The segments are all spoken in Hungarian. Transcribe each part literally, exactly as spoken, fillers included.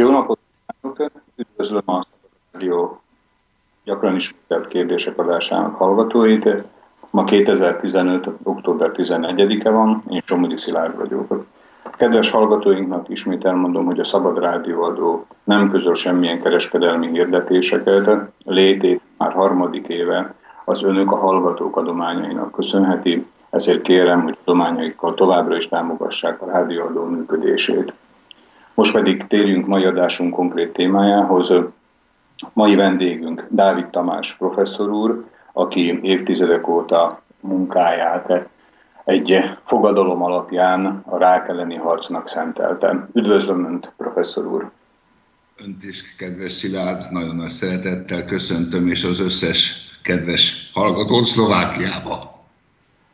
Jó napot kívánok! Üdvözlöm a Szabad Rádió gyakran ismételt kérdések adásának hallgatóit. Ma kétezer-tizenöt. október tizenegyedike van, én Somodi Szilárd vagyok. Kedves hallgatóinknak ismét elmondom, hogy a Szabad Rádióadó nem közöl semmilyen kereskedelmi hirdetéseket, létét már harmadik éve az önök a hallgatók adományainak köszönheti, ezért kérem, hogy adományaikkal továbbra is támogassák a rádióadó működését. Most pedig térjünk mai adásunk konkrét témájához. Mai vendégünk Dávid Tamás professzor úr, aki évtizedek óta munkáját egy fogadalom alapján a rák elleni harcnak szentelte. Üdvözlöm Önt, professzor úr! Önt is, kedves Szilárd, nagyon nagy szeretettel köszöntöm, és az összes kedves hallgatót Szlovákiába!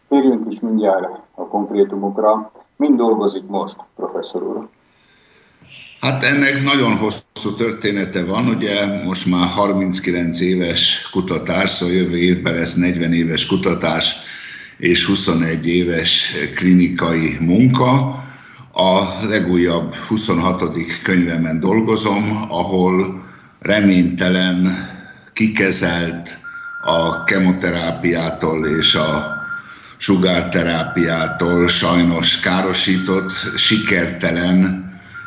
Térjünk is mindjárt a konkrétumokra. Mind dolgozik most, professzor úr? Hát ennek nagyon hosszú története van, ugye most már harminckilenc éves kutatás, szóval jövő évben lesz negyven éves kutatás és huszonegy éves klinikai munka. A legújabb huszonhatodik könyvemen dolgozom, ahol reménytelen, kikezelt a kemoterápiától és a sugárterápiától sajnos károsított, sikertelen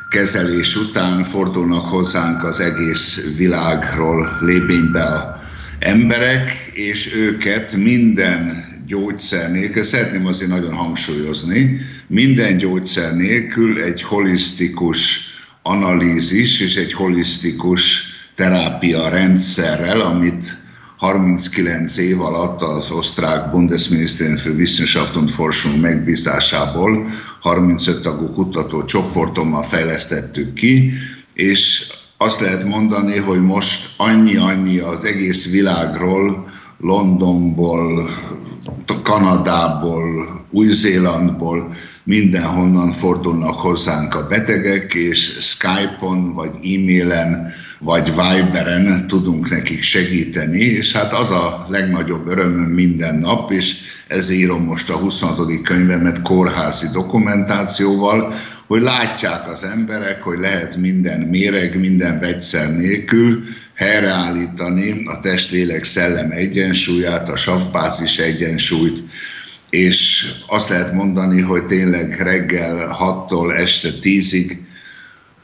kezelés után fordulnak hozzánk az egész világról lébénybe a emberek, és őket minden gyógyszer nélkül, szeretném azért nagyon hangsúlyozni, minden gyógyszer nélkül egy holisztikus analízis és egy holisztikus terápia rendszerrel, amit harminckilenc év alatt az osztrák Bundesministerium für Wissenschaft und Forschung megbízásából harmincöt tagú kutató csoportommal fejlesztettük ki, és azt lehet mondani, hogy most annyi-annyi az egész világról, Londonból, Kanadából, Új-Zélandból, mindenhonnan fordulnak hozzánk a betegek, és Skype-on, vagy e-mailen, vagy Viberen tudunk nekik segíteni, és hát az a legnagyobb örömöm minden nap, és ezért írom most a huszonhatodik könyvemet kórházi dokumentációval, hogy látják az emberek, hogy lehet minden méreg, minden vegyszer nélkül helyreállítani a test-lélek-szellem egyensúlyát, a savbázis egyensúlyt, és azt lehet mondani, hogy tényleg reggel hattól este tízig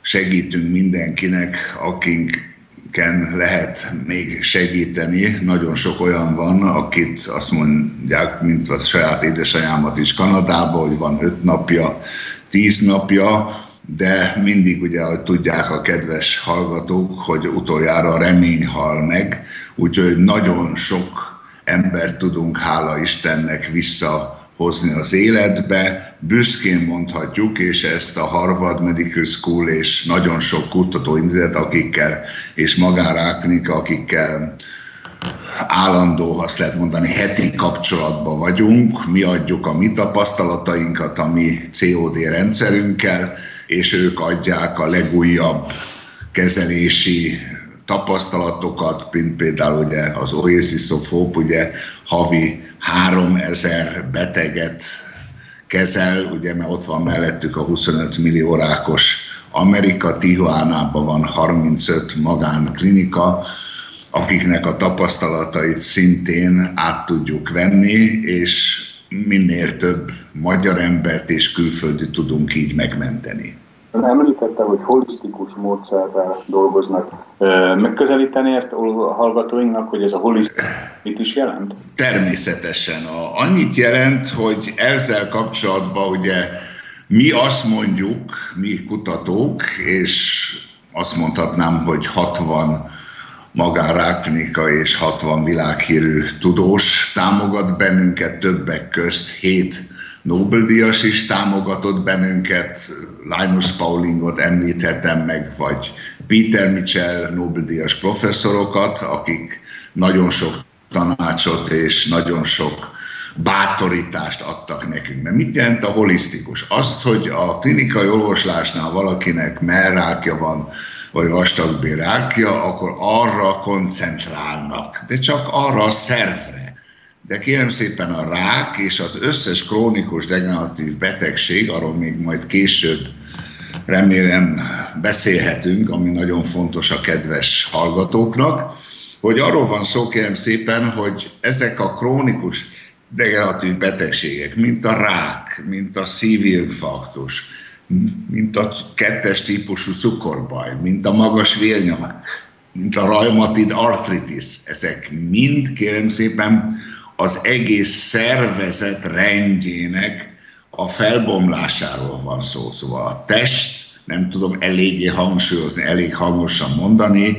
segítünk mindenkinek, akiken lehet még segíteni. Nagyon sok olyan van, akit azt mondják, mint a saját édesanyámat is Kanadában, hogy van öt napja, tíz napja, de mindig ugye, ahogy tudják a kedves hallgatók, hogy utoljára a remény hal meg, úgyhogy nagyon sok embert tudunk, hála Istennek, vissza hozni az életbe. Büszkén mondhatjuk, és ezt a Harvard Medical School és nagyon sok kutatóintézet, akikkel és magánráknika, akikkel állandó, azt lehet mondani, heti kapcsolatban vagyunk. Mi adjuk a mi tapasztalatainkat a mi cé o dé rendszerünkkel, és ők adják a legújabb kezelési tapasztalatokat, mint például ugye az Oasis of Hope, ugye havi háromezer beteget kezel, ugye, mert ott van mellettük a huszonöt millió rákos Amerika, Tijuánában van harmincöt magánklinika, akiknek a tapasztalatait szintén át tudjuk venni, és minél több magyar embert és külföldi tudunk így megmenteni. Említette, hogy holisztikus módszerrel dolgoznak. Megközelíteni ezt a hallgatóinknak, hogy ez a holisztikus mit is jelent? Természetesen. Annyit jelent, hogy ezzel kapcsolatban ugye mi azt mondjuk, mi kutatók, és azt mondhatnám, hogy hatvan magánráklinika és hatvan világhírű tudós támogat bennünket, többek közt hét Nobel-díjas is támogatott bennünket, Linus Paulingot említhetem meg, vagy Peter Mitchell Nobel-díjas professzorokat, akik nagyon sok tanácsot és nagyon sok bátorítást adtak nekünk. Mert mit jelent a holisztikus? Azt, hogy a klinikai orvoslásnál valakinek mellrákja van, vagy vastagbélrákja, akkor arra koncentrálnak, de csak arra a szervre. De kérem szépen a rák és az összes krónikus degeneratív betegség, arról még majd később remélem beszélhetünk, ami nagyon fontos a kedves hallgatóknak, hogy arról van szó, kérem szépen, hogy ezek a krónikus degeneratív betegségek, mint a rák, mint a szívinfarktus, mint a kettes típusú cukorbaj, mint a magas vérnyom, mint a rheumatid arthritis, ezek mind, kérem szépen, az egész szervezet rendjének a felbomlásáról van szó. Szóval a test, nem tudom eléggé hangsúlyozni, elég hangosan mondani,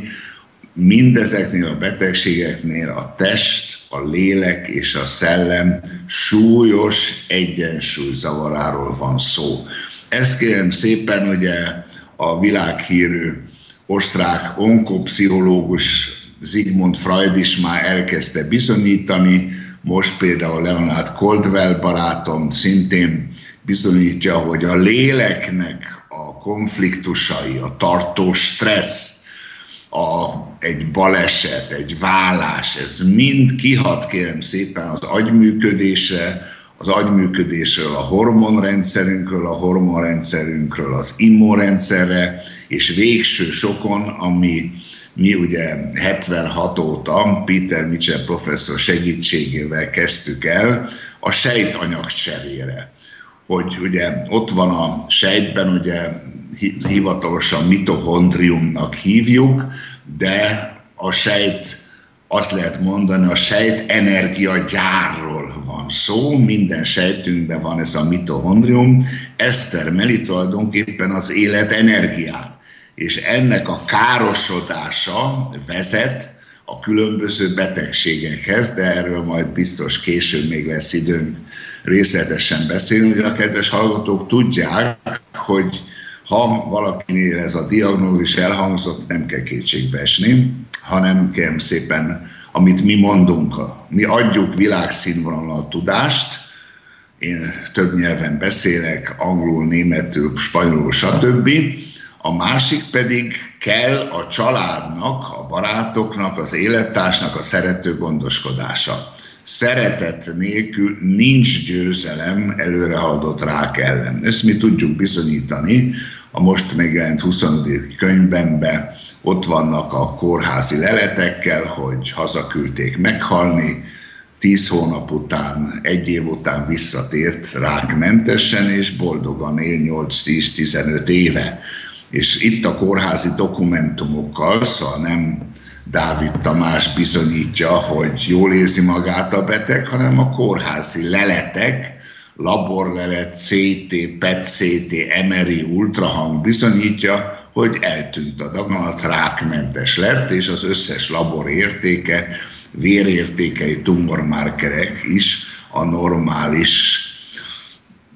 mindezeknél a betegségeknél a test, a lélek és a szellem súlyos egyensúlyzavaráról van szó. Ezt kérem szépen, ugye a világhírű osztrák onkopszichológus Sigmund Freud is már elkezdte bizonyítani, most például Leonard Coldwell barátom szintén bizonyítja, hogy a léleknek a konfliktusai, a tartó stressz, A, egy baleset, egy válás, ez mind kihat, kérem szépen, az agyműködése, az agyműködésről, a hormonrendszerünkről, a hormonrendszerünkről, az immunrendszerre, és végső sokon, ami mi ugye hetvenhat óta Peter Mitchell professzor segítségével kezdtük el, a sejtanyag cserére. Hogy ugye ott van a sejtben, ugye hivatalosan mitochondriumnak hívjuk, de a sejt, azt lehet mondani, a sejt energiagyárról van szó, minden sejtünkben van ez a mitochondrium, ez termeli tulajdonképpen az élet energiát, és ennek a károsodása vezet a különböző betegségekhez, de erről majd biztos később még lesz időnk részletesen beszélni, ugye a kedves hallgatók tudják, hogy ha valakinél ez a diagnózis elhangzott, nem kell kétségbe esni, hanem kérem szépen, amit mi mondunk, mi adjuk világszínvonalon a tudást, én több nyelven beszélek, angolul, németül, spanyolul, stb. A másik pedig kell a családnak, a barátoknak, az élettársnak a szerető gondoskodása. Szeretet nélkül nincs győzelem előrehaladott rák ellen. Ezt mi tudjuk bizonyítani. A most megjelent huszonötödik könyvemben ott vannak a kórházi leletekkel, hogy hazaküldték meghalni, tíz hónap után, egy év után visszatért rákmentesen, és boldogan él nyolc-tíz-tizenöt éve. És itt a kórházi dokumentumokkal, szóval nem Dávid Tamás bizonyítja, hogy jól érzi magát a beteg, hanem a kórházi leletek, laborlelet, cé té, pé e té cé té, em er i, ultrahang bizonyítja, hogy eltűnt a daganat, rákmentes lett, és az összes labor értéke, vérértékei, tumormarkerek is a normális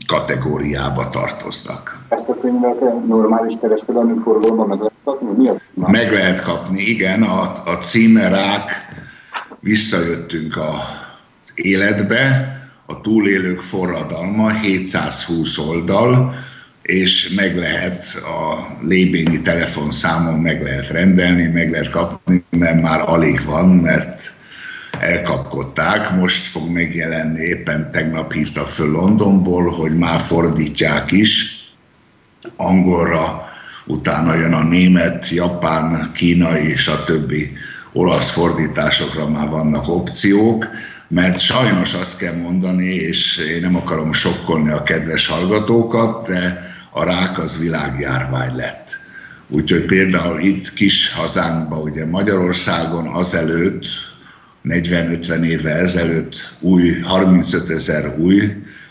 kategóriába tartoznak. Ezt a könyvet normális kereskedelmi forgalomban meg lehet kapni? Miért? Meg lehet kapni, igen. A, a címe rák, visszajöttünk az életbe, a túlélők forradalma, hétszázhúsz oldal, és meg lehet a lébényi telefonszámon meg lehet rendelni, meg lehet kapni, mert már alig van, mert elkapkodták, most fog megjelenni, éppen tegnap hívtak föl Londonból, hogy már fordítják is angolra, utána jön a német, japán, kínai és a többi olasz fordításokra már vannak opciók, mert sajnos azt kell mondani, és én nem akarom sokkolni a kedves hallgatókat, de a rák az világjárvány lett. Úgyhogy például itt kis hazánkban, ugye Magyarországon azelőtt, negyven-ötven éve ezelőtt új, harmincöt ezer új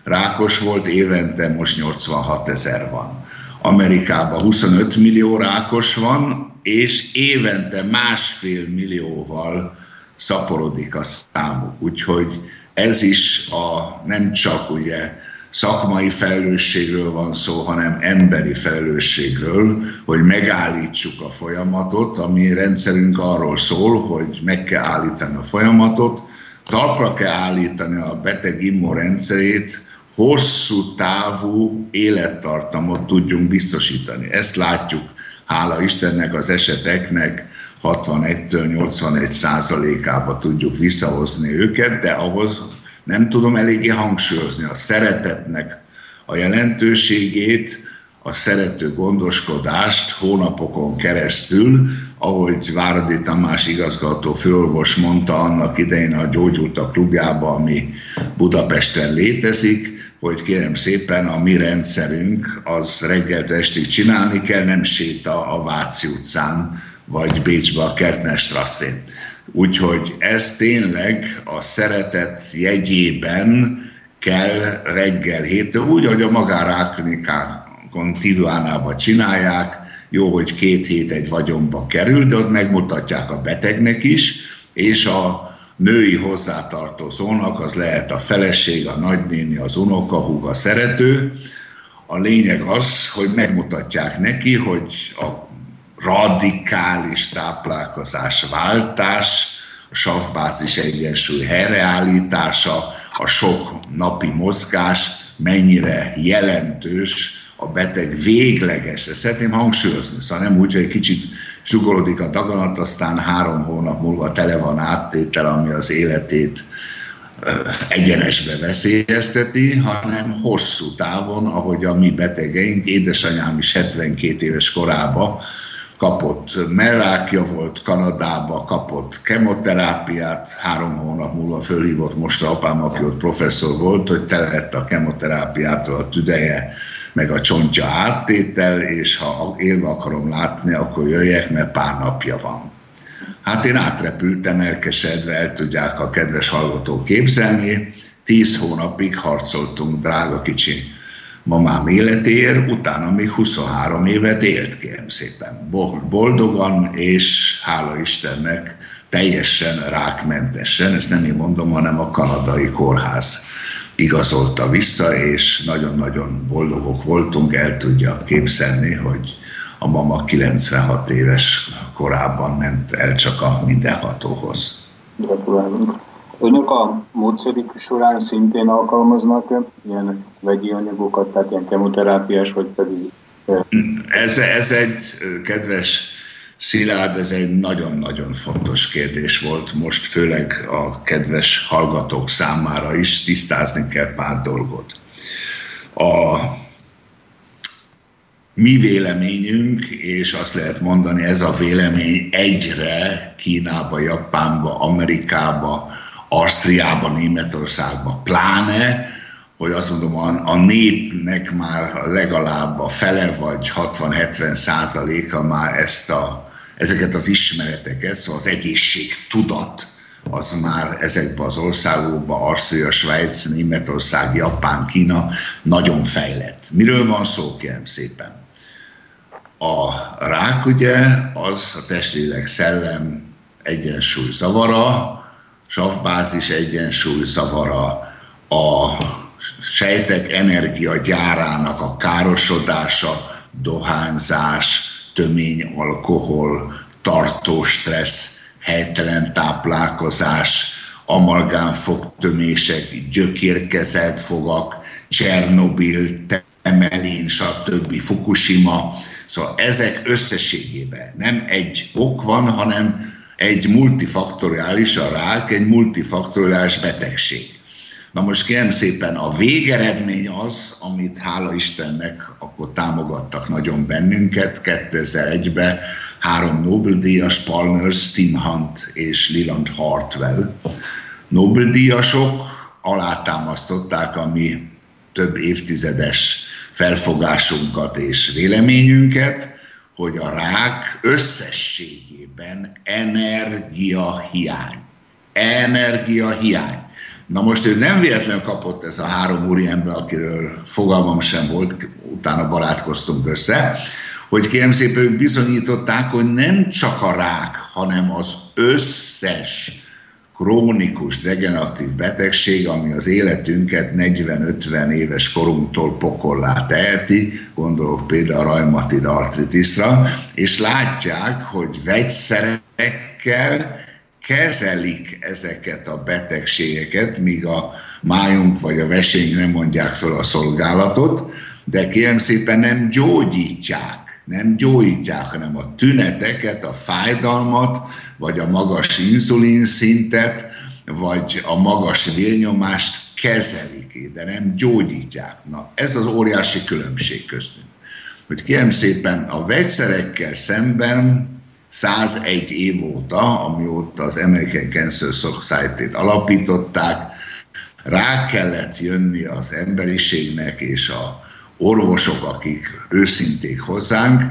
rákos volt, évente most nyolcvanhat ezer van. Amerikában huszonöt millió rákos van, és évente másfél millióval szaporodik a számuk. Úgyhogy ez is a, nem csak ugye szakmai felelősségről van szó, hanem emberi felelősségről, hogy megállítsuk a folyamatot, ami rendszerünk arról szól, hogy meg kell állítani a folyamatot, talpra kell állítani a beteg immunrendszerét, hosszú távú élettartamot tudjunk biztosítani. Ezt látjuk, hála Istennek, az eseteknek hatvanegy-nyolcvanegy százalékába tudjuk visszahozni őket, de ahhoz nem tudom eléggé hangsúlyozni a szeretetnek a jelentőségét, a szerető gondoskodást hónapokon keresztül, ahogy Váradi Tamás igazgató főorvos mondta annak idején a Gyógyultak klubjában, ami Budapesten létezik, hogy kérem szépen a mi rendszerünk az reggelt estig csinálni kell, nem séta a Váci utcán, vagy Bécsbe a Kertner Strasszén. Úgyhogy ez tényleg a szeretet jegyében kell reggel héttől, úgy, ahogy a magánráklinikán Tijuánában csinálják, jó, hogy két hét egy vagyonba kerül, de ott megmutatják a betegnek is, és a női hozzátartozónak, az lehet a feleség, a nagynéni, az unokahúg, a szerető. A lényeg az, hogy megmutatják neki, hogy a radikális táplálkozás váltás, a savbázis egyensúly helyreállítása, a sok napi mozgás mennyire jelentős a beteg végleges. Ezt szeretném hangsúlyozni, szóval nem úgy, hogy egy kicsit zsugorodik a daganat, aztán három hónap múlva tele van áttétel, ami az életét egyenesbe veszélyezteti, hanem hosszú távon, ahogy a mi betegeink, édesanyám is hetvenkét éves korában kapott mellrákja volt, Kanadába kapott kemoterápiát, három hónap múlva fölhívott mostra apám, aki ott professzor volt, hogy tele lett a kemoterápiától a tüdeje, meg a csontja áttétel, és ha élve akarom látni, akkor jöjjek, mert pár napja van. Hát én átrepültem, elkesedve, el tudják a kedves hallgatók képzelni. Tíz hónapig harcoltunk drága kicsi mamám életéért, utána még huszonhárom évet élt, kérem szépen. Boldogan és hála Istennek teljesen rákmentesen, ezt nem én mondom, hanem a kanadai kórház igazolta vissza, és nagyon-nagyon boldogok voltunk, el tudja képzelni, hogy a mama kilencvenhat éves korában ment el csak a mindenhatóhoz. Gratulálunk. Önök a módszerük során szintén alkalmaznak ilyen vegyi anyagokat, tehát ilyen kemoterápiás, vagy pedig... Ez, ez egy, kedves Szilárd, ez egy nagyon-nagyon fontos kérdés volt, most főleg a kedves hallgatók számára is tisztázni kell pár dolgot. A mi véleményünk, és azt lehet mondani, ez a vélemény egyre Kínába, Japánba, Amerikába, Ausztriába, Németországba pláne, hogy azt mondom, a, a népnek már legalább a fele vagy hatvan-hetven százaléka már ezt a, ezeket az ismereteket, szóval az egészségtudat az már ezekben az országokban, Ausztria, Svájc, Németország, Japán, Kína nagyon fejlett. Miről van szó, kérem szépen? A rák ugye az a testlélek szellem egyensúly zavara, savbázis egyensúly zavara, a sejtek energiagyárának a károsodása, dohányzás, tömény alkohol, tartós stressz, helytelen táplálkozás, amalgámfogtömések, gyökérkezelt fogak, Csernobil, Temelin, stb. Fukushima. Szóval ezek összességében nem egy ok van, hanem egy multifaktoriális a rák, egy multifaktoriális betegség. Na most kérem szépen, a végeredmény az, amit hála Istennek akkor támogattak nagyon bennünket kétezer-egyben, három Nobel-díjas, Palmer, Tim Hunt és Leland Hartwell. Nobel-díjasok alátámasztották a mi több évtizedes felfogásunkat és véleményünket, hogy a rák összességében energiahiány. Energiahiány. Na most ő nem véletlenül kapott ez a három úriember, akiről fogalmam sem volt, utána barátkoztunk össze, hogy kérem szépen ők bizonyították, hogy nem csak a rák, hanem az összes krónikus degeneratív betegség, ami az életünket negyven-ötven éves korunktól pokollá teheti, gondolok például a rajmatid artritiszra, és látják, hogy vegyszerekkel kezelik ezeket a betegségeket, míg a májunk vagy a vesénk nem mondják föl a szolgálatot, de kérem szépen nem gyógyítják, nem gyógyítják, hanem a tüneteket, a fájdalmat, vagy a magas inzulinszintet, vagy a magas vérnyomást kezelik, de nem gyógyítják. Na, ez az óriási különbség köztünk. hogy kérem szépen a vegyszerekkel szemben százegy év óta, amióta az American Cancer Society-t alapították, rá kellett jönni az emberiségnek és a orvosok, akik őszinték hozzánk,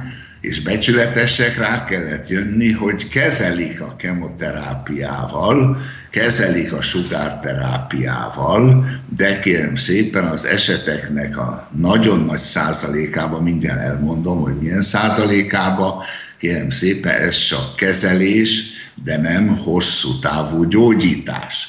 és becsületesek, rá kellett jönni, hogy kezelik a kemoterápiával, kezelik a sugárterápiával, de kérem szépen az eseteknek a nagyon nagy százalékában, mindjárt elmondom, hogy milyen százalékában, kérem szépen ez csak kezelés, de nem hosszú távú gyógyítás.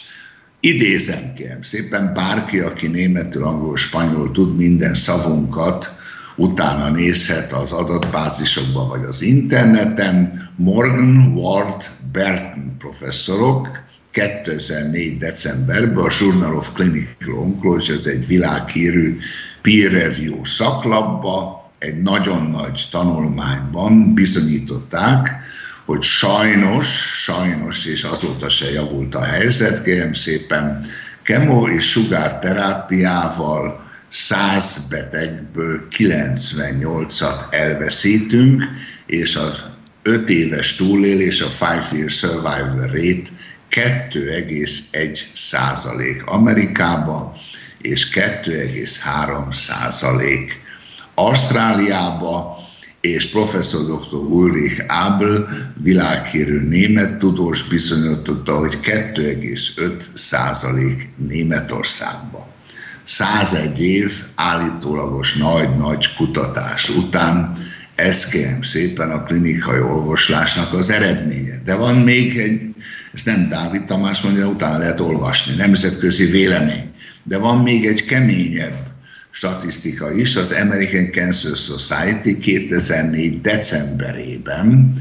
Idézem, kérem szépen, bárki, aki németül, angol, spanyol tud, minden szavunkat utána nézhet az adatbázisokban vagy az interneten. Morgan, Ward, Burton professzorok kétezer-négy. decemberben a Journal of Clinical Oncology, ez egy világhírű peer review szaklapba, egy nagyon nagy tanulmányban bizonyították, hogy sajnos, sajnos, és azóta se javult a helyzet, kérem szépen, kemo- és sugárterápiával száz betegből kilencvennyolcat elveszítünk, és az öt éves túlélés, a five-year survival rate kettő egész egy százalék Amerikába, és kettő egész három százalék Ausztráliába, és professzor doktor Ulrich Abel, világhírű német tudós bizonyította, hogy kettő egész öt százalék Németországban. százegy év állítólagos nagy-nagy kutatás után, ez kérem szépen a klinikai orvoslásnak az eredménye. De van még egy, ezt nem Dávid Tamás mondja, utána lehet olvasni, nemzetközi vélemény, de van még egy keményebb statisztika is, az American Cancer Society kétezer-négy. decemberében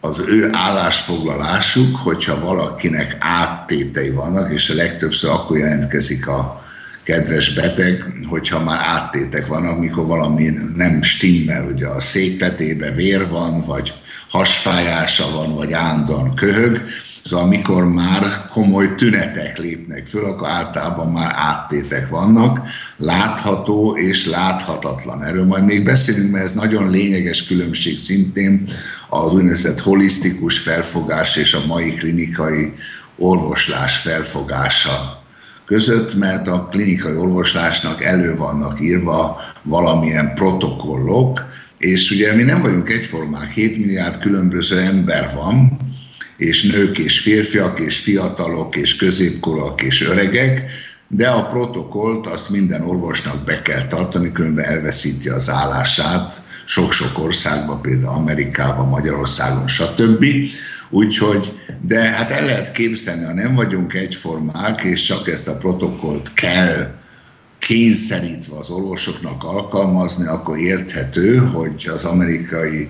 az ő állásfoglalásuk, hogyha valakinek áttétei vannak, és a legtöbbször akkor jelentkezik a kedves beteg, hogyha már áttétek vannak, mikor valami nem stimmel, ugye a székletébe vér van, vagy hasfájása van, vagy állandóan köhög, szóval amikor már komoly tünetek lépnek föl, akkor általában már áttétek vannak, látható és láthatatlan. Erről majd még beszélünk, mert ez nagyon lényeges különbség szintén az úgynevezett holisztikus felfogás és a mai klinikai orvoslás felfogása között, mert a klinikai orvoslásnak elő vannak írva valamilyen protokollok, és ugye mi nem vagyunk egyformák, hét milliárd különböző ember van, és nők, és férfiak, és fiatalok, és középkorúak, és öregek, de a protokollt azt minden orvosnak be kell tartani, különben elveszíti az állását sok-sok országban, például Amerikában, Magyarországon, stb. Úgyhogy, de hát el lehet képzelni, ha nem vagyunk egyformák, és csak ezt a protokollt kell kényszerítve az orvosoknak alkalmazni, akkor érthető, hogy az amerikai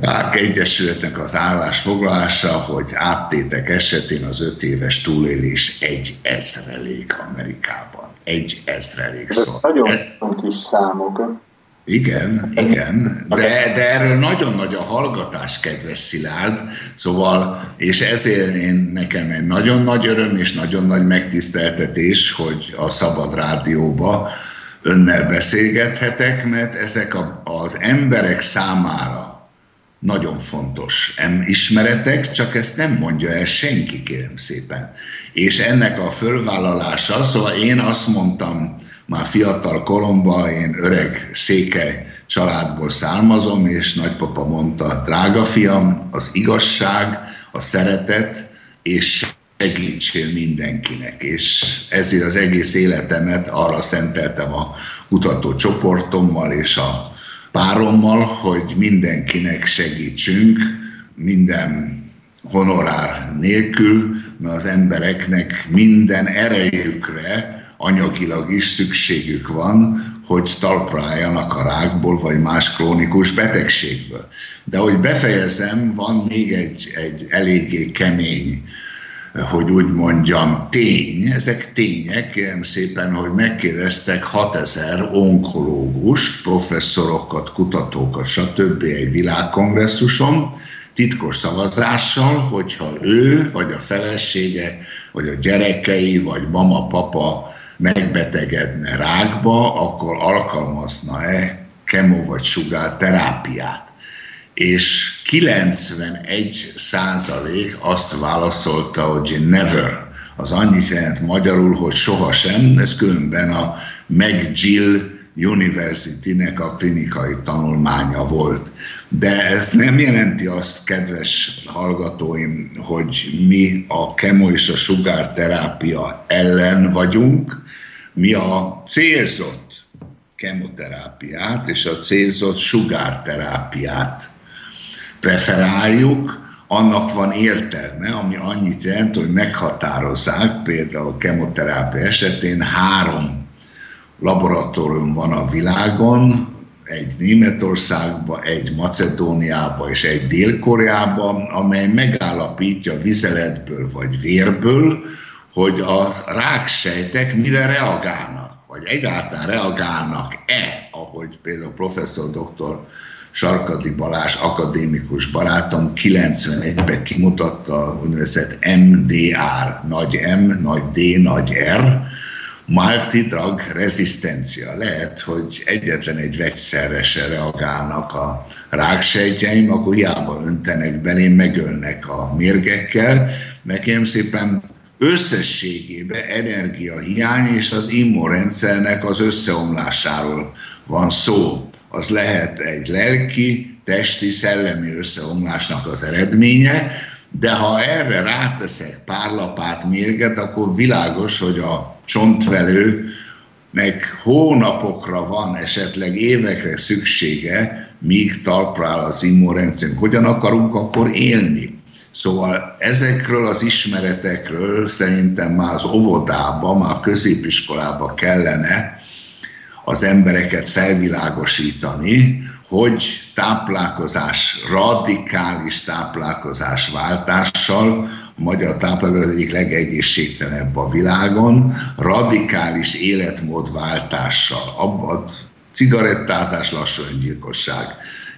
Rák Egyesületnek az állásfoglalása, hogy áttétek esetén az öt éves túlélés egy ezrelék Amerikában. Egy ezrelék. Szóval. Nagyon e- kis számok. Igen, igen. De, de erről nagyon nagy a hallgatás, kedves Szilárd. Szóval, és ezért én, nekem egy nagyon nagy öröm és nagyon nagy megtiszteltetés, hogy a Szabad Rádióba önnel beszélgethetek, mert ezek a, az emberek számára nagyon fontos ismeretek, csak ezt nem mondja el senki, kérem szépen. És ennek a fölvállalása, szóval én azt mondtam már fiatal koromban, én öreg székely családból származom, és nagypapa mondta, drága fiam, az igazság, a szeretet, és segítsél mindenkinek. És ezért az egész életemet arra szenteltem a kutatócsoportommal és a párommal, hogy mindenkinek segítsünk, minden honorár nélkül, mert az embereknek minden erejükre anyagilag is szükségük van, hogy talpra álljanak a rákból, vagy más krónikus betegségből. De hogy befejezem, van még egy, egy eléggé kemény, hogy úgy mondjam, tény, ezek tények, kérem szépen, hogy megkérdeztek hatezer onkológus, professzorokat, kutatókat, stb. Egy világkongresszuson, titkos szavazással, hogyha ő, vagy a felesége, vagy a gyerekei, vagy mama, papa megbetegedne rákba, akkor alkalmazna-e kemo vagy sugár terápiát. És kilencvenegy százalék azt válaszolta, hogy never. Az annyit jelent magyarul, hogy sohasem, ez különben a McGill University-nek a klinikai tanulmánya volt. De ez nem jelenti azt, kedves hallgatóim, hogy mi a kemo és a sugárterápia ellen vagyunk, mi a célzott kemoterápiát és a célzott sugárterápiát preferáljuk, annak van értelme, ami annyit jelent, hogy meghatározzák, például a kemoterápia esetén három laboratórium van a világon, egy Németországban, egy Macedóniában és egy Dél-Koreában, amely megállapítja vizeletből vagy vérből, hogy a ráksejtek mire reagálnak, vagy egyáltalán reagálnak-e, ahogy például professzor doktor Sarkadi Balázs akadémikus barátom kilencvenegyben kimutatta az úgynevezett em dé er, nagy M, nagy D, nagy R, multidrug rezisztencia. Lehet, hogy egyetlen egy vegyszerre se reagálnak a ráksejtjeim, akkor hiába öntenek belém, megölnek a mérgekkel. Nekem szépen összességében energiahiány és az immunrendszernek az összeomlásáról van szó. Az lehet egy lelki, testi, szellemi összeomlásnak az eredménye, de ha erre ráteszek pár lapát mérget, akkor világos, hogy a csontvelőnek hónapokra van, esetleg évekre szüksége, míg talpra áll az immunrendszerünk. Hogyan akarunk akkor élni? Szóval ezekről az ismeretekről szerintem már az óvodában, már középiskolában kellene az embereket felvilágosítani, hogy táplálkozás, radikális táplálkozás váltással, a magyar táplálkozás egyik legegészségtelenebb a világon, radikális életmódváltással, abban cigarettázás, lassú öngyilkosság.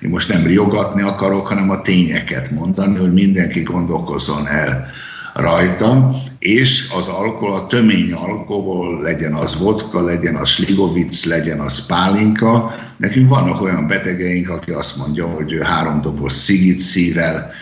Én most nem riogatni akarok, hanem a tényeket mondani, hogy mindenki gondolkozzon el rajta, és az alkohol, a tömény alkohol, legyen az vodka, legyen az sligovic, legyen az pálinka. Nekünk vannak olyan betegeink, aki azt mondja, hogy ő három doboz cigit szível,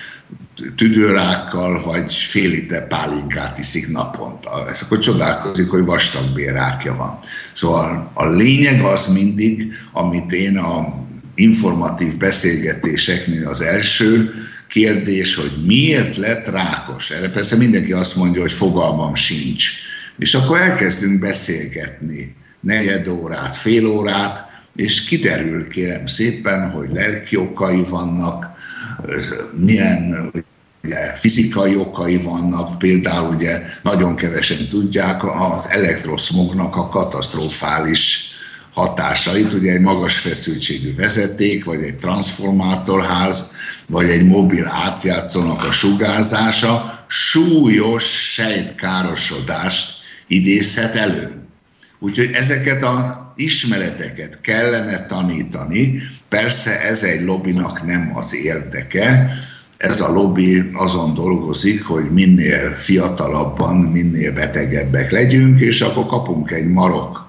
tüdőrákkal, vagy fél liter pálinkát iszik naponta. Ezt akkor csodálkozik, hogy vastagbélrákja van. Szóval a lényeg az mindig, amit én a informatív beszélgetéseknél az első kérdés, hogy miért lett rákos. Erre persze mindenki azt mondja, hogy fogalmam sincs. És akkor elkezdünk beszélgetni negyed órát, fél órát, és kiderül, kérem szépen, hogy lelki okai vannak, milyen ugye, fizikai okai vannak, például ugye nagyon kevesen tudják az elektroszmognak a katasztrofális hatásait, ugye egy magas feszültségű vezeték, vagy egy transformátorház, vagy egy mobil átjátszónak a sugárzása súlyos sejtkárosodást idézhet elő. Úgyhogy ezeket az ismereteket kellene tanítani, persze ez egy lobbynak nem az érdeke, ez a lobby azon dolgozik, hogy minél fiatalabban, minél betegebbek legyünk, és akkor kapunk egy marok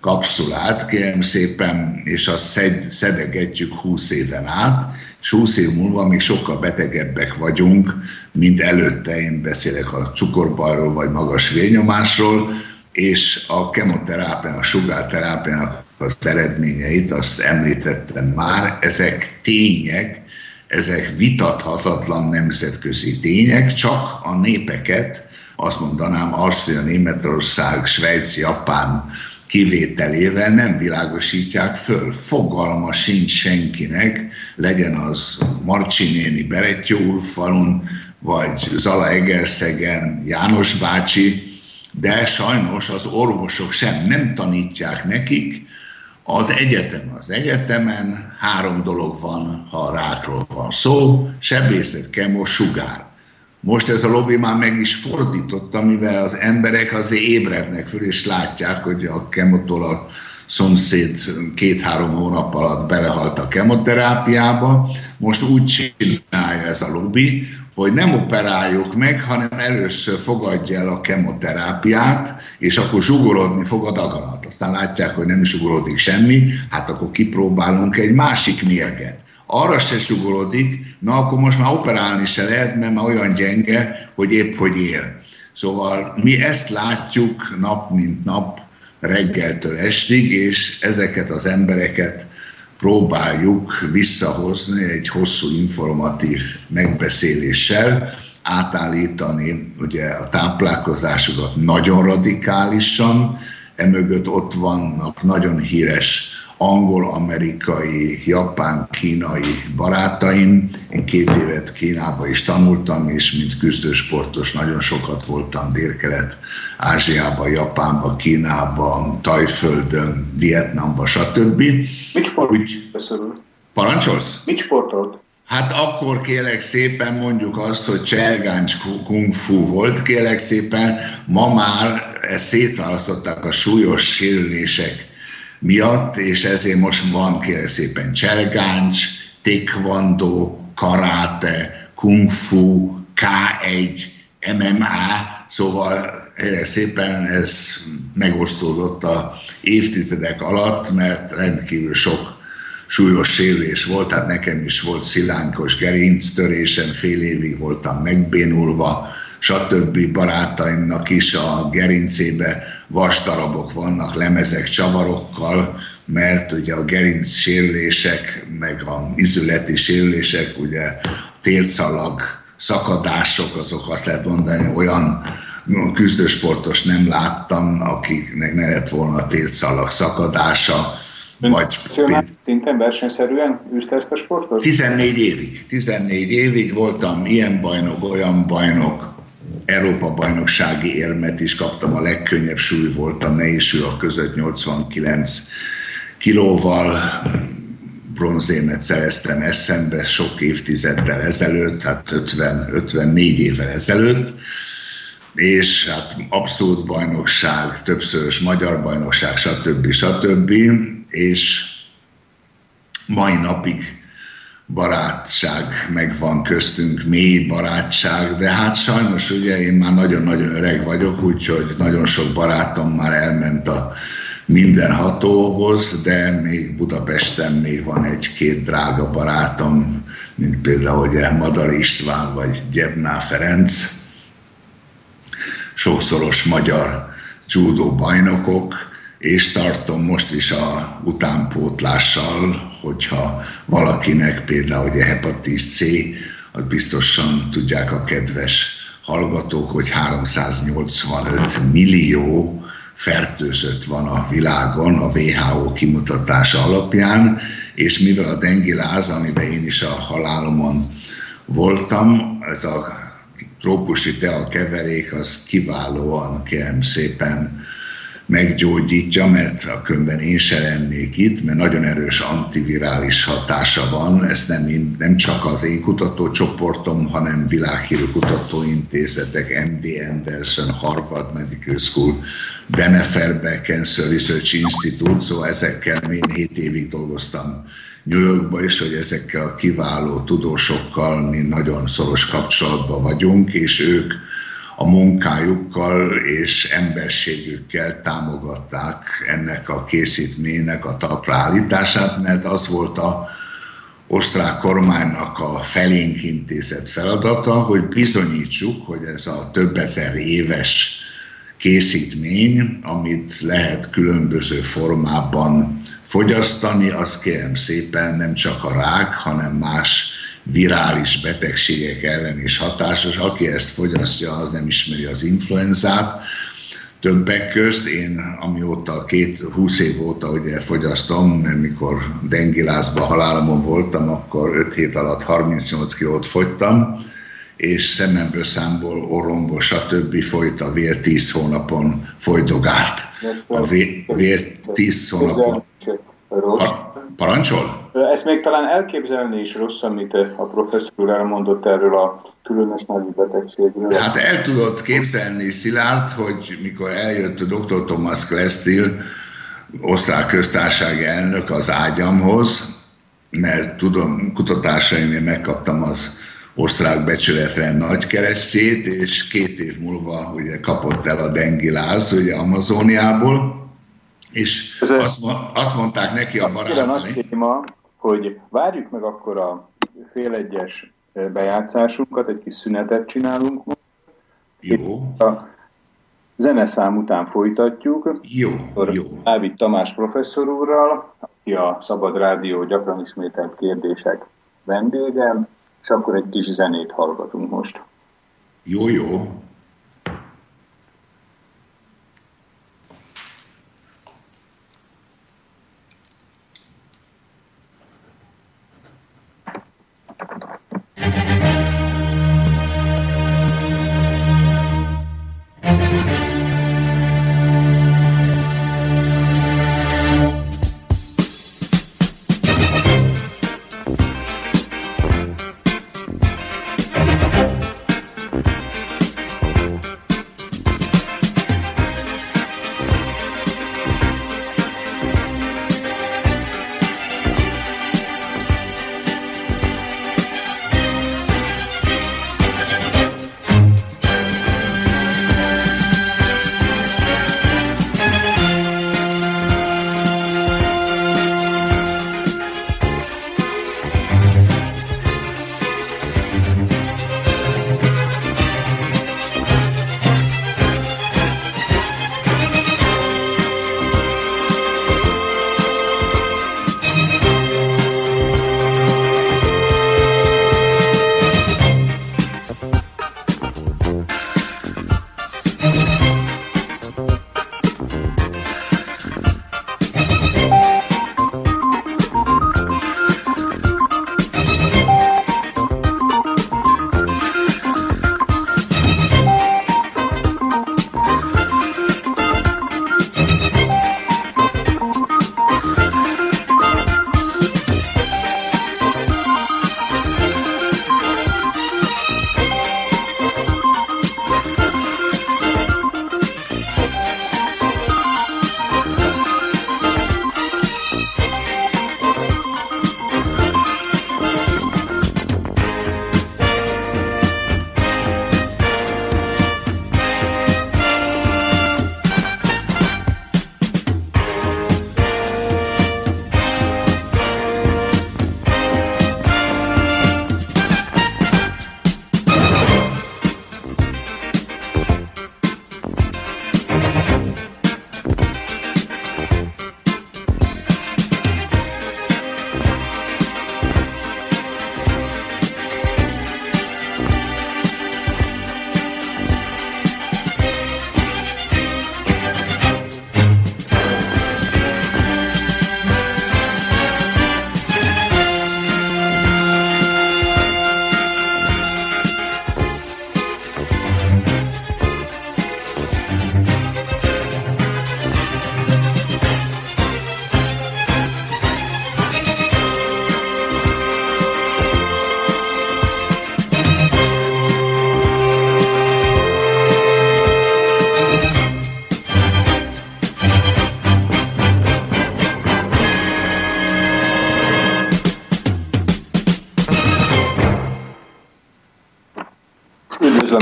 kapszulát, kérem szépen, és azt szed, szedegetjük húsz éven át, és húsz év múlva még sokkal betegebbek vagyunk, mint előtte, én beszélek a cukorbajról vagy magas vérnyomásról, és a kemoterápián, a sugárterápiának az eredményeit, azt említettem már, ezek tények, ezek vitathatatlan nemzetközi tények, csak a népeket, azt mondanám, Ausztria, Németország, Svájc, Japán kivételével nem világosítják föl. Fogalma sincs senkinek, legyen az Marcsi néni Berettyóúrfalun, vagy Zalaegerszegen János bácsi, de sajnos az orvosok sem, nem tanítják nekik. Az egyetem az egyetemen, három dolog van, ha a rákról van szó, sebészet, kemo, sugár. Most ez a lobby már meg is fordította, mivel az emberek azért ébrednek föl, és látják, hogy a kemotól a szomszéd két-három hónap alatt belehalt a kemoterápiába. Most úgy csinálja ez a lobby, hogy nem operáljuk meg, hanem először fogadja el a kemoterápiát, és akkor zsugorodni fog a daganat. Aztán látják, hogy nem zsugorodik semmi, hát akkor kipróbálunk egy másik mérget. Arra se zsugorodik, na akkor most már operálni se lehet, mert már olyan gyenge, hogy épp hogy él. Szóval mi ezt látjuk nap mint nap, reggeltől estig, és ezeket az embereket próbáljuk visszahozni egy hosszú informatív megbeszéléssel, átállítani ugye a táplálkozásukat nagyon radikálisan, emögött ott vannak nagyon híres angol-amerikai, japán-kínai barátaim. Én két évet Kínában is tanultam, és mint küzdősportos nagyon sokat voltam Délkelet, Ázsiában, Japánban, Kínában, Tajföldön, Vietnamban, stb. Mit sportolt? Parancsolsz? Mit sportolt? Hát akkor kérlek szépen mondjuk azt, hogy cselgáncs kung fu volt, kérlek szépen, ma már ezt szétválasztották a súlyos sérülések miatt, és ezért most van kérlek szépen cselgáncs, taekwondo, karate, kung fu, ká egy, em em á, szóval kérlek szépen ez megosztódott a évtizedek alatt, mert rendkívül sok súlyos sérülés volt, tehát nekem is volt szilánkos gerinctörésen, fél évig voltam megbénulva, stb. Barátaimnak is a gerincébe vasdarabok vannak, lemezek csavarokkal, mert ugye a gerinc sérülések, meg a izületi sérülések, ugye térdszalag szakadások, azok azt lehet mondani, olyan küzdősportos nem láttam, akiknek ne lett volna a térdszalag szakadása, vagy szinten versenyszerűen űztest a sportot? tizennégy évig. tizennégy évig voltam ilyen bajnok, olyan bajnok, Európa-bajnoksági érmet is kaptam, a legkönnyebb súly volt a nehézsúlyok között nyolcvankilenc kilóval, bronzérmet szereztem eszembe sok évtizeddel ezelőtt, hát ötven, ötvennégy évvel ezelőtt, és hát abszolút bajnokság, többszörös magyar bajnokság, stb. stb. És mai napig barátság megvan köztünk, mély barátság, de hát sajnos ugye én már nagyon-nagyon öreg vagyok, úgyhogy nagyon sok barátom már elment a mindenhatóhoz, de még Budapesten még van egy-két drága barátom, mint például ugye Madar István vagy Gyebnár Ferenc, sokszoros magyar judó bajnokok, és tartom most is a utánpótlással, hogyha valakinek például ugye hepatitis C, az biztosan tudják a kedves hallgatók, hogy háromszáznyolcvanöt millió fertőzött van a világon a vé há o kimutatása alapján, és mivel a dengiláz, amiben én is a halálomon voltam, ez a trópusi tea keverék, az kiválóan, kérem szépen, meggyógyítja, mert a könyvben én se lennék itt, mert nagyon erős antivirális hatása van, ezt nem, én, nem csak az én kutatócsoportom, hanem világhírű kutatóintézetek, em dé Anderson, Harvard Medical School, Denneferbe, Cancer Research Institute, szóval ezekkel én hét évig dolgoztam New Yorkba is, hogy ezekkel a kiváló tudósokkal mi nagyon szoros kapcsolatban vagyunk, és ők a munkájukkal és emberségükkel támogatták ennek a készítménynek a talpra állítását, mert az volt a osztrák kormánynak a felénk intézett feladata, hogy bizonyítsuk, hogy ez a több ezer éves készítmény, amit lehet különböző formában fogyasztani, az kérem szépen nem csak a rák, hanem más virális betegségek ellen is hatásos. Aki ezt fogyasztja, az nem ismeri az influenzát. Többek közt én, amióta két, húsz év óta ugye fogyasztom, mert mikor dengilázba halálomon voltam, akkor öt hét alatt harmincnyolc kilót fogytam, és szememből, számból, orromból, stb. Folyt a vér tíz hónapon folydogált. A vé, vér tíz hónapon... Parancsol? Ezt még talán elképzelni is rossz, amit a professzor elmondott erről a különös nagy betegségről. Hát el tudod képzelni, Szilárd, hogy mikor eljött a doktor Thomas Klestil, osztrák köztársaság elnök az ágyamhoz, mert tudom, kutatásaimnél megkaptam az osztrák becsületlen nagykeresztjét, és két év múlva ugye kapott el a dengiláz ugye Amazoniából, és ez azt, azt mondták neki a barátai. Ez a nagy téma, hogy várjuk meg akkor a fél egyes bejátszásunkat, egy kis szünetet csinálunk. Jó. A zeneszám után folytatjuk. Jó, jó. Dávid Tamás professzor úrral, aki a Szabad Rádió gyakran ismételt kérdések vendége, és akkor egy kis zenét hallgatunk most. Jó, jó.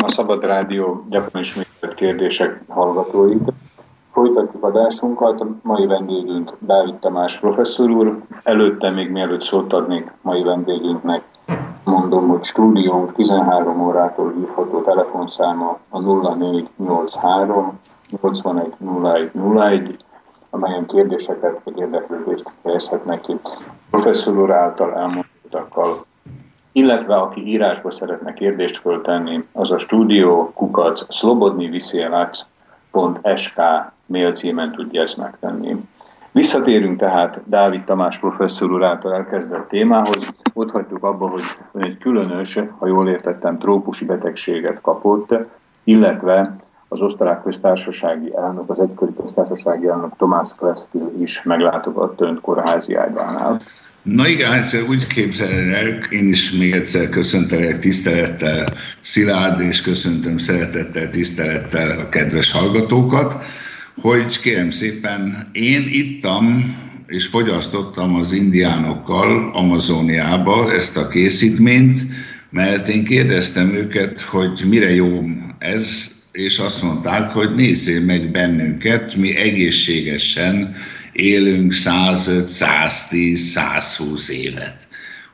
Szabad Rádió gyakran ismételt kérdések hallgatóit. Folytatjuk adásunkat, mai vendégünk Dávid Tamás professzor úr. Előtte, még mielőtt szót adnék mai vendégünknek, mondom, hogy stúdiónk tizenhárom órától hívható telefonszáma a nulla négy nyolc három nyolcvanegy nulla egy nulla egy, amelyen kérdéseket vagy érdeklődést fejezhetnek ki professzor úr által elmondottakkal, illetve aki írásba szeretne kérdést föltenni, az a stúdió kukac szlobodnyviszielács pont es ká mail címen tudja ezt megtenni. Visszatérünk tehát Dávid Tamás professzor úr által elkezdett témához. Ott hagytuk abba, hogy egy különös, ha jól értettem, trópusi betegséget kapott, illetve az osztrák köztársasági elnök, az egykori köztársasági elnök Thomas Klestil is meglátogatta önt kórházi ágyánál. Na igen, egyszer úgy képzelek, én is még egyszer köszöntelek tisztelettel Szilárd, és köszöntöm szeretettel, tisztelettel a kedves hallgatókat, hogy kérem szépen, én ittam és fogyasztottam az indiánokkal Amazoniába ezt a készítményt, mert én kérdeztem őket, hogy mire jó ez, és azt mondták, hogy nézzél meg bennünket, mi egészségesen élünk százöt, száztíz, százhúsz évet.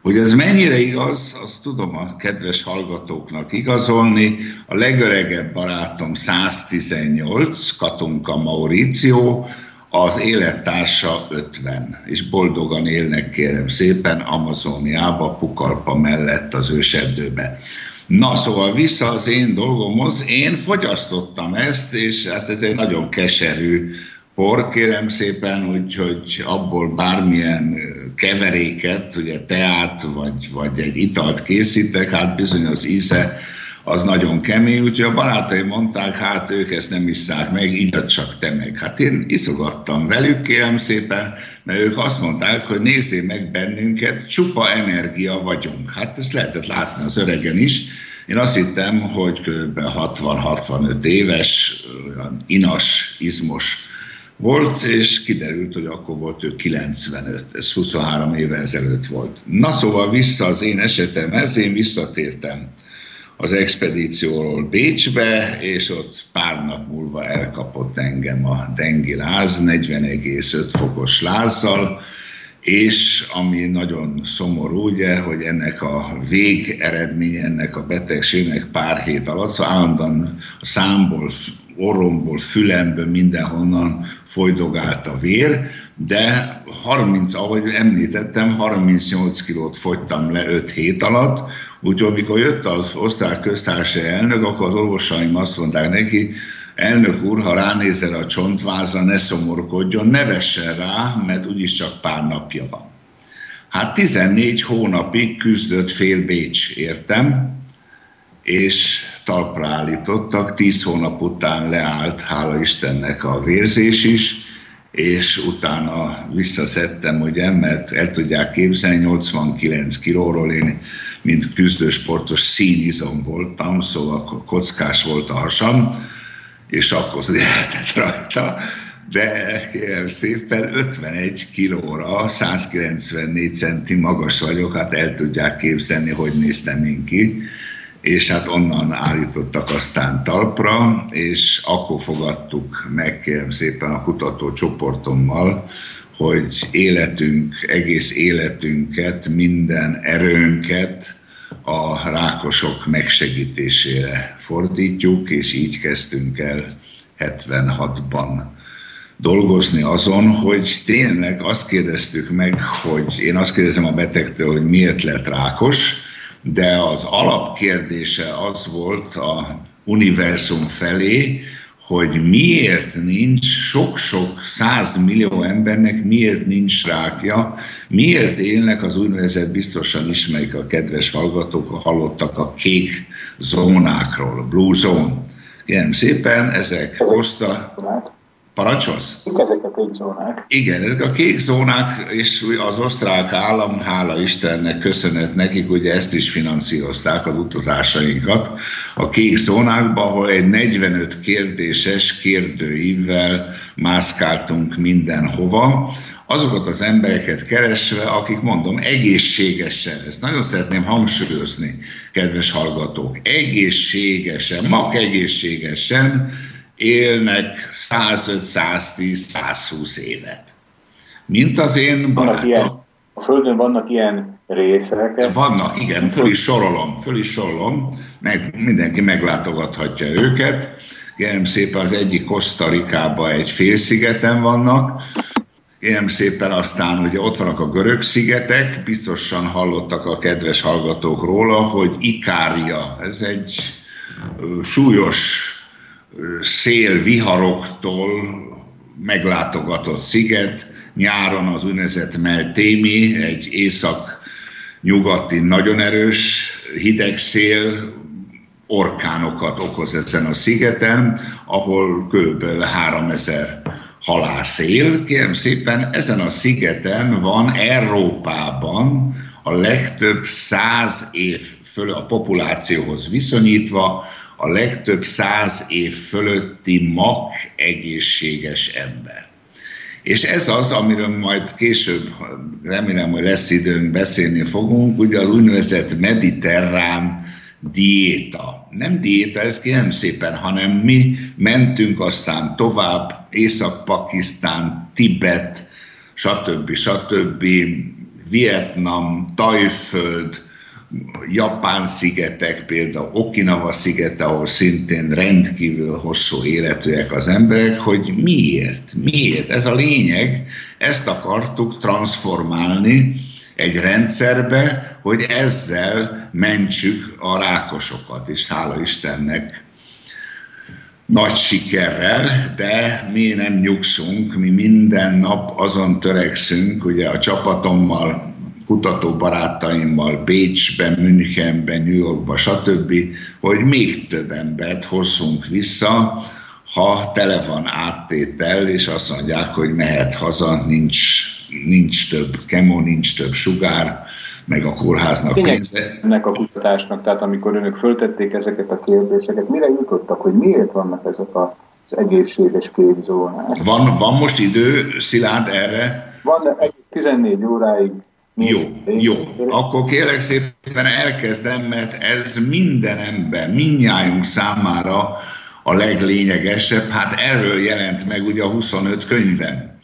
Hogy ez mennyire igaz, azt tudom a kedves hallgatóknak igazolni. A legöregebb barátom száztizennyolc, Katonka Mauricio, az élettársa ötven, és boldogan élnek, kérem szépen, Amazoniába, Pukalpa mellett az őserdőbe. Na, szóval vissza az én dolgomhoz, én fogyasztottam ezt, és hát ez egy nagyon keserű por, kérem szépen, úgyhogy abból bármilyen keveréket, ugye teát vagy, vagy egy italt készítek, hát bizony az íze az nagyon kemény, úgyhogy a barátaim mondták, hát ők ezt nem isszák meg, így csak te meg. Hát én iszogattam velük, kérem szépen, mert ők azt mondták, hogy nézzél meg bennünket, csupa energia vagyunk. Hát ezt lehetett látni az öregen is. Én azt hittem, hogy kb. hatvan-hatvanöt éves, olyan inas, izmos volt, és kiderült, hogy akkor volt ő kilencvenöt, ez huszonhárom évvel ezelőtt volt. Na szóval vissza az én esetemhez, én visszatértem az expedícióról Bécsbe, és ott pár nap múlva elkapott engem a dengiláz, negyven egész öt fokos lázzal, és ami nagyon szomorú, ugye, hogy ennek a végeredménye, ennek a betegségnek pár hét alatt, szóval állandóan a számból, orromból, fülemből, mindenhonnan folydogált a vér, de harminc, ahogy említettem, harmincnyolc kilót fogytam le öt hét alatt, úgyhogy amikor jött az osztrák köztársaság elnök, akkor az orvosaim azt mondták neki, elnök úr, ha ránézel a csontvázra, ne szomorkodjon, ne vessen rá, mert úgyis csak pár napja van. Hát tizennégy hónapig küzdött fél Bécs, értem, és talpra állítottak, tíz hónap után leállt, hála Istennek, a vérzés is, és utána visszaszedtem, ugye, mert el tudják képzelni, nyolcvankilenc kilóról én, mint küzdősportos színizom voltam, szóval kockás volt a hasam, és akkor lehetett rajta, de kérem szépen ötvenegy kilóra, százkilencvennégy centi magas vagyok, hát el tudják képzelni, hogy néztem én ki, és hát onnan állítottak aztán talpra, és akkor fogadtuk meg, kérem szépen, a kutatócsoportommal, hogy életünk, egész életünket, minden erőnket a rákosok megsegítésére fordítjuk, és így kezdtünk el hetvenhatban dolgozni azon, hogy tényleg azt kérdeztük meg, hogy én azt kérdezem a betegtől, hogy miért lett rákos, de az alapkérdése az volt a univerzum felé, hogy miért nincs sok-sok százmillió embernek, miért nincs rákja, miért élnek, az úgynevezett, biztosan ismerik a kedves hallgatók, a hallottak a kék zónákról, a blue zone. Igen, szépen, ezek hozta... Parancsolsz? Ezek a kék zónák. Igen, ezek a kék zónák, és az osztrák állam, hála Istennek, köszönet nekik, ugye ezt is finanszírozták, az utazásainkat a kék zónákba, ahol egy negyvenöt kérdéses kérdőívvel mászkáltunk mindenhova, azokat az embereket keresve, akik, mondom, egészségesen, ezt nagyon szeretném hangsúlyozni, kedves hallgatók, egészségesen, mag egészségesen, élnek százöt, száztíz, százhúsz évet. Mint az én barátom. Ilyen, a Földön vannak ilyen részek. Vannak, igen, föl is sorolom, föl is sorolom, meg mindenki meglátogathatja őket. Kérem szépen, az egyik Kosztarikában egy félszigeten vannak. Kérem szépen, aztán ugye ott vannak a görög szigetek, biztosan hallottak a kedves hallgatók róla, hogy Ikária, ez egy súlyos szélviharoktól meglátogatott sziget, nyáron az úgynevezett Meltémi, egy észak-nyugati nagyon erős hideg szél orkánokat okoz ezen a szigeten, ahol kb. háromezer halász él. Kérem szépen, ezen a szigeten van Európában a legtöbb száz év fölött a populációhoz viszonyítva a legtöbb száz év fölötti mag egészséges ember. És ez az, amiről majd később, remélem, hogy lesz időnk, beszélni fogunk, ugye az úgynevezett mediterrán diéta. Nem diéta, ez ki nem szépen, hanem mi mentünk aztán tovább, Észak-Pakisztán, Tibet, stb. stb., Vietnam, Tajföld, Japán szigetek, például Okinawa szigete, ahol szintén rendkívül hosszú életűek az emberek, hogy miért, miért, ez a lényeg, ezt akartuk transformálni egy rendszerbe, hogy ezzel mentsük a rákosokat, és hála Istennek nagy sikerrel, de mi nem nyugszunk, mi minden nap azon törekszünk, ugye a csapatommal, kutatóbarátaimmal Bécsben, Münchenben, New Yorkban, stb., hogy még több embert hozzunk vissza, ha tele van áttétel, és azt mondják, hogy mehet haza, nincs, nincs több kemo, nincs több sugár, meg a kórháznak pénze. Ennek a kutatásnak, tehát amikor önök föltették ezeket a kérdéseket, mire jutottak, hogy miért vannak ezek az egészséges képzónák? Van, van most idő, Szilárd, erre? Van, tizennégy óráig. Jó, jó. Akkor kérlek szépen elkezdem, mert ez minden ember, mindnyájunk számára a leglényegesebb. Hát erről jelent meg ugye a huszonöt könyvem.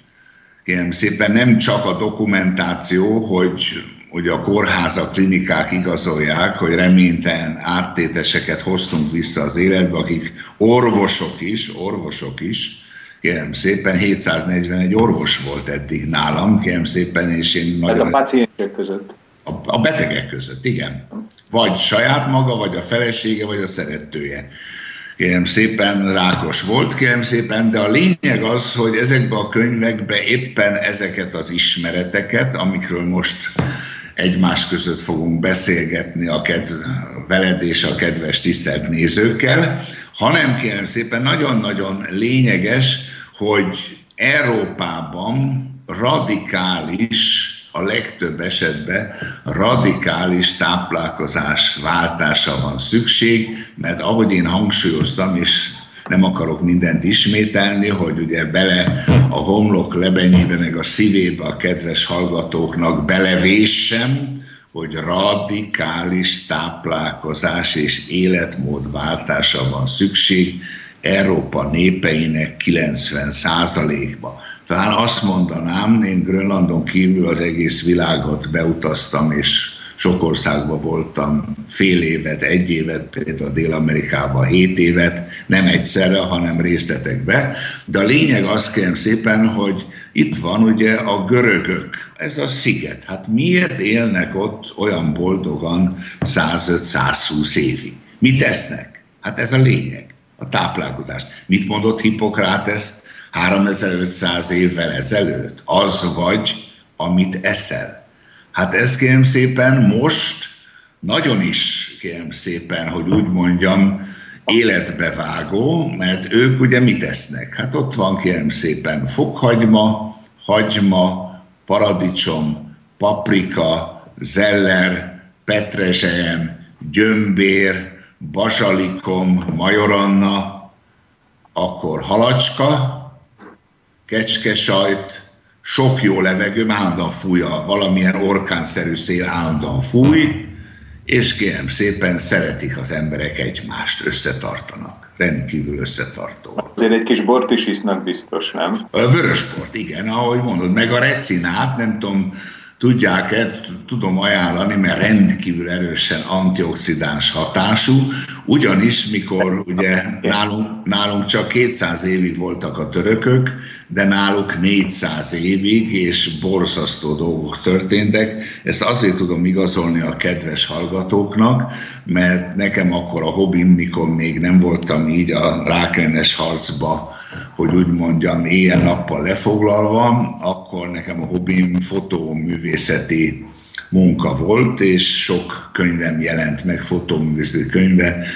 Kérem szépen nem csak a dokumentáció, hogy, hogy a kórházak, klinikák igazolják, hogy reménytelen áttéteseket hoztunk vissza az életbe, akik orvosok is, orvosok is, kérem szépen, hétszáznegyvenegy orvos volt eddig nálam, kérem szépen, és én nagyon... Ez a paciensek között. A, a betegek között, igen. Vagy saját maga, vagy a felesége, vagy a szeretője. Kérem szépen, rákos volt, kérem szépen, de a lényeg az, hogy ezekben a könyvekben éppen ezeket az ismereteket, amikről most egymás között fogunk beszélgetni a kedv- veled és a kedves tisztelt nézőkkel, hanem kérem szépen nagyon-nagyon lényeges, hogy Európában radikális, a legtöbb esetben radikális táplálkozás váltása van szükség, mert ahogy én hangsúlyoztam, és nem akarok mindent ismételni, hogy ugye bele a homlok lebenyébe, meg a szívébe a kedves hallgatóknak belevéssem, hogy radikális táplálkozás és életmódváltása van szükség Európa népeinek kilencven százalékba. Talán azt mondanám, én Grönlandon kívül az egész világot beutaztam, és sok országban voltam fél évet, egy évet, például Dél-Amerikában hét évet, nem egyszerre, hanem részletekbe. De a lényeg az, kérem szépen, hogy itt van ugye a görögök, ez a sziget. Hát miért élnek ott olyan boldogan százöt-százhúsz évig? Mit esznek? Hát ez a lényeg, a táplálkozás. Mit mondott Hippokrates háromezer-ötszáz évvel ezelőtt? Az vagy, amit eszel. Hát ez, kérem szépen, most nagyon is, kérem szépen, hogy úgy mondjam, életbevágó, mert ők ugye mit esznek? Hát ott van, kérem szépen, fokhagyma, hagyma, paradicsom, paprika, zeller, petrezselyem, gyömbér, basalikom, majoranna, akkor halacska, kecskesajt, sok jó levegő, állandóan fúj, a valamilyen orkánszerű szél állandóan fúj, és kérem szépen szeretik az emberek egymást, összetartanak, rendkívül összetartó. Azért egy kis bort is isznak biztos, nem? A vörös bort, igen, ahogy mondod, meg a recinát, nem tudom, tudják-e, tudom ajánlani, mert rendkívül erősen antioxidáns hatású, ugyanis mikor ugye nálunk, nálunk csak kétszáz évig voltak a törökök, de náluk négyszáz évig, és borzasztó dolgok történtek. Ezt azért tudom igazolni a kedves hallgatóknak, mert nekem akkor a hobbim, mikor még nem voltam így a rákellenes harcba, hogy úgy mondjam, éjjel-nappal lefoglalva, akkor nekem a hobbim fotóművészeti munka volt, és sok könyvem jelent meg, fotóművészeti könyve.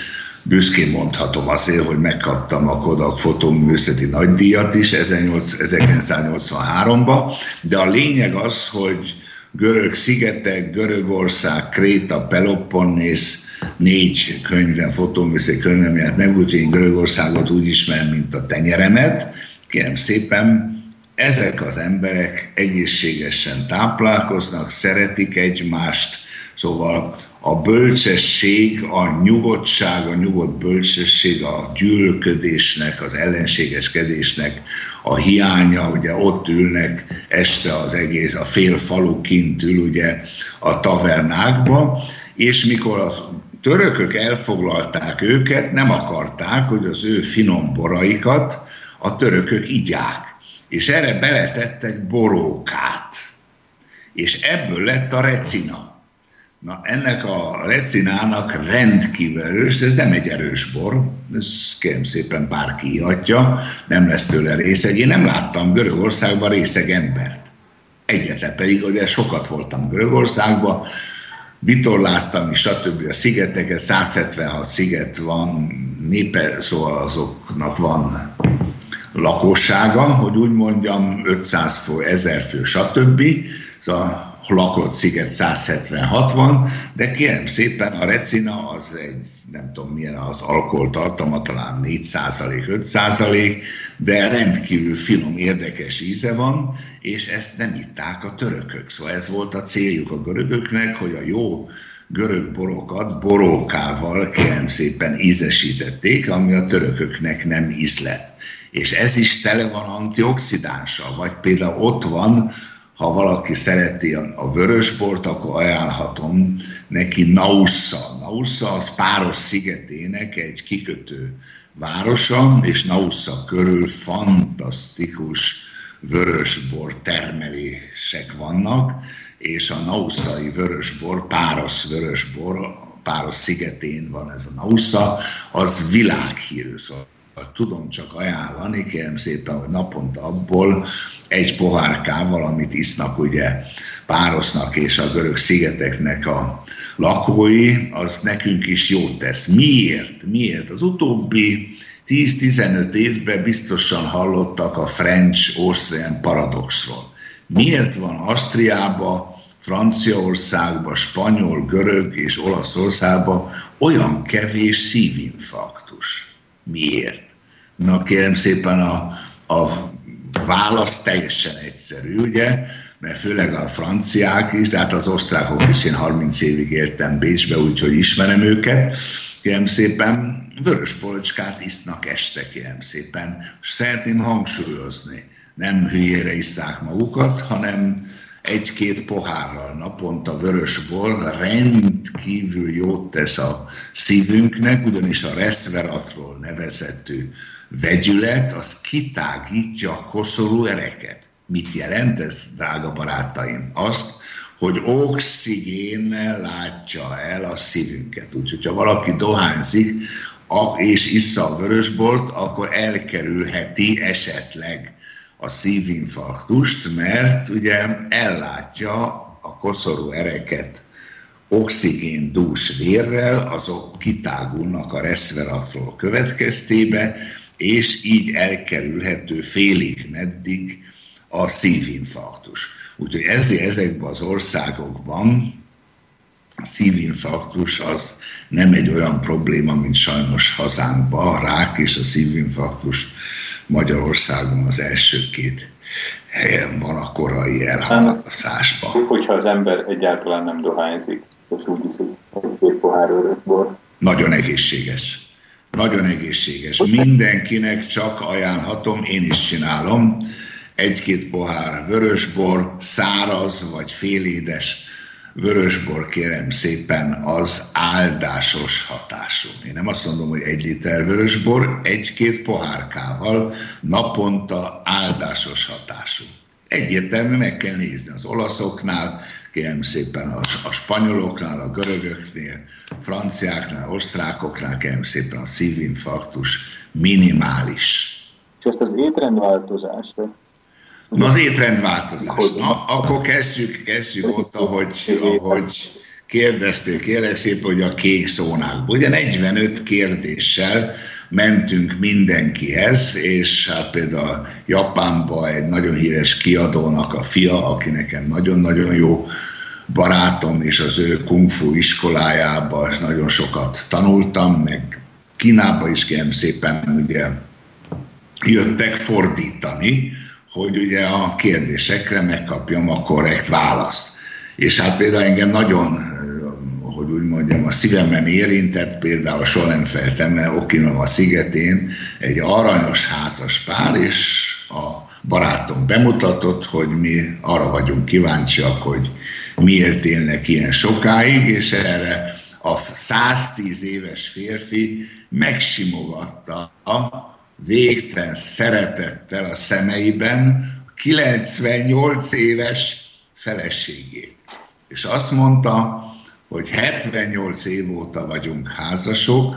Büszkén mondhatom azért, hogy megkaptam a Kodak fotóművészeti nagydíjat is ezerkilencszáznyolcvanháromba, de a lényeg az, hogy görög szigetek, Görögország, Kréta, Peloponnész, négy könyvem, fotóművészeti könyvem jelent meg, úgyhogy én Görögországot úgy ismerem, mint a tenyeremet. Kérem szépen, ezek az emberek egészségesen táplálkoznak, szeretik egymást, szóval a bölcsesség, a nyugodtság, a nyugodt bölcsesség, a gyűlölködésnek, az ellenségeskedésnek a hiánya, ugye ott ülnek este az egész, a fél falu kint ül ugye a tavernákba, és mikor a törökök elfoglalták őket, nem akarták, hogy az ő finom boraikat a törökök igyák, és erre beletettek borókát, és ebből lett a recina. Na, ennek a recinának rendkívül erős, ez nem egy erős bor, ezt kérem szépen bárki ihatja, nem lesz tőle részeg. Én nem láttam Görögországban részeg embert. Egyetlen pedig, hogy sokat voltam Görögországban, vitorláztam is, stb. A szigeteket, száz hetvenhat sziget van, népe, szóval azoknak van lakossága, hogy úgy mondjam, ötszáz fő, ezer fő, stb. Szóval lakott sziget száz hetvenhat van, de kérem szépen a recina az egy, nem tudom milyen az alkoholtartalma, talán négy százalék, öt százalék, de rendkívül finom, érdekes íze van, és ezt nem itták a törökök. Szóval ez volt a céljuk a görögöknek, hogy a jó görög borokat borókával kérem szépen ízesítették, ami a törököknek nem ízlett. És ez is tele van antioxidánssal, vagy például ott van, ha valaki szereti a vörösbort, akkor ajánlhatom neki Nausza. Nausza az Páros szigetének egy kikötő városa, és Nausza körül fantasztikus vörösbor termelések vannak, és a nauszai vörösbor, Páros vörösbor, Páros szigetén van ez a Nausza, az világhírű, szóval tudom csak ajánlani, kérem szépen, hogy naponta abból egy pohárkával, amit isznak ugye Párosznak és a görög szigeteknek a lakói, az nekünk is jót tesz. Miért? Miért? Az utóbbi tíz-tizenöt évben biztosan hallottak a French-Austrian paradoxról. Miért van Ausztriában, Franciaországban, spanyol, görög és Olaszországban olyan kevés szívinfarktus? Miért? Na kérem szépen a, a válasz teljesen egyszerű, ugye, mert főleg a franciák is, tehát az osztrákok is, én harminc évig éltem Bécsbe, úgyhogy ismerem őket, kérem szépen, vörös polocskát isznak este, kérem szépen, és szeretném hangsúlyozni, nem hülyére isszák magukat, hanem egy-két pohárral naponta vörösbor rendkívül jót tesz a szívünknek, ugyanis a reszveratról nevezetű vegyület, az kitágítja a koszorú ereket. Mit jelent ez, drága barátaim? Azt, hogy oxigénnel látja el a szívünket. Úgyhogy, ha valaki dohányzik és issza a vörösbort, akkor elkerülheti esetleg a szívinfarktust, mert ugye ellátja a koszorú ereket oxigéndús vérrel, azok kitágulnak a reszveratról következtébe, és így elkerülhető félig meddig a szívinfarktus. Úgyhogy ezért ezekben az országokban a szívinfarktus az nem egy olyan probléma, mint sajnos hazánkban a rák és a szívinfarktus. Magyarországon az első két helyen van a korai elhalasztásban. Hogyha az ember egyáltalán nem dohányzik, az úgy iszik egy-két pohár vörösbor. Nagyon egészséges. Nagyon egészséges. Mindenkinek csak ajánlhatom, én is csinálom, egy-két pohár vörösbor, száraz vagy félédes vörösbor, kérem szépen, az áldásos hatású. Én nem azt mondom, hogy egy liter vörösbor, egy-két pohárkával naponta áldásos hatású. Egyértelmű, meg kell nézni az olaszoknál, kérem szépen a, a spanyoloknál, a görögöknél, franciáknál, osztrákoknál, kérem szépen a szívinfarktus minimális. És ezt az étrendváltozást... Na, az étrendváltozás. Na, akkor kezdjük, kezdjük ott, ahogy, ahogy kérdezték, kérlek szépen, hogy a kék szónákból. Ugye negyvenöt kérdéssel mentünk mindenkihez, és hát például Japánban egy nagyon híres kiadónak a fia, aki nekem nagyon-nagyon jó barátom, és az ő kung fu iskolájában nagyon sokat tanultam, meg Kínában is, kérem szépen, ugye jöttek fordítani, hogy ugye a kérdésekre megkapjam a korrekt választ. És hát például engem nagyon, hogy úgy mondjam, a szívemen érintett, például soha nem felejtem, Okinawa szigetén egy aranyos házas pár, és a barátom bemutatott, hogy mi arra vagyunk kíváncsiak, hogy miért élnek ilyen sokáig, és erre a száztíz éves férfi megsimogatta végtelen szeretettel a szemeiben kilencvennyolc éves feleségét. És azt mondta, hogy hetvennyolc év óta vagyunk házasok,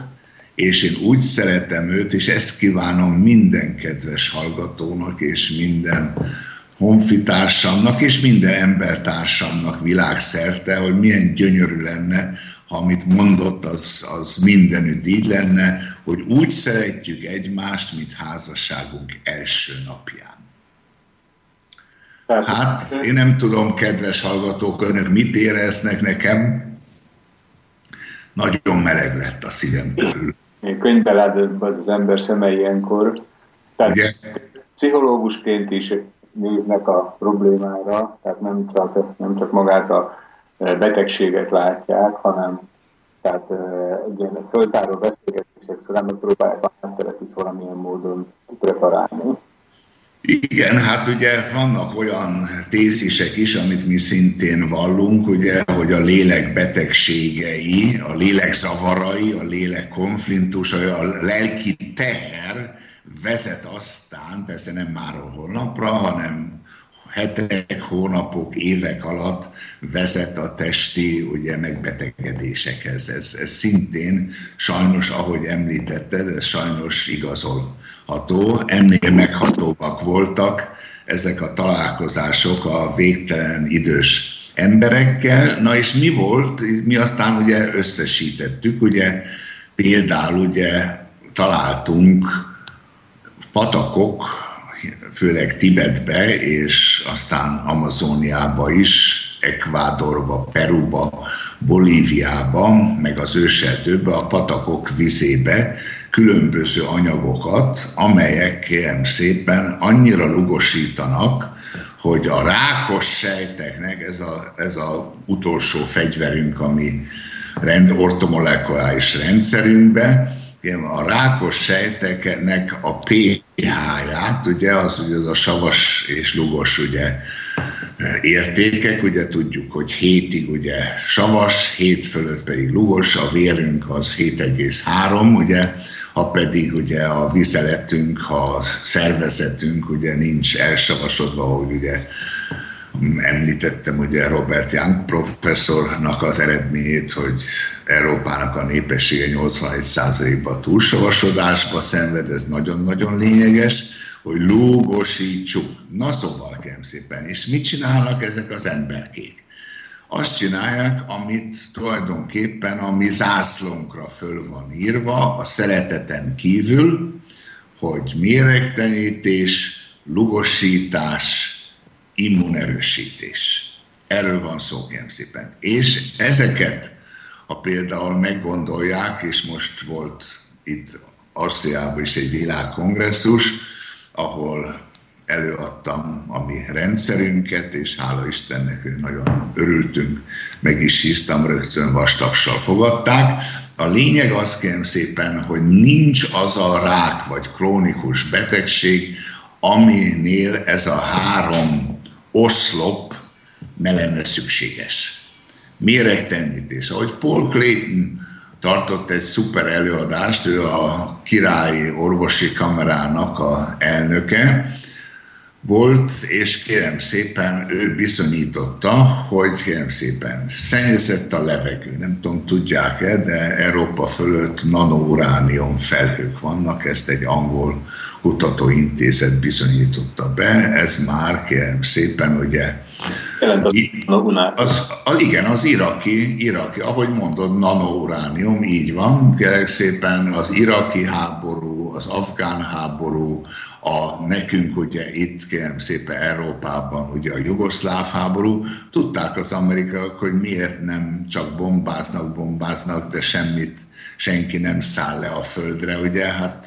és én úgy szeretem őt, és ezt kívánom minden kedves hallgatónak, és minden honfitársamnak, és minden embertársamnak világszerte, hogy milyen gyönyörű lenne, ha amit mondott, az, az mindenütt így lenne, hogy úgy szeretjük egymást, mint házasságunk első napján. Hát, én nem tudom, kedves hallgatók, önök mit éreznek nekem? Nagyon meleg lett a szívem körül. Könyvbe ládod az ember szeme ilyenkor. Tehát ugye? Pszichológusként is néznek a problémára, tehát nem csak, nem csak magát a betegséget látják, hanem tehát ugye a föltáró beszélgetések során megpróbálják átteret is valamilyen módon preparálni. Igen, hát ugye vannak olyan tézisek is, amit mi szintén vallunk, ugye, hogy a lélek betegségei, a lélek zavarai, a lélek konfliktusai, a lelki teher vezet aztán, persze nem máról holnapra, hanem hetek, hónapok, évek alatt vezet a testi ugye, megbetegedésekhez. Ez, ez szintén sajnos, ahogy említetted, ez sajnos igazol. Ható, ennél meghatóbbak voltak ezek a találkozások a végtelen idős emberekkel. Na és mi volt? Mi aztán ugye összesítettük, ugye például ugye találtunk patakok, főleg Tibetbe, és aztán Amazoniába is, Ekvádorba, Peruba, Bolíviába, meg az őserdőbe, a patakok vizébe, különböző anyagokat, amelyek kérem szépen annyira lugosítanak, hogy a rákos sejteknek, ez az ez a utolsó fegyverünk, ami rend, ortomolekuláris rendszerünkbe, a rákos sejteknek a pé há-ját, ugye az, ugye az a savas és lugos ugye, értékek, ugye tudjuk, hogy hétig ugye savas, hét fölött pedig lugos, a vérünk az hét egész három, ugye, ha pedig ugye a vizeletünk, ha a szervezetünk ugye nincs elsavasodva, ahogy ugye említettem ugye Robert Young professzornak az eredményét, hogy Európának a népessége nyolcvanegy százalékban túlsavasodásba szenved, ez nagyon-nagyon lényeges, hogy lúgosítsuk. Na szóval, kérem szépen, és mit csinálnak ezek az emberkék? Azt csinálják, amit tulajdonképpen a mi zászlónkra föl van írva, a szereteten kívül, hogy méregtenítés, lugosítás, immunerősítés. Erről van szó, kérem szépen. És ezeket, ha például meggondolják, és most volt itt Ausztriában is egy világkongresszus, ahol előadtam a mi rendszerünket, és hála Istennek, hogy nagyon örültünk, meg is hisztam, rögtön vastapssal fogadták. A lényeg az, kérem szépen, hogy nincs az a rák vagy krónikus betegség, aminél ez a három oszlop ne lenne szükséges. Méregtenítés. Ahogy Paul Clayton tartott egy szuper előadást, ő a királyi orvosi kamerának a elnöke volt, és kérem szépen ő bizonyította, hogy kérem szépen szennyezett a levegő. Nem tudom, tudják-e, de Európa fölött nanouránium felhők vannak, ezt egy angol kutatóintézet bizonyította be, ez már kérem szépen, ugye az, az, igen, az iraki, iraki, ahogy mondod, nanouránium, így van, kérlek szépen az iraki háború, az afgán háború, a nekünk ugye itt, kérem szépen Európában ugye a jugoszláv háború, tudták az amerikaiak, hogy miért nem csak bombáznak, bombáznak, de semmit, senki nem száll le a földre, ugye, hát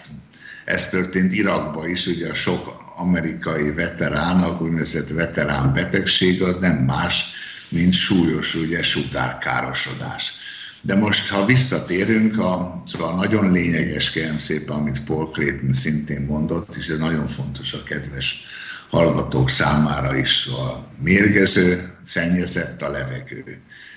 ez történt Irakban is, ugye sok amerikai veteránnak, úgynevezett veterán betegség, az nem más, mint súlyos ugye, sugárkárosodás. De most, ha visszatérünk, a, szóval nagyon lényeges, kérem szépen, amit Paul Clayton szintén mondott, és ez nagyon fontos a kedves hallgatók számára is, a mérgező, szennyezett a levegő.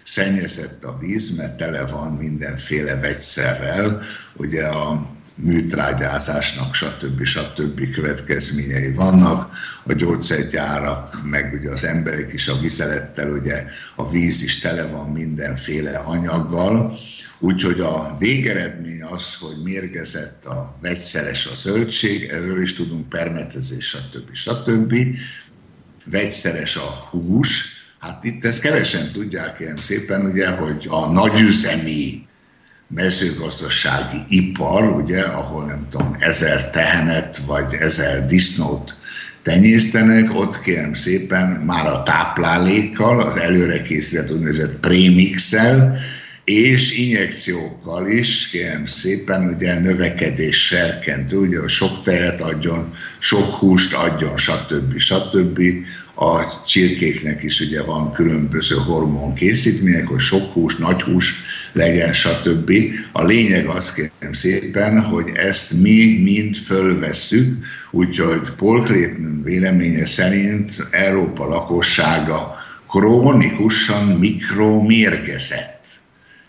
Szennyezett a víz, mert tele van mindenféle vegyszerrel, ugye a műtrágyázásnak stb. Stb. Következményei vannak, a gyógyszergyárak, meg ugye az emberek is a vizelettel, ugye a víz is tele van mindenféle anyaggal, úgyhogy a végeredmény az, hogy mérgezett a vegyszeres a zöldség, erről is tudunk, permetezés stb. Stb. Vegyszeres a hús, hát itt ezt kevesen tudják, kérem szépen, ugye, hogy a nagyüzemi mezőgazdasági ipar, ugye, ahol nem tudom, ezer tehenet vagy ezer disznót tenyésztenek, ott kérem szépen már a táplálékkal, az előre készített úgynevezett prémixel, és injekciókkal is, kérem szépen, ugye növekedés serkentő, ugye sok tejet adjon, sok húst adjon, stb. Stb. A csirkéknek is ugye van különböző hormon készítmények, hogy sok hús, nagy hús legyen, stb. A lényeg az, kérem szépen, hogy ezt mi mind fölvesszük, úgyhogy Paul Clayton véleménye szerint Európa lakossága krónikusan mikromérgezett.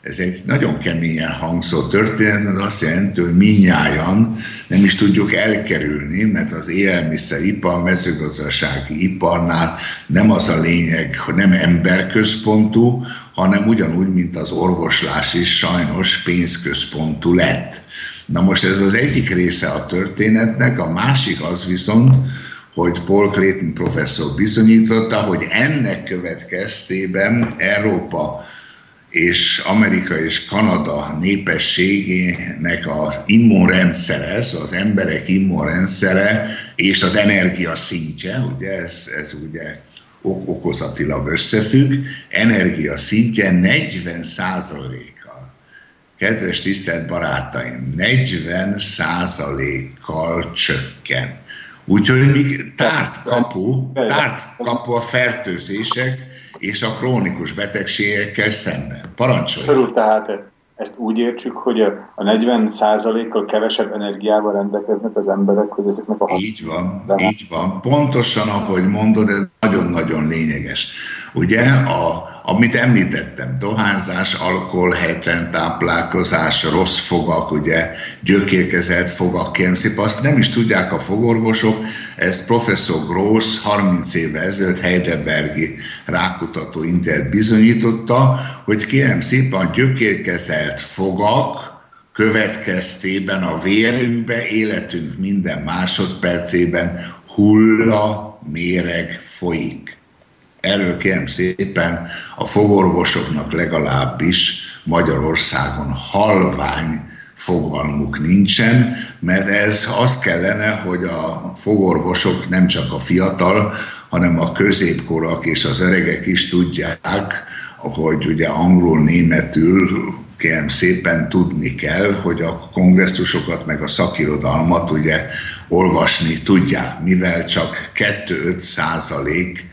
Ez egy nagyon keményen hangzó történet, mert azt jelenti, hogy mindnyájan nem is tudjuk elkerülni, mert az élelmiszeripar, mezőgazdasági iparnál nem az a lényeg, hogy nem emberközpontú, hanem ugyanúgy, mint az orvoslás is sajnos pénzközpontú lett. Na most ez az egyik része a történetnek, a másik az viszont, hogy Paul Clayton professzor bizonyította, hogy ennek következtében Európa és Amerika és Kanada népességének az immunrendszere, szóval az emberek immunrendszere és az energia szintje, ugye ez, ez ugye okozatilag összefügg, energia szintje negyven százalékkal. Kedves tisztelt barátaim, negyven százalékkal csökken. Úgyhogy még tárt kapu, tárt kapu a fertőzések és a krónikus betegségekkel szemben. Parancsolj! Körül tehát ezt úgy értsük, hogy a negyven százalékkal kevesebb energiával rendelkeznek az emberek, hogy ezeknek a... Így van, de... így van. Pontosan, ahogy mondod, ez nagyon-nagyon lényeges. Ugye, a, amit említettem, dohányzás, alkohol, helytelen táplálkozás, rossz fogak, ugye, gyökérkezelt fogak, kérem szépen, azt nem is tudják a fogorvosok, ez professzor Gross harminc éve ezelőtt heidelbergi rákutató intézet bizonyította, hogy kérem szépen a gyökérkezelt fogak következtében a vérünkbe, életünk minden másodpercében hulla méreg folyik. Erről kérem szépen a fogorvosoknak legalábbis Magyarországon halvány fogalmuk nincsen, mert ez az kellene, hogy a fogorvosok nem csak a fiatal, hanem a középkorak és az öregek is tudják, hogy ugye angolul, németül kérem szépen tudni kell, hogy a kongresszusokat meg a szakirodalmat ugye olvasni tudják, mivel csak kettő-öt százalék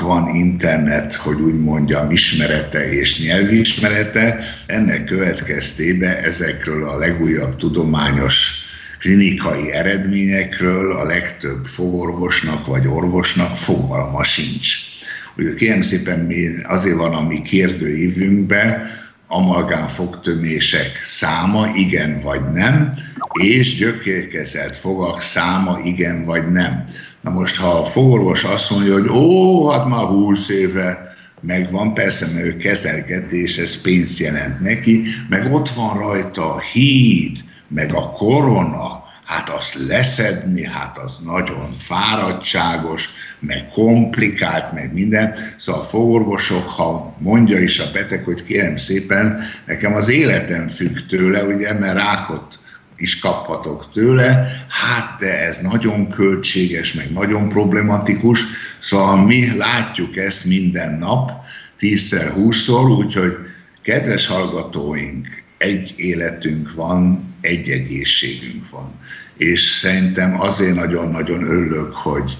van internet, hogy úgy mondjam, ismerete és nyelvismerete, ennek következtében ezekről a legújabb tudományos klinikai eredményekről a legtöbb fogorvosnak vagy orvosnak fogalma sincs. Ugye kérem szépen azért van a mi kérdőívünkben amalgám fogtömések száma, igen vagy nem, és gyökérkezett fogak száma, igen vagy nem. Na most, ha a fogorvos azt mondja, hogy ó, hát már húsz éve megvan, persze, mert ő kezelgetés, ez pénzt jelent neki, meg ott van rajta a híd, meg a korona, hát azt leszedni, hát az nagyon fáradtságos, meg komplikált, meg minden. Szóval a fogorvosok, ha mondja is a beteg, hogy kérem szépen, nekem az életem függ tőle, ugye, mert rákot is kaphatok tőle, hát de ez nagyon költséges, meg nagyon problematikus, szóval mi látjuk ezt minden nap, tízszer, húszszor, úgyhogy kedves hallgatóink, egy életünk van, egy egészségünk van. És szerintem azért nagyon-nagyon örülök, hogy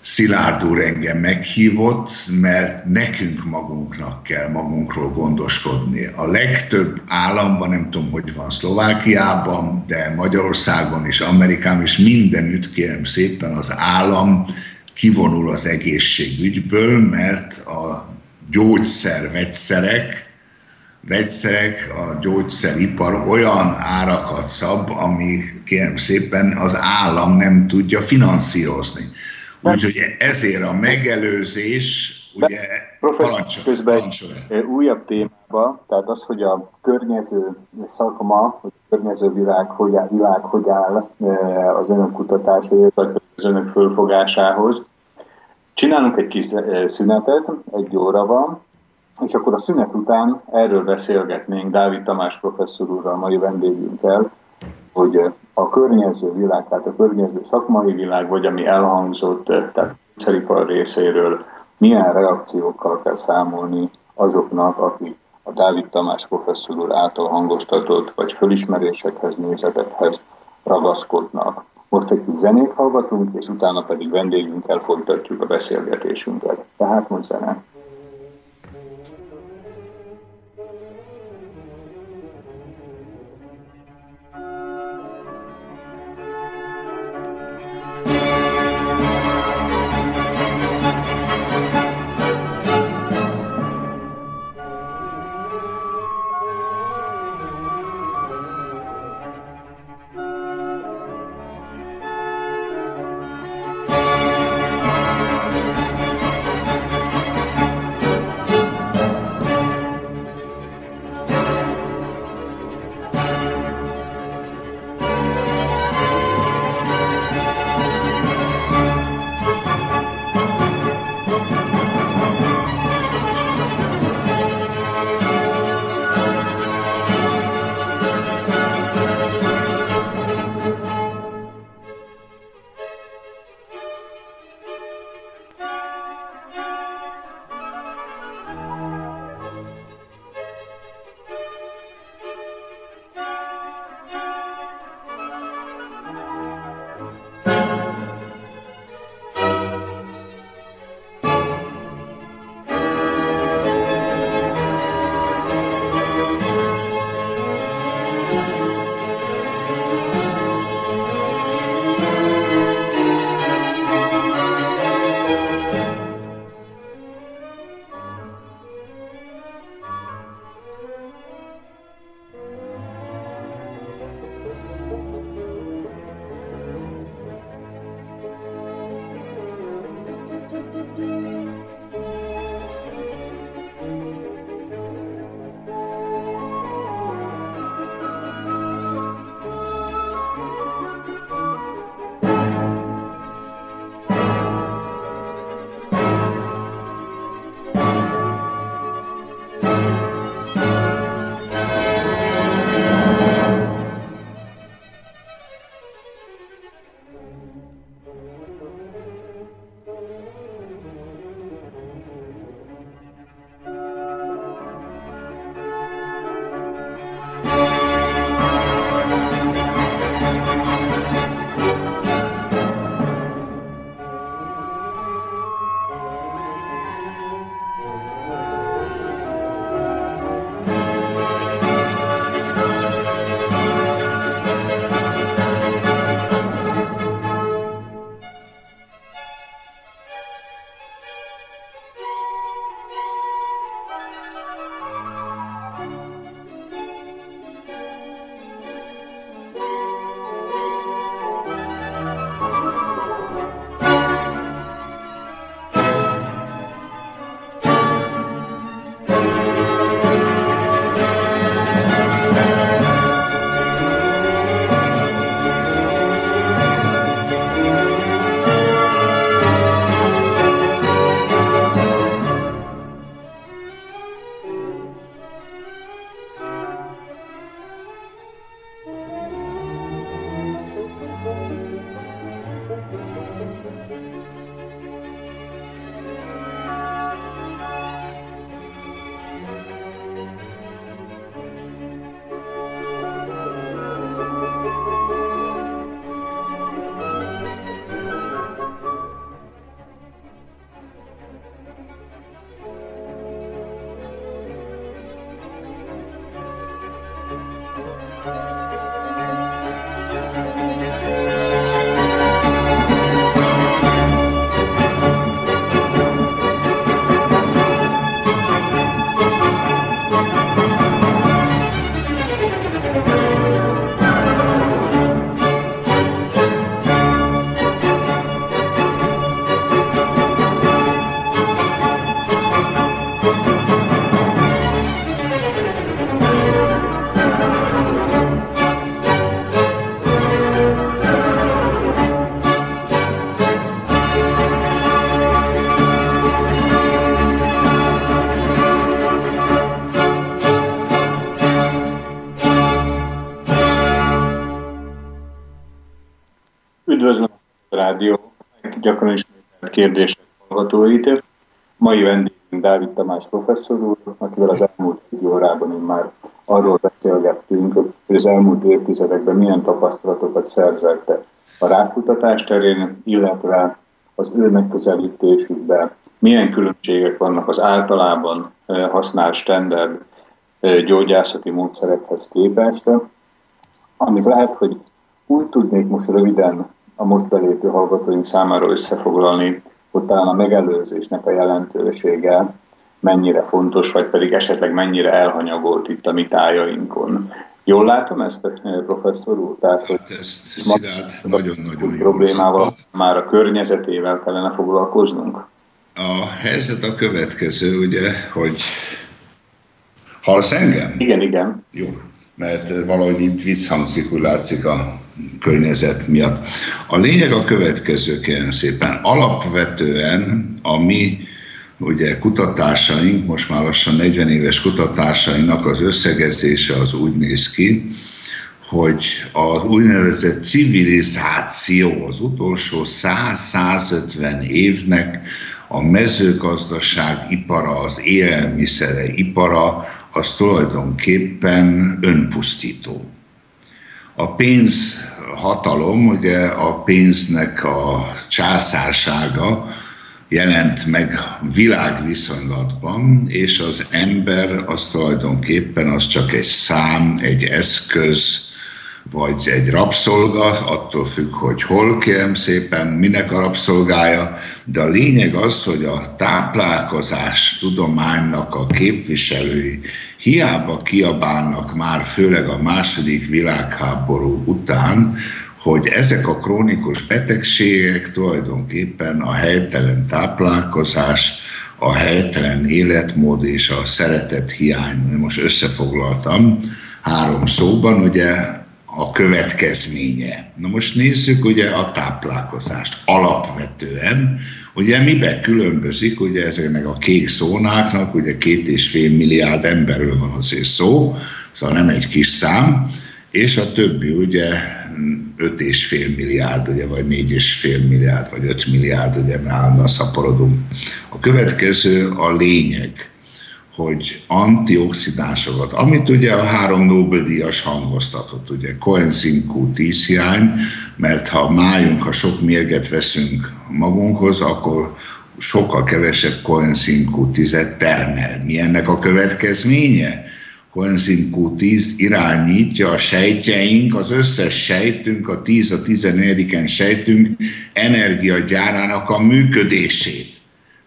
Szilárd úr engem meghívott, mert nekünk magunknak kell magunkról gondoskodni. A legtöbb államban, nem tudom, hogy van Szlovákiában, de Magyarországon és Amerikában is mindenütt, kérem szépen, az állam kivonul az egészségügyből, mert a gyógyszer, vegyszerek, vegyszerek, a gyógyszeripar olyan árakat szab, ami, kérem szépen, az állam nem tudja finanszírozni. Úgyhogy ezért a megelőzés, ugye, parancsol, közben újabb témába, tehát az, hogy a környező szakma, a környező világ hogy áll, világ, hogy áll az önök kutatásáért, az önök fölfogásához. Csinálunk egy kis szünetet, egy óra van, és akkor a szünet után erről beszélgetnénk Dávid Tamás professzor úrral, mai vendégünkkel, hogy a környező világ, tehát a környező szakmai világ, vagy ami elhangzott, tehát gyógyszeripar részéről, milyen reakciókkal kell számolni azoknak, akik a Dávid Tamás professzor úr által hangoztatott, vagy fölismerésekhez, nézetekhez ragaszkodnak. Most egy kis zenét hallgatunk, és utána pedig vendégünkkel folytatjuk a beszélgetésünket. Tehát most zene. gyakran ismételt kérdések hallgatóit. Mai vendégünk Dávid Tamás professzor úr, akivel az elmúlt egy órában én már arról beszélgettünk, hogy az elmúlt évtizedekben milyen tapasztalatokat szerzett a rákkutatás terén, illetve az ő megközelítésükben milyen különbségek vannak az általában használt standard gyógyászati módszerekhez képest, amit lehet, hogy úgy tudnék most röviden a most belépő hallgatóink számára összefoglalni, hogy talán a megelőzésnek a jelentősége mennyire fontos, vagy pedig esetleg mennyire elhanyagolt itt a mi tájainkon. Jól látom ezt, professzor úr? Tehát, hogy hát ezt Szilárd nagyon-nagyon jól problémával látta. Már a környezetével kellene foglalkoznunk? A helyzet a következő, ugye, hogy hallasz engem? Igen, igen. Jó, mert valahogy itt visszhangzik, úgy látszik a környezet miatt. A lényeg a következő, kérem szépen. Alapvetően a mi ugye kutatásaink, most már lassan negyven éves kutatásainak az összegezése az úgy néz ki, hogy az úgynevezett civilizáció az utolsó száz-százötven évnek a mezőgazdaság ipara, az élelmiszere ipara, az tulajdonképpen önpusztító. A pénzhatalom, ugye a pénznek a császársága jelent meg világviszonylatban, és az ember az tulajdonképpen az csak egy szám, egy eszköz, vagy egy rabszolga, attól függ, hogy hol, kérem szépen, minek a rabszolgája, de a lényeg az, hogy a táplálkozás tudománynak a képviselői hiába kiabálnak már, főleg a második világháború után, hogy ezek a krónikus betegségek tulajdonképpen a helytelen táplálkozás, a helytelen életmód és a szeretet hiány. Most összefoglaltam három szóban, ugye, a következménye. Na most nézzük ugye a táplálkozást. Alapvetően, ugye miben különbözik, ugye ezeknek a kék szónáknak, ugye két és fél milliárd emberről van azért szó, szóval nem egy kis szám, és a többi ugye öt és fél milliárd, ugye, vagy négy és fél milliárd, vagy öt milliárd, ugye, mert állandóan szaporodunk. A következő a lényeg, hogy antioxidánsokat, amit ugye a három Nobel-díjas hangoztatott, ugye koenzim Q tíz hiány, mert ha májunk, ha sok mérget veszünk magunkhoz, akkor sokkal kevesebb koenzim Q tíz termel. Mi ennek a következménye? Koenzim Q tíz irányítja a sejtjeink, az összes sejtünk, a tíz a tizennegyediken sejtünk energiagyárának a működését.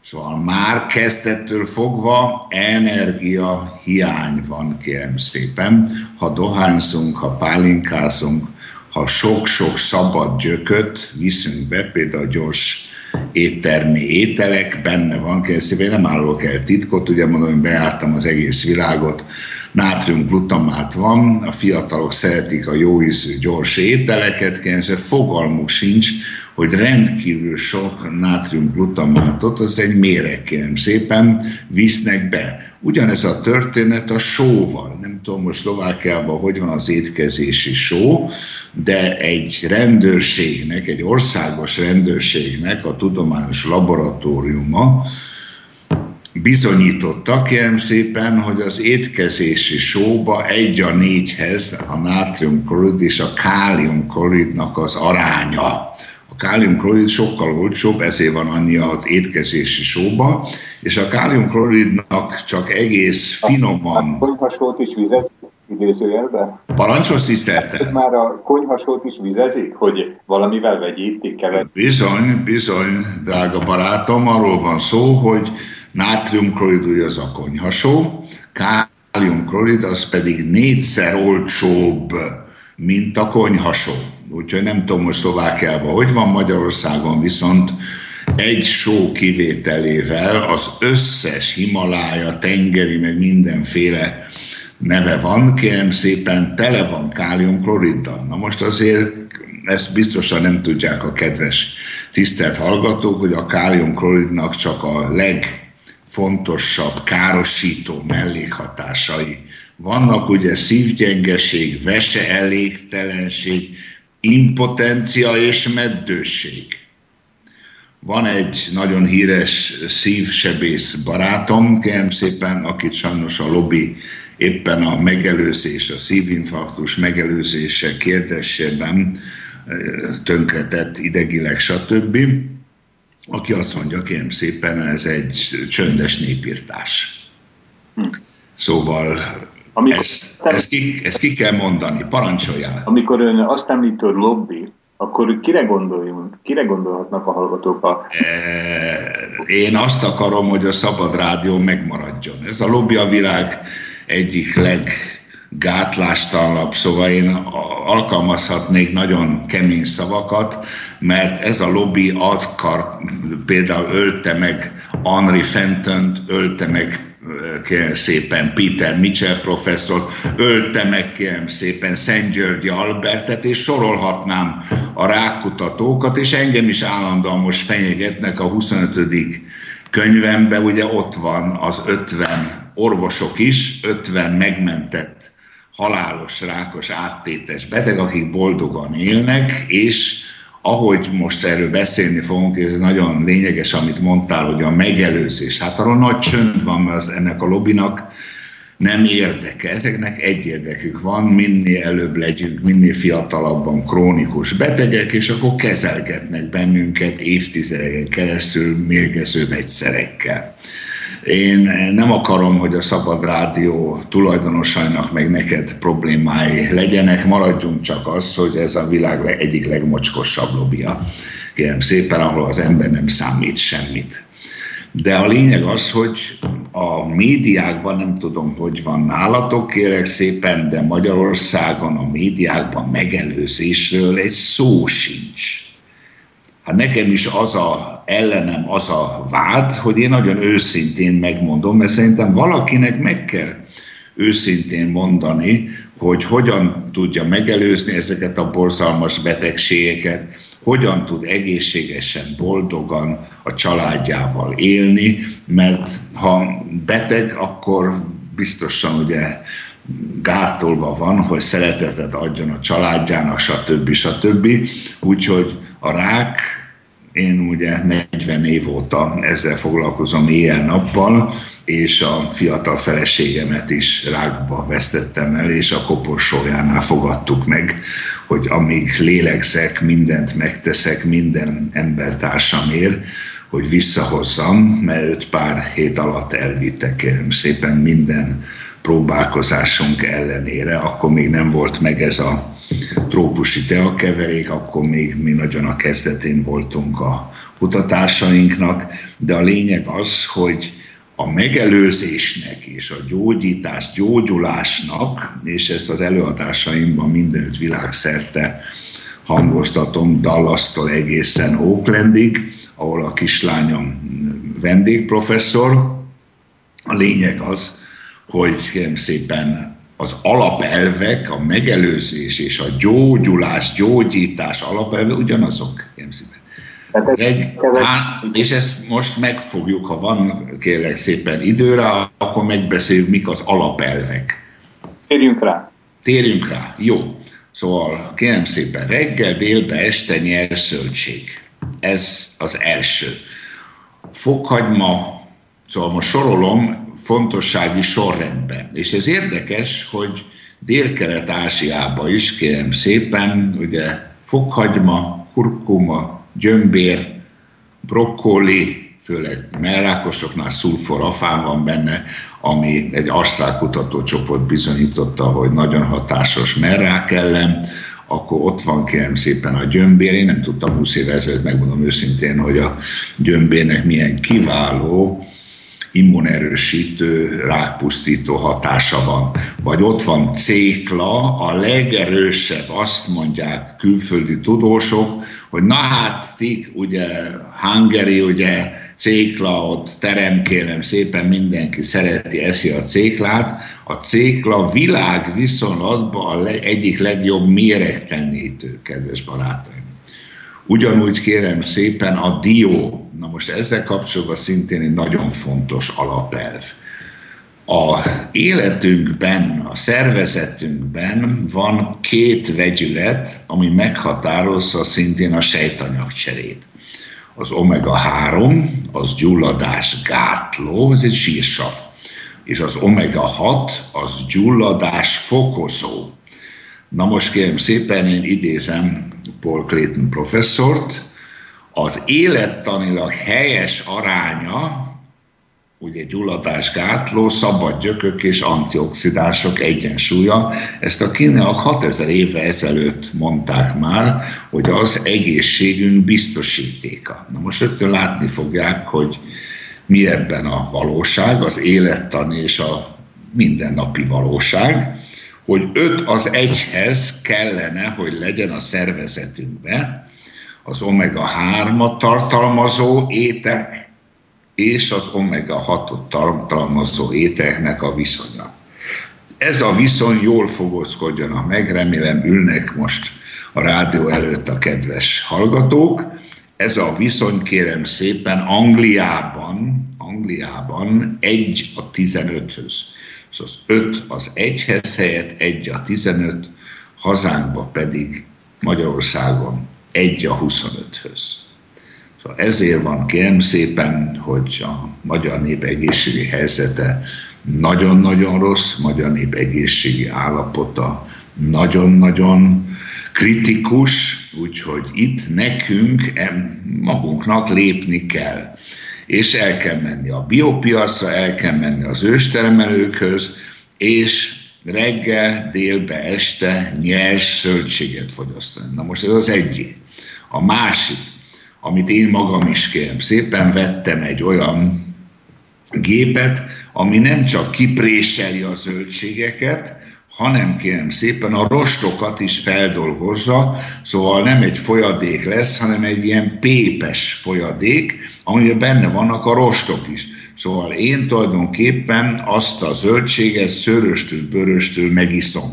Szóval már kezdettől fogva energia hiány van, kérem szépen. Ha dohányzunk, ha pálinkázunk, ha sok-sok szabad gyököt viszünk be, például gyors éttermi ételek, benne van, kérem szépen, én nem állok el titkot, ugye mondom, hogy bejártam az egész világot, nátriumglutamát van, a fiatalok szeretik a jó ízű gyors ételeket, kényszer fogalmuk sincs, hogy rendkívül sok nátriumglutamátot, az egy méreg, kérem szépen, visznek be. Ugyanez a történet a sóval. Nem tudom, most Szlovákiában hogy van az étkezési só, de egy rendőrségnek, egy országos rendőrségnek a tudományos laboratóriuma bizonyítottak, kérem szépen, hogy az étkezési sóba egy a négyhez a nátriumklorid és a káliumkloridnak az aránya. A káliumklorid sokkal olcsóbb, ezért van annyi az étkezési sóba, és a káliumkloridnak csak egész finoman... A konyhasót is vizezik, idézőjelben? Parancsolsz tiszteltel! Már a konyhasót is vizezik, hogy valamivel vegyítik, keverik? Bizony, bizony, drága barátom, arról van szó, hogy nátriumklorid az a konyhasó, káliumklorid az pedig négyszer olcsóbb, mint a konyhasó. Úgyhogy nem tudom, hogy Szlovákiában hogy van, Magyarországon viszont egy só kivételével az összes Himalája, tengeri, meg mindenféle neve van, kérem szépen, tele van káliumkloriddal. Na most azért ezt biztosan nem tudják a kedves tisztelt hallgatók, hogy a káliumkloridnak csak a leg fontosabb, károsító mellékhatásai vannak, ugye szívgyengeség, veseelégtelenség, impotencia és meddőség. Van egy nagyon híres szívsebész barátom, kérem szépen, akit sajnos a lobby éppen a megelőzés, a szívinfarktus megelőzése kérdésében tönkretett idegileg, stb. Aki azt mondja, kérem szépen, ez egy csöndes népirtás. Hm. Szóval ezt, ezt, ki, ezt ki kell mondani, parancsoljál. Amikor ön azt említ, hogy lobby, akkor kire gondoljunk? Kire gondolhatnak a hallgatók? A... Én azt akarom, hogy a Szabad Rádió megmaradjon. Ez a lobby a világ egyik leggátlástalanabb, szóval én alkalmazhatnék nagyon kemény szavakat, mert ez a lobby adkar, például ölte meg Henry Fentont, ölte meg kérem szépen Peter Mitchell professzor, ölte meg kérem szépen Szent György Albertet, és sorolhatnám a rákkutatókat, és engem is állandóan most fenyegetnek a huszonötödik könyvemben, ugye ott van az ötven orvosok is, ötven megmentett halálos rákos áttétes beteg, akik boldogan élnek, és ahogy most erről beszélni fogunk, ez nagyon lényeges, amit mondtál, hogy a megelőzés. Hát arra nagy csönd van, mert ennek a lobbinak nem érdeke. Ezeknek egy érdekük van, minél előbb legyünk, minél fiatalabban krónikus betegek, és akkor kezelgetnek bennünket évtizedeken keresztül mérgező vegyszerekkel. Én nem akarom, hogy a Szabad Rádió tulajdonosainak meg neked problémái legyenek, maradjunk csak az, hogy ez a világ egyik legmocskosabb lobbija. Kérem szépen, ahol az ember nem számít semmit. De a lényeg az, hogy a médiákban, nem tudom, hogy van nálatok, kérek szépen, de Magyarországon a médiákban megelőzésről egy szó sincs. Hát nekem is az a ellenem az a vád, hogy én nagyon őszintén megmondom, mert szerintem valakinek meg kell őszintén mondani, hogy hogyan tudja megelőzni ezeket a borzalmas betegségeket, hogyan tud egészségesen, boldogan a családjával élni, mert ha beteg, akkor biztosan ugye gátolva van, hogy szeretetet adjon a családjának, stb. stb. Úgyhogy a rák, én ugye negyven év óta ezzel foglalkozom éjjel-nappal, és a fiatal feleségemet is rákba vesztettem el, és a koporsójánál fogadtuk meg, hogy amíg lélegzek, mindent megteszek minden embertársamért, hogy visszahozzam, mert őt pár hét alatt elvittek, kérem szépen, minden próbálkozásunk ellenére. Akkor még nem volt meg ez a trópusi teakeverék, akkor még mi nagyon a kezdetén voltunk a kutatásainknak, de a lényeg az, hogy a megelőzésnek és a gyógyítás, gyógyulásnak, és ezt az előadásaimban mindenütt világszerte hangoztatom, Dallastól egészen Oaklandig, ahol a kislányom vendégprofesszor, a lényeg az, hogy kérem szépen az alapelvek, a megelőzés és a gyógyulás, gyógyítás alapelve ugyanazok, kérem szépen. Meg, hát, és ezt most megfogjuk, ha van, kérlek szépen, időre, akkor megbeszéljük, mik az alapelvek. Térjünk rá. Térjünk rá, jó. Szóval kérem szépen, reggel, délbe, este nyers zöldség. Ez az első. Fokhagyma, szóval most sorolom, fontossági sorrendben. És ez érdekes, hogy Délkelet-Ázsiában is, kérem szépen, ugye fokhagyma, kurkuma, gyömbér, brokkoli, főleg mellrákosoknál szulforafán van benne, ami egy ausztrál kutatócsoport bizonyította, hogy nagyon hatásos mellrák ellen, akkor ott van, kérem szépen, a gyömbér. Én nem tudtam húsz évvel ezelőtt, megmondom őszintén, hogy a gyömbérnek milyen kiváló immunerősítő, rákpusztító hatása van. Vagy ott van cékla, a legerősebb, azt mondják külföldi tudósok, hogy na hát, tík, ugye, Hungary, ugye, cékla, ott terem, kérem szépen, mindenki szereti, eszi a céklát. A cékla világviszonylatban egyik legjobb méregtelenítő, kedves barátaim. Ugyanúgy, kérem szépen, a dió. Na most ezzel kapcsolatban szintén egy nagyon fontos alapelv. A életünkben, a szervezetünkben van két vegyület, ami meghatározza szintén a sejtanyagcserét. Az omega három, az gyulladásgátló, ez egy sírsav. És az omega hat, az gyulladásfokozó. Na most kérem szépen, én idézem Paul Clayton professzort, az élettanilag helyes aránya, ugye gyulladásgátló, szabad gyökök és antioxidánsok egyensúlya. Ezt a kínaiak hatezer éve ezelőtt mondták már, hogy az egészségünk biztosítéka. Na most rögtön látni fogják, hogy mi ebben a valóság, az élettan és a mindennapi valóság, hogy öt az egyhez kellene, hogy legyen a szervezetünkben az omega hármat tartalmazó ételek és az omega hatot tartalmazó ételeknek a viszonya. Ez a viszony jól fogózkodjanak meg, remélem ülnek most a rádió előtt a kedves hallgatók. Ez a viszony, kérem szépen, Angliában, Angliában egy a tizenöthöz. Szóval öt az egyhez helyett egy a tizenöt, hazánkban pedig Magyarországon egy a huszonöthöz. Szóval ezért van, kérem szépen, hogy a magyar nép egészségi helyzete nagyon-nagyon rossz, magyar nép egészségi állapota nagyon-nagyon kritikus, úgyhogy itt nekünk, magunknak lépni kell. És el kell menni a biopiacra, el kell menni az őstermelőkhöz, és reggel, délbe, este nyers zöldséget fogyasztani. Na most ez az egyik. A másik, amit én magam is, kérem szépen, vettem egy olyan gépet, ami nem csak kipréseli a zöldségeket, hanem, kérem szépen, a rostokat is feldolgozza, szóval nem egy folyadék lesz, hanem egy ilyen pépes folyadék, amiben benne vannak a rostok is. Szóval én tulajdonképpen azt a zöldséget szőröstül, bőröstül megiszom.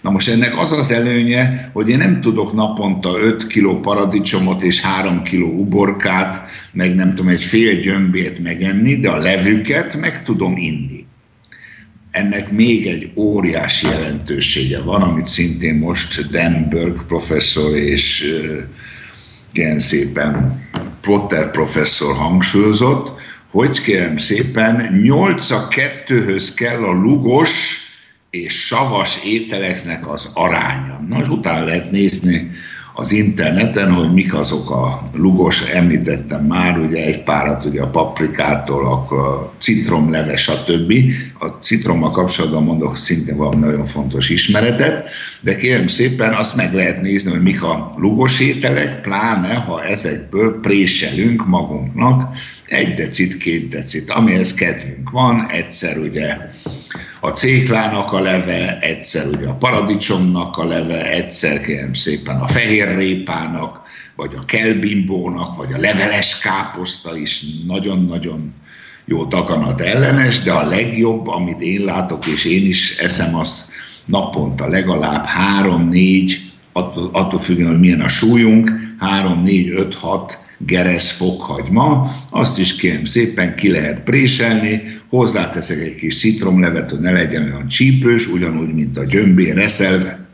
Na most ennek az az előnye, hogy én nem tudok naponta öt kiló paradicsomot és három kiló uborkát, meg nem tudom, egy fél gyömbért megenni, de a levüket meg tudom inni. Ennek még egy óriási jelentősége van, amit szintén most Dan Burke professzor és kérem szépen Potter professzor hangsúlyozott, hogy kérem szépen nyolc a kettőhöz kell a lugos és savas ételeknek az aránya. Na, és utána lehet nézni az interneten, hogy mik azok a lugos, említettem már, ugye egy párat ugye a paprikától, a citromleve, stb. A citrommal kapcsolatban mondok szintén valami nagyon fontos ismeretet, de kérem szépen azt meg lehet nézni, hogy mik a lugos ételek, pláne ha ezekből préselünk magunknak egy decit, két decit, amihez kedvünk van, egyszer ugye a céklának a leve, egyszer ugye a paradicsomnak a leve, egyszer kérem szépen a fehérrépának, vagy a kelbimbónak, vagy a leveles káposzta is nagyon-nagyon jó daganat ellenes, de a legjobb, amit én látok, és én is eszem azt naponta legalább három-négy, attól, attól függően, hogy milyen a súlyunk, három, négy, öt, hat gerez fokhagyma, azt is kérem szépen ki lehet préselni, hozzáteszek egy kis citromlevet, hogy ne legyen olyan csípős, ugyanúgy, mint a gyömbén reszelve,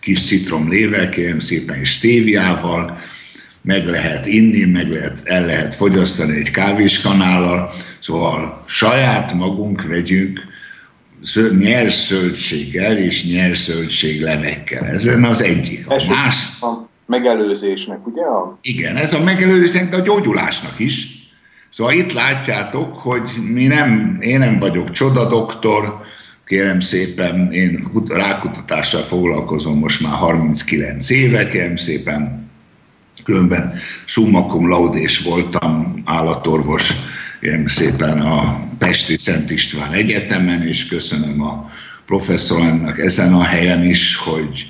kis citromlével, kérem szépen, és stéviával, meg lehet inni, meg lehet, el lehet fogyasztani egy kávéskanállal, szóval saját magunk vegyünk nyers zöldséggel és nyers zöldséglevekkel. Ez lenne az egyik. A más... megelőzésnek, ugye? Igen, ez a megelőzésnek, de a gyógyulásnak is. Szóval itt látjátok, hogy mi nem, én nem vagyok csodadoktor, kérem szépen, én rákutatással foglalkozom most már harminckilenc éve, kérem szépen, különben summa cum laude és voltam állatorvos, kérem szépen a Pesti Szent István Egyetemen, és köszönöm a professzorának ezen a helyen is, hogy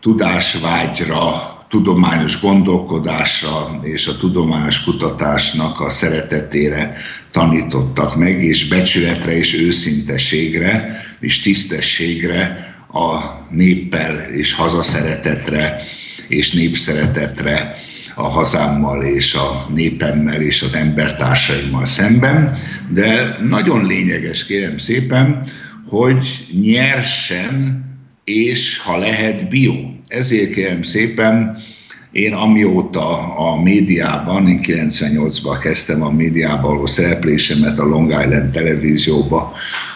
tudásvágyra, tudományos gondolkodásra és a tudományos kutatásnak a szeretetére tanítottak meg, és becsületre és őszinteségre és tisztességre, a néppel és hazaszeretetre és népszeretetre a hazámmal és a népemmel és az embertársaimmal szemben. De nagyon lényeges, kérem szépen, hogy nyersen és ha lehet bio. Ezért kérem szépen Én amióta a médiában, én kilencvennyolcban kezdtem a médiában való szereplésemet a Long Island televízióba,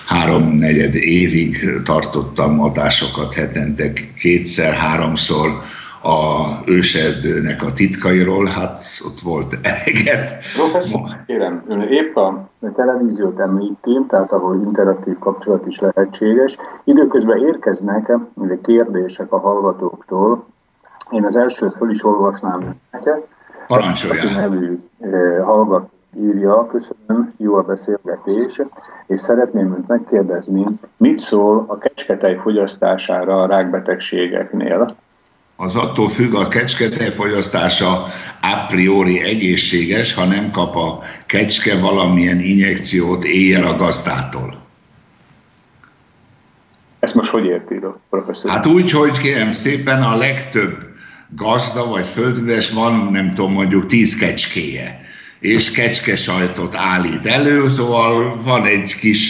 háromnegyed évig tartottam adásokat hetente, kétszer-háromszor a őserdőnek a titkairól, hát ott volt eleget. Professzor, kérem, ön épp a televíziót említi, tehát ahol interaktív kapcsolat is lehetséges. Időközben érkeznek kérdések a hallgatóktól. Én az elsőt föl is olvasnám neked. Parancsoljál! A nevű hallgató írja, köszönöm, jó a beszélgetés, és szeretném önt megkérdezni, mit szól a kecsketej fogyasztására a rákbetegségeknél? Az attól függ, a kecsketej fogyasztása a priori egészséges, ha nem kap a kecske valamilyen injekciót éjjel a gazdától. Ezt most hogy érti, professzor? Hát úgy, hogy kérem szépen a legtöbb gazda vagy földműves van, nem tudom, mondjuk tíz kecskéje, és kecskesajtot állít elő, szóval van egy kis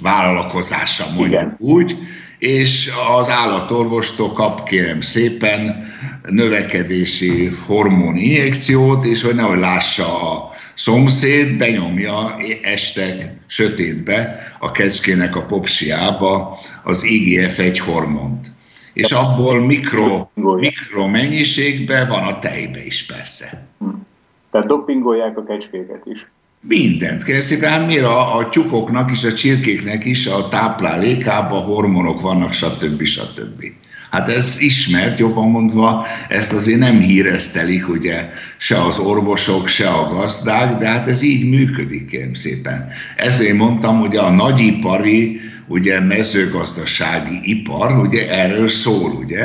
vállalkozása, mondjuk igen, úgy, és az állatorvostól kap, kérem szépen, növekedési hormon injekciót, és hogy nehogy lássa a szomszéd, benyomja este sötétbe a kecskének a popsiába az I G F egy hormont. És abból mikro, mikro mennyiségben van a tejbe is, persze. Tehát dopingolják a kecskéket is. Mindent kérdezik, hát miért a, a tyúkoknak is, a csirkéknek is a táplálékában hormonok vannak, stb. Stb. Hát ez ismert, jobban mondva, ezt azért nem híresztelik ugye se az orvosok, se a gazdák, de hát ez így működik, kérem szépen. Ezért mondtam, hogy a nagyipari, ugye mezőgazdasági ipar, ugye erről szól, ugye,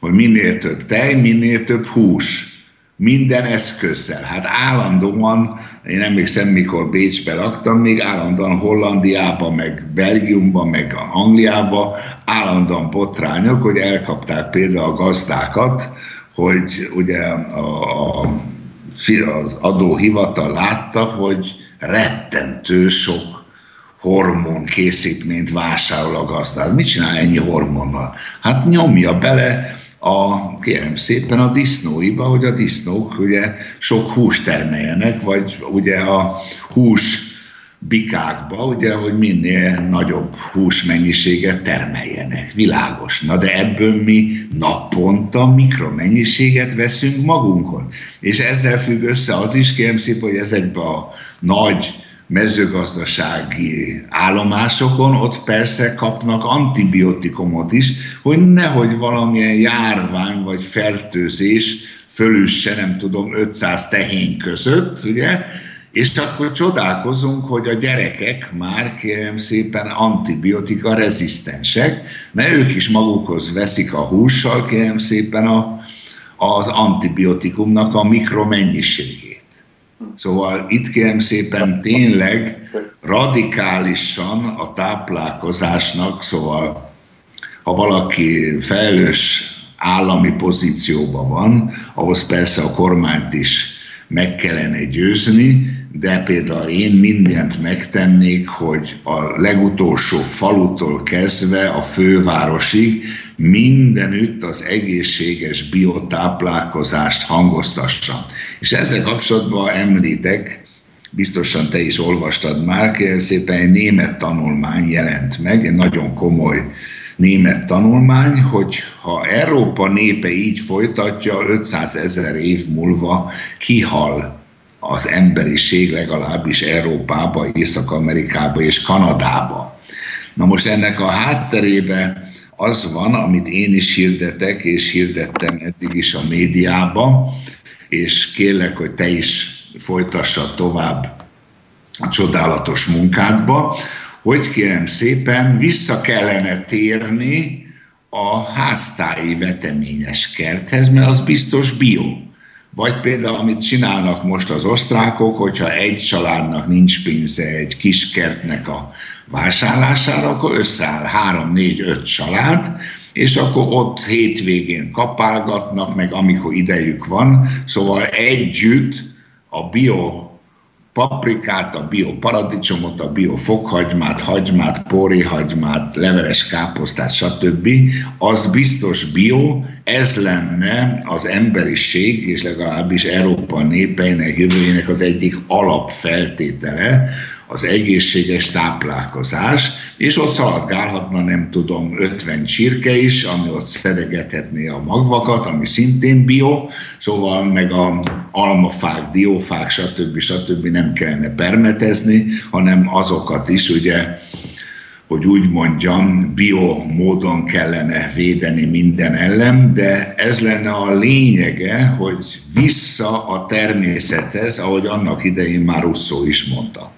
hogy minél több tej, minél több hús. Minden eszközzel. Hát állandóan, én emlékszem, mikor Bécsbe laktam, még állandóan Hollandiában, meg Belgiumban, meg Angliában állandóan botrányok, hogy elkapták például a gazdákat, hogy ugye a, a, az adóhivatal látta, hogy rettentő sok hormon készítményt vásárol a gazdát. Mit csinál ennyi hormonnal? Hát nyomja bele a, kérem szépen, a disznóiba, hogy a disznók ugye sok húst termeljenek, vagy ugye a hús bikákba, ugye, hogy minél nagyobb húsmennyiséget termeljenek. Világos. Na de ebből mi naponta mikromennyiséget veszünk magunkon. És ezzel függ össze az is, kérem szépen, hogy ezekben a nagy mezőgazdasági állomásokon, ott persze kapnak antibiotikumot is, hogy nehogy valamilyen járvány vagy fertőzés fölüsse, nem tudom, ötszáz tehén között, ugye? És akkor csodálkozunk, hogy a gyerekek már, kérem szépen, antibiotika rezisztensek, mert ők is magukhoz veszik a hússal, kérem szépen, a, az antibiotikumnak a mikromennyiségét. Szóval itt kérem szépen tényleg radikálisan a táplálkozásnak, szóval ha valaki felelős állami pozícióban van, ahhoz persze a kormányt is meg kellene győzni, de például én mindent megtennék, hogy a legutolsó falutól kezdve a fővárosig mindenütt az egészséges biotáplálkozást hangoztassam. És ezzel kapcsolatban említek, biztosan te is olvastad már, kérlek szépen, egy német tanulmány jelent meg, egy nagyon komoly német tanulmány, hogy ha Európa népe így folytatja, ötszázezer év múlva kihal az emberiség, legalábbis Európába, Észak-Amerikába és Kanadába. Na most ennek a hátterében az van, amit én is hirdetek, és hirdettem eddig is a médiában, és kérlek, hogy te is folytassad tovább a csodálatos munkádba, hogy kérem szépen vissza kellene térni a háztáji veteményes kerthez, mert az biztos bio. Vagy például, amit csinálnak most az osztrákok, hogyha egy családnak nincs pénze egy kis kertnek a vásárlására, akkor összeáll három, négy, öt család, és akkor ott hétvégén kapálgatnak, meg amikor idejük van, szóval együtt a bio paprikát, a bio paradicsomot, a bio fokhagymát, hagymát, póréhagymát, leveles káposztát, stb. Az biztos bio, ez lenne az emberiség, és legalábbis Európa népeinek jövőjének az egyik alapfeltétele, az egészséges táplálkozás, és ott szaladgálhatna, nem tudom, ötven csirke is, ami ott szedegethetné a magvakat, ami szintén bio, szóval meg a almafák, diófák, stb. stb. Nem kellene permetezni, hanem azokat is, ugye, hogy úgy mondjam, bio módon kellene védeni minden ellen, de ez lenne a lényege, hogy vissza a természethez, ahogy annak idején már Rousseau is mondta.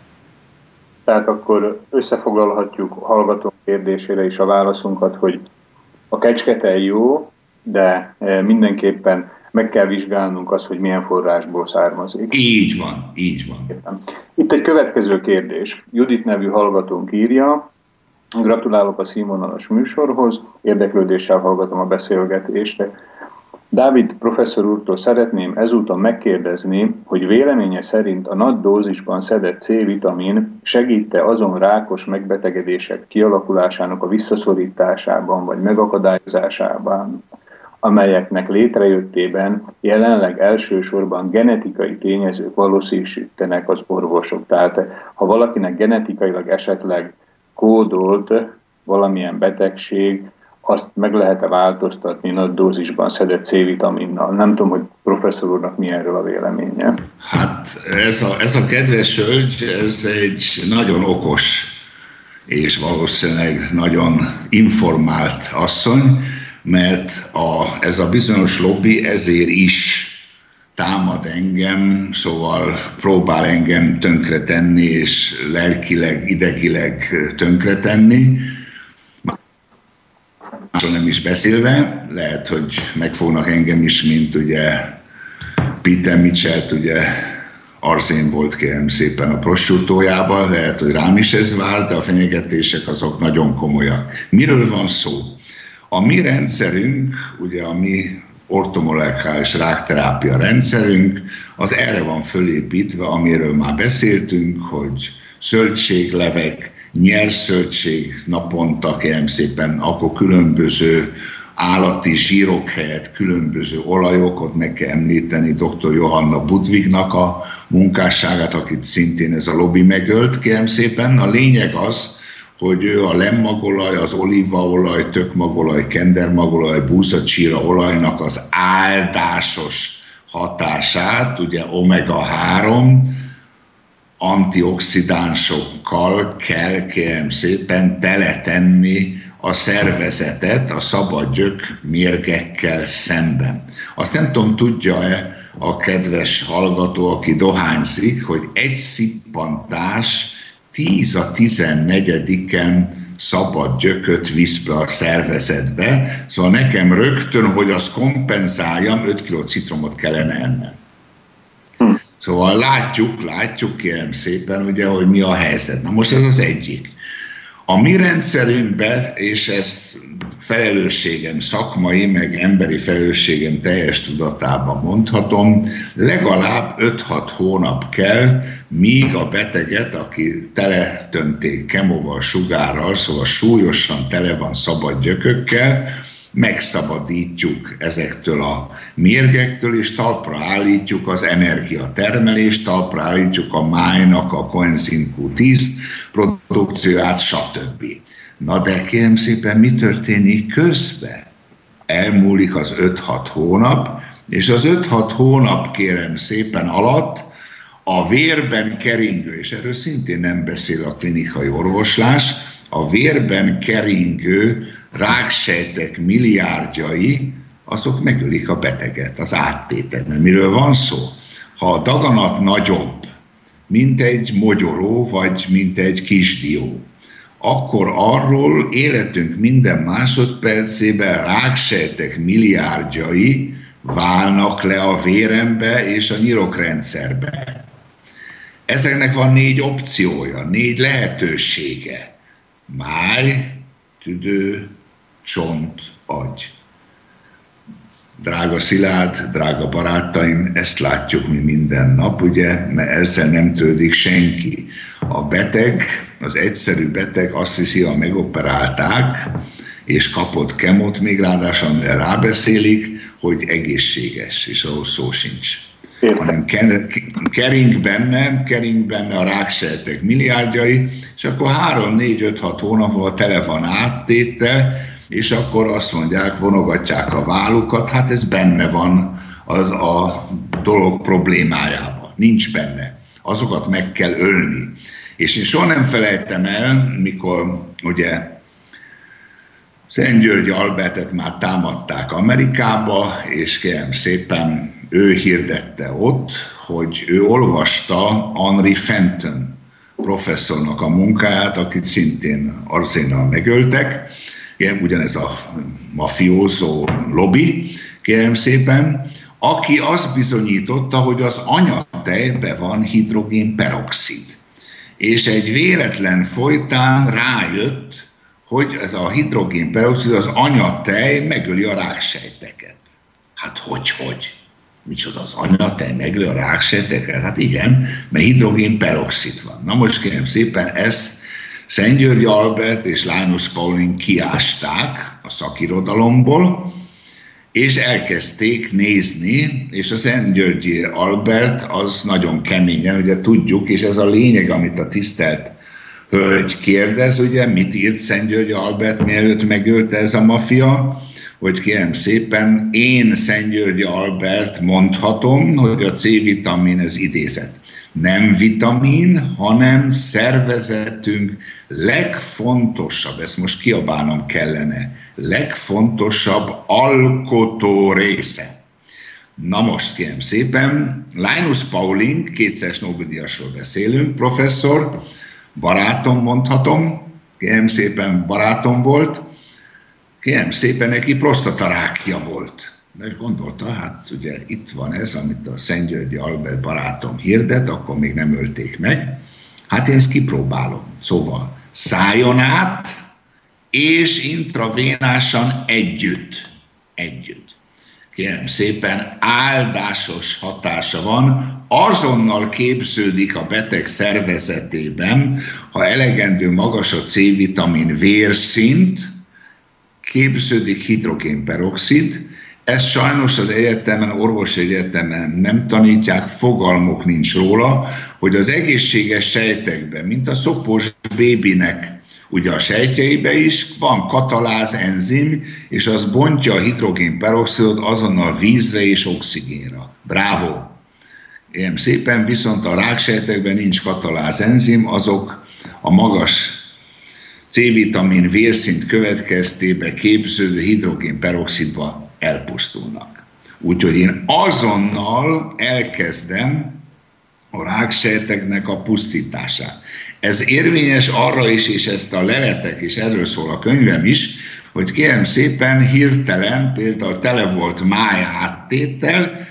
Tehát akkor összefoglalhatjuk hallgató kérdésére is a válaszunkat, hogy a kecsketej jó, de mindenképpen meg kell vizsgálnunk azt, hogy milyen forrásból származik. Így van, így van. Itt egy következő kérdés. Judit nevű hallgatónk írja: gratulálok a színvonalas műsorhoz, érdeklődéssel hallgatom a beszélgetést. Dávid professzor úrtól szeretném ezúton megkérdezni, hogy véleménye szerint a nagy dózisban szedett C-vitamin segít-e azon rákos megbetegedések kialakulásának a visszaszorításában vagy megakadályozásában, amelyeknek létrejöttében jelenleg elsősorban genetikai tényezők valószínűsítenek az orvosok. Tehát ha valakinek genetikailag esetleg kódolt valamilyen betegség, azt meg lehet-e változtatni nagy dózisban szedett C-vitaminnal? Nem tudom, hogy professzor úrnak mi erről a véleménye. Hát ez a, ez a kedves hölgy, ez egy nagyon okos és valószínűleg nagyon informált asszony, mert a, ez a bizonyos lobby ezért is támad engem, szóval próbál engem tönkretenni, és lelkileg, idegileg tönkretenni. Másról nem is beszélve, lehet, hogy megfognak engem is, mint ugye Peter Mitchell-t, ugye arzén volt, kérem szépen, a prosciuttójában, lehet, hogy rám is ez vár, de a fenyegetések azok nagyon komolyak. Miről van szó? A mi rendszerünk, ugye a mi ortomolekuláris rákterápia rendszerünk, az erre van fölépítve, amiről már beszéltünk, hogy zöldséglevek, nyerszöldség naponta, kérem szépen, akkor különböző állati zsírok helyett különböző olajokat, meg kell említeni dr. Johanna Budwignak a munkásságát, akit szintén ez a lobby megölt, kérem szépen. A lényeg az, hogy ő a lemmagolaj, az olívaolaj, tökmagolaj, kendermagolaj, búzacsíraolajnak az áldásos hatását, ugye omega három, antioxidánsokkal kell, kérem szépen, teletenni a szervezetet a szabad gyök mérgekkel szemben. Azt nem tudom, tudja-e a kedves hallgató, aki dohányzik, hogy egy szippantás tíz a tizennegyediken szabad gyököt visz be a szervezetbe, szóval nekem rögtön, hogy azt kompenzáljam, öt kiló citromot kellene ennem. Szóval látjuk, látjuk, kérem szépen, ugye, hogy mi a helyzet. Na most ez az egyik. A mi rendszerünkben, és ezt felelősségem szakmai, meg emberi felelősségem teljes tudatában mondhatom, legalább öt-hat hónap kell, míg a beteget, aki tele tömték kemoval, sugárral, szóval súlyosan tele van szabad gyökökkel, megszabadítjuk ezektől a mérgektől, és talpra állítjuk az energiatermelést, talpra állítjuk a májnak a koenzim Q tíz produkcióját, stb. Na de kérem szépen, mi történik közben? Elmúlik az öt-hat hónap, és az öt-hat hónap, kérem szépen, alatt a vérben keringő, és erről szintén nem beszél a klinikai orvoslás, a vérben keringő ráksejtek milliárdjai, azok megölik a beteget, az áttétet. Mert miről van szó? Ha a daganat nagyobb, mint egy mogyoró, vagy mint egy kisdió, akkor arról életünk minden másodpercében ráksejtek milliárdjai válnak le a vérembe és a nyirokrendszerbe. Ezeknek van négy opciója, négy lehetősége. Máj, tüdő, csont, agy. Drága Szilárd, drága barátaim, ezt látjuk mi minden nap, ugye, mert ezzel nem tődik senki. A beteg, az egyszerű beteg azt hiszi, ha megoperálták, és kapott kemót, még ráadásul rábeszélik, hogy egészséges, és ahhoz szó sincs. Én. Hanem kering benne, kering benne a ráksejtek milliárdjai, és akkor három, négy, öt, hat hónapban a telefon áttétel, és akkor azt mondják, vonogatják a vállukat, hát ez benne van az a dolog problémájában. Nincs benne. Azokat meg kell ölni. És én soha nem felejtem el, mikor ugye Szent György Albertet már támadták Amerikába, és kérem szépen, ő hirdette ott, hogy ő olvasta Henry Fenton professzornak a munkáját, akit szintén arzénnal megöltek. Kérem, ugyanez a mafiózó lobby, kérem szépen, aki azt bizonyította, hogy az anyatejben van hidrogénperoxid. És egy véletlen folytán rájött, hogy ez a hidrogénperoxid, az anyatej megöli a ráksejteket. Hát hogy-hogy? Micsoda, az anyatej megöli a ráksejteket? Hát igen, mert hidrogénperoxid van. Na most kérem szépen, ezt Szent György Albert és Linus Pauling kiásták a szakirodalomból, és elkezdték nézni, és a Szent György Albert az nagyon keményen, ugye tudjuk, és ez a lényeg, amit a tisztelt hölgy kérdez, ugye, mit írt Szent György Albert, mielőtt megölte ez a mafia, hogy kérem szépen, én Szent György Albert mondhatom, hogy a C-vitamin ez idézet. Nem vitamin, hanem szervezetünk legfontosabb, ezt most kiabálnom kellene, legfontosabb alkotó része. Na most kérem szépen, Linus Pauling, kétszeres Nobel-díjasról beszélünk, professzor, barátom mondhatom, kérem szépen barátom volt, kérem szépen neki prostatarákja volt. És gondolta, hát ugye itt van ez, amit a Szent Györgyi Albert barátom hirdet, akkor még nem ölték meg. Hát én ezt kipróbálom. Szóval szájon át, és intravénásan együtt. Együtt. Kérem szépen, áldásos hatása van, azonnal képződik a beteg szervezetében, ha elegendő magas a C-vitamin vérszint, képződik hidrogénperoxid. Ezt sajnos az egyetemen, orvosi egyetemen nem tanítják, fogalmuk nincs róla, hogy az egészséges sejtekben, mint a szopós bébinek, ugye a sejtjeibe is van kataláz enzim, és az bontja a hidrogénperoxidot azonnal vízre és oxigénra. Bravo! Én szépen, viszont a ráksejtekben nincs kataláz enzim, azok a magas C-vitamin vérszint következtében képződő hidrogénperoxidba elpusztulnak. Úgyhogy én azonnal elkezdem a ráksejteknek a pusztítását. Ez érvényes arra is, és ezt a leletek, és erről szól a könyvem is, hogy kérem szépen hirtelen, például tele volt máj áttétel,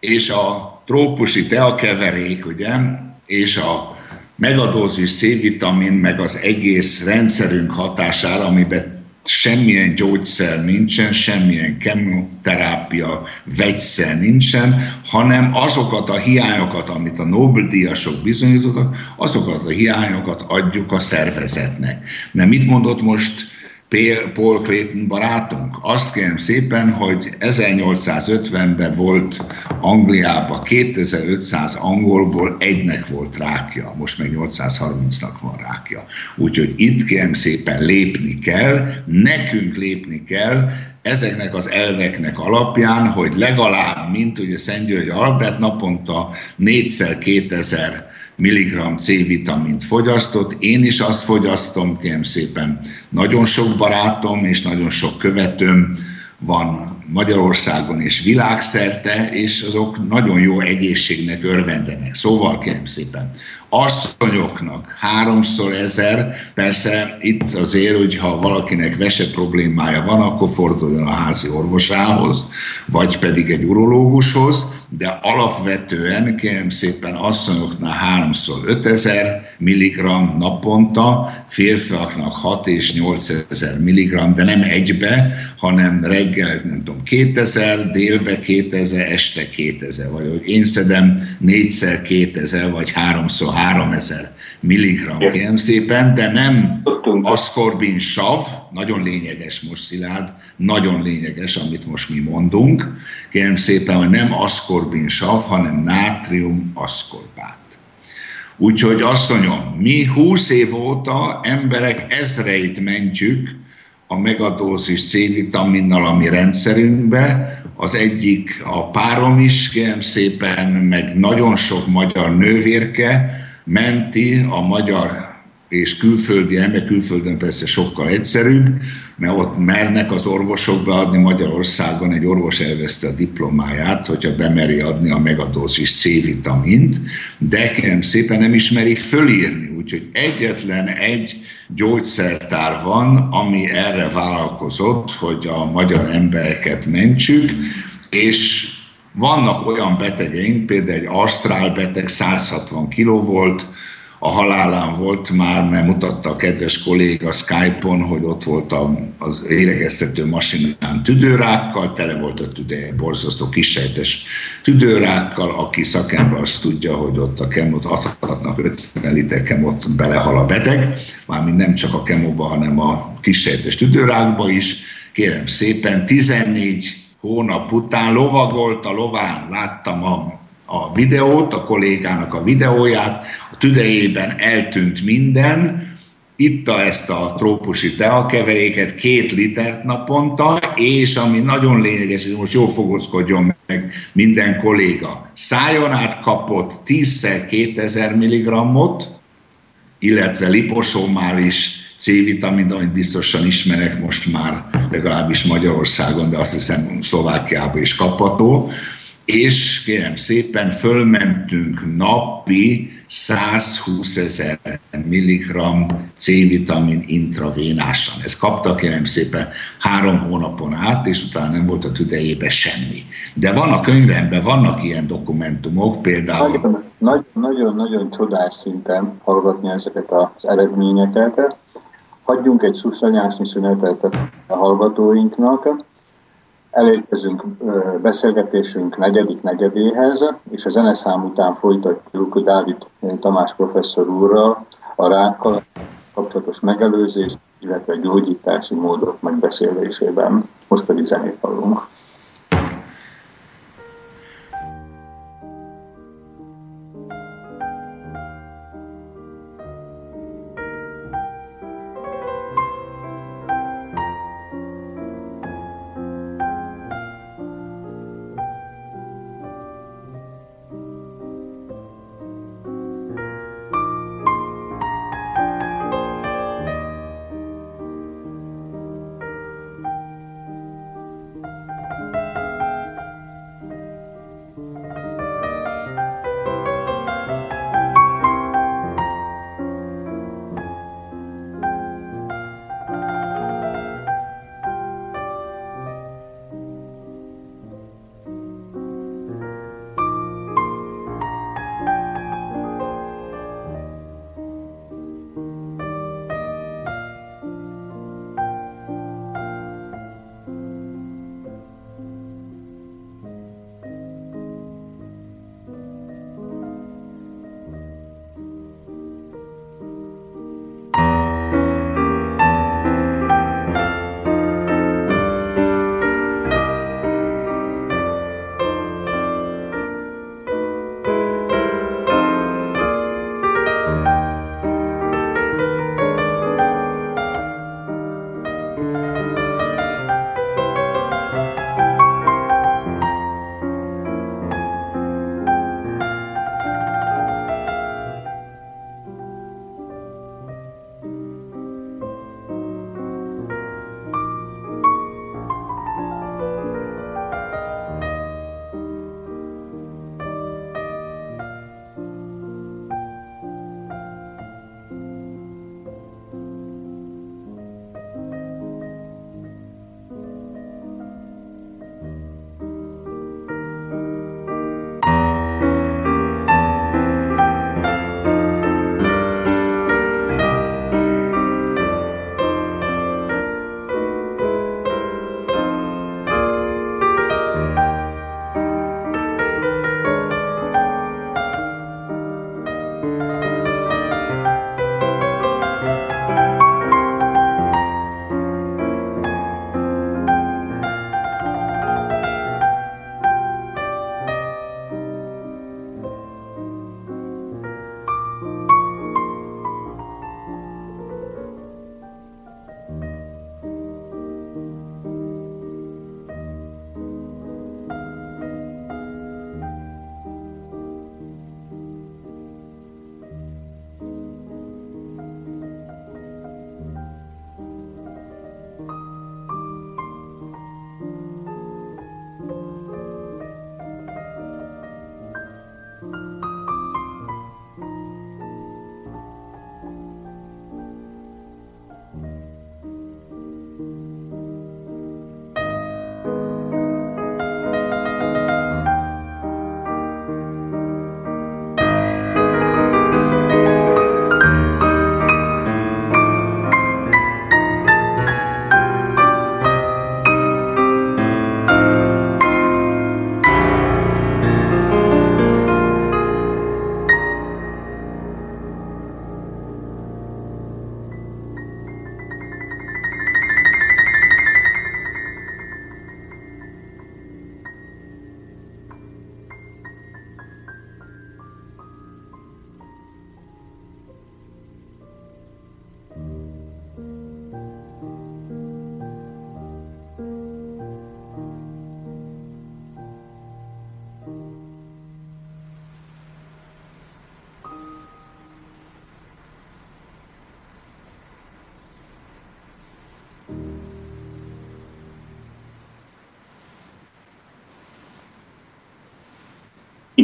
és a trópusi teakeverék, ugye, és a megadózis C-vitamin, meg az egész rendszerünk hatására, amiben semmilyen gyógyszer nincsen, semmilyen kemoterápia, vegyszer nincsen, hanem azokat a hiányokat, amit a Nobel-díjasok bizonyítottak, azokat a hiányokat adjuk a szervezetnek. De mit mondott most Paul Clayton barátunk? Azt kérem szépen, hogy ezernyolcszázötvenben volt Angliában kétezer-ötszáz angolból egynek volt rákja, most meg nyolcszázharmincnak van rákja. Úgyhogy itt kérem szépen lépni kell, nekünk lépni kell ezeknek az elveknek alapján, hogy legalább, mint ugye Szent György Albert naponta négyszer kétezer milligramm C-vitamint fogyasztott, én is azt fogyasztom, kérem szépen. Nagyon sok barátom és nagyon sok követőm van Magyarországon és világszerte, és azok nagyon jó egészségnek örvendenek. Szóval kérem szépen, asszonyoknak háromszor ezer, persze itt azért, hogy ha valakinek vese problémája van, akkor forduljon a házi orvosához, vagy pedig egy urológushoz, de alapvetően kérem szépen asszonyoknál háromszor ötezer milligramm naponta, férfiaknak hat és nyolcezer milligramm, de nem egybe, hanem reggel, nem tudom, kétezer, délbe kétezer, este kétezer, vagy hogy én szedem négyszer kétezer, vagy háromszor háromezer milligramm, kérem szépen, de nem aszkorbin sav, nagyon lényeges most, Szilárd, nagyon lényeges, amit most mi mondunk, kérem szépen, hogy nem aszkorbin sav, hanem nátrium aszkorbát. Úgyhogy asszonyom, mi húsz év óta emberek ezreit mentjük a megadózis C-vitaminnal a mi rendszerünkbe, az egyik a párom is, kérem szépen, meg nagyon sok magyar nővérke menti a magyar és külföldi ember, külföldön persze sokkal egyszerűbb, mert ott mernek az orvosok beadni. Magyarországon egy orvos elveszte a diplomáját, hogyha bemeri adni a megadózis C-vitamint, de kérem szépen nem ismerik fölírni, úgyhogy egyetlen egy gyógyszertár van, ami erre vállalkozott, hogy a magyar embereket mentsük, és vannak olyan betegeink, például egy asztrál beteg, száz hatvan kiló volt, a halálán volt már, mert mutatta a kedves kolléga Skype-on, hogy ott volt az lélegeztető masinán tüdőrákkal, tele volt a tüdeje borzasztó kisejtes tüdőrákkal, aki szakember azt tudja, hogy ott a kemót adhatnak ötven liter kemót, belehal a beteg, mármint nem csak a kemóba, hanem a kisejtes tüdőrákba is, kérem szépen, tizennégy hónap után lovagolt a lován, láttam a, a videót, a kollégának a videóját, a tüdejében eltűnt minden, itta ezt a trópusi teakeveréket két litert naponta, és ami nagyon lényeges, hogy most jól fogózkodjon meg minden kolléga, szájon át kapott tízszer kétezer milligrammot, illetve liposomális C-vitamint, amit biztosan ismerek most már, legalábbis Magyarországon, de azt hiszem Szlovákiában is kapható, és kérem szépen fölmentünk napi százhúszezer milligramm C-vitamin intravénásan. Ezt kapta kérem szépen három hónapon át, és utána nem volt a tüdejében semmi. De van a könyvemben, vannak ilyen dokumentumok, például... Nagyon-nagyon csodás szinten hallgatni ezeket az eredményeket. Hagyjunk egy szuszanyásnyi szünetet a hallgatóinknak, elérkezünk beszélgetésünk negyedik negyedéhez, és a zeneszám után folytatjuk Dávid Tamás professzor úrral a rákkal kapcsolatos megelőzés, illetve gyógyítási módok megbeszélésében. Most pedig zenét hallunk.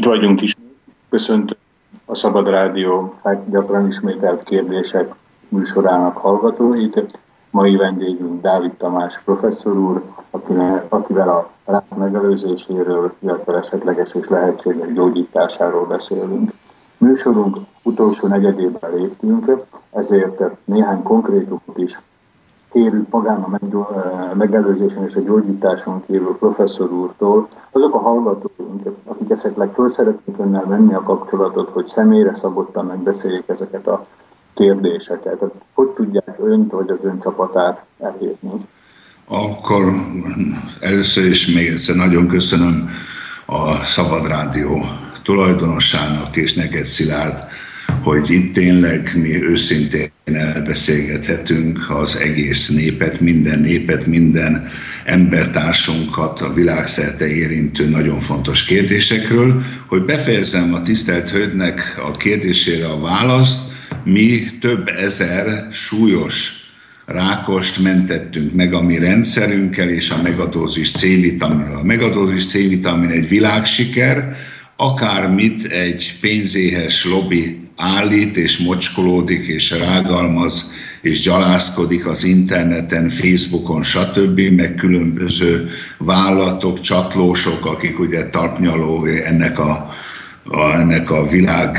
Itt vagyunk is. Köszöntöm a Szabad Rádió, hát gyakran ismételt kérdések műsorának hallgatóit. Mai vendégünk Dávid Tamás professzor úr, akivel a rák megelőzéséről, illetve esetleges és lehetséges gyógyításáról beszélünk. Műsorunk utolsó negyedében léptünk, ezért néhány konkrétumot is kérjük magán a megelőzésen és a gyógyításon kívül professzor úrtól. Azok a hallgatóink, akik esetleg föl szeretnék önnel venni a kapcsolatot, hogy személyre szabottan megbeszéljék ezeket a kérdéseket. Hogy tudják önt vagy az ön csapatát elérni? Akkor először is még egyszer nagyon köszönöm a Szabad Rádió tulajdonosának és neked, Szilárd, hogy itt tényleg mi őszintén elbeszélgethetünk az egész népet, minden népet, minden embertársunkat a világszerte érintő nagyon fontos kérdésekről. Hogy befejezem a tisztelt hölgynek a kérdésére a választ, mi több ezer súlyos rákost mentettünk meg a mi rendszerünkkel és a megadózis C-vitamin. A megadózis C-vitamin egy világsiker, akármit egy pénzéhes lobby állít és mocskolódik és rágalmaz és gyalászkodik az interneten, Facebookon, stb., meg különböző vállalatok, csatlósok, akik ugye talpnyaló ennek a, a, ennek a világ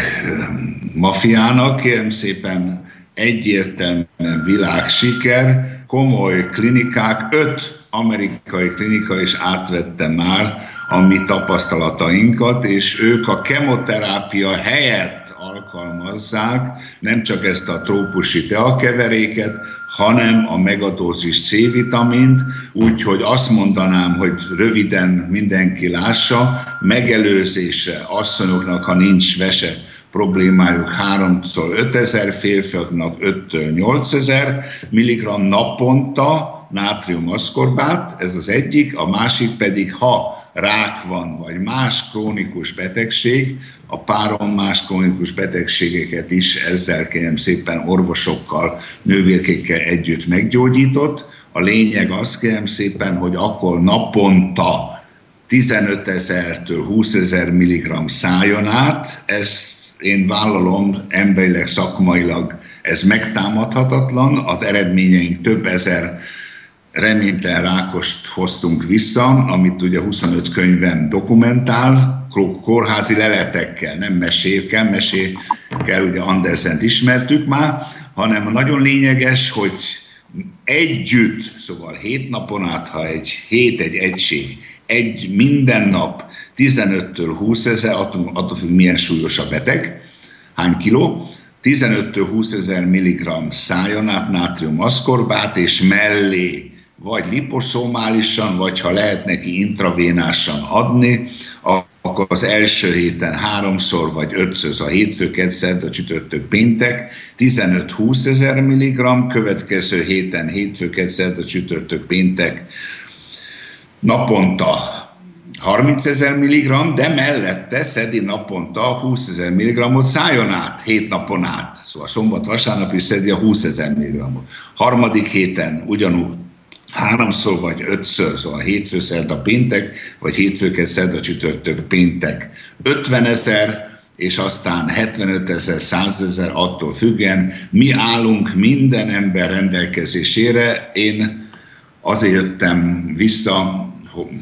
mafiának, kérem szépen egyértelműen világsiker, komoly klinikák, öt amerikai klinika is átvette már a mi tapasztalatainkat, és ők a kemoterápia helyett alkalmazzák nem csak ezt a trópusi teakeveréket, hanem a megadózis C-vitamint, úgyhogy azt mondanám, hogy röviden mindenki lássa, megelőzésre asszonyoknak, ha nincs vese problémájuk, háromtól ötezer, férfiaknak öttől nyolcezer milligramm naponta nátrium-aszkorbát, ez az egyik, a másik pedig, ha rák van, vagy más krónikus betegség, a páron más krónikus betegségeket is ezzel, kérem szépen, orvosokkal, nővérkékkel együtt meggyógyított. A lényeg az, kérem szépen, hogy akkor naponta tizenötezertől húszezer milligramm szálljon át, ezt én vállalom emberileg, szakmailag, ez megtámadhatatlan, az eredményeink több ezer reménytelen rákost hoztunk vissza, amit ugye huszonöt könyvem dokumentál, kórházi leletekkel, nem mesékkel, mesékkel ugye Andersent ismertük már, hanem a nagyon lényeges, hogy együtt, szóval hét napon át, ha egy hét egy egység, egy minden nap tizenöttől húszezer, attól, attól függ, milyen súlyos a beteg, hány kiló, tizenöttől húszezer milligramm szálljon át nátrium-aszkorbát, és mellé vagy liposzomálisan, vagy ha lehet neki intravénásan adni, akkor az első héten háromszor vagy ötször, a hétfők, szerd, a csütörtök, péntek, tizenöt-húszezer milligramm, következő héten hétfők, szerd, a csütörtök, péntek, naponta harmincezer milligramm, de mellette szedi naponta húszezer milligrammot szálljon át, hét napon át. Szóval szombat, vasárnap is szedi a húszezer milligrammot. Harmadik héten ugyanúgy háromszor vagy ötször, szóval hétfő, szerda, péntek, vagy hétfőket, szerda, csütörtök, péntek, ötvenezer, és aztán hetvenötezer, százezer, attól függen. Mi állunk minden ember rendelkezésére. Én azért jöttem vissza,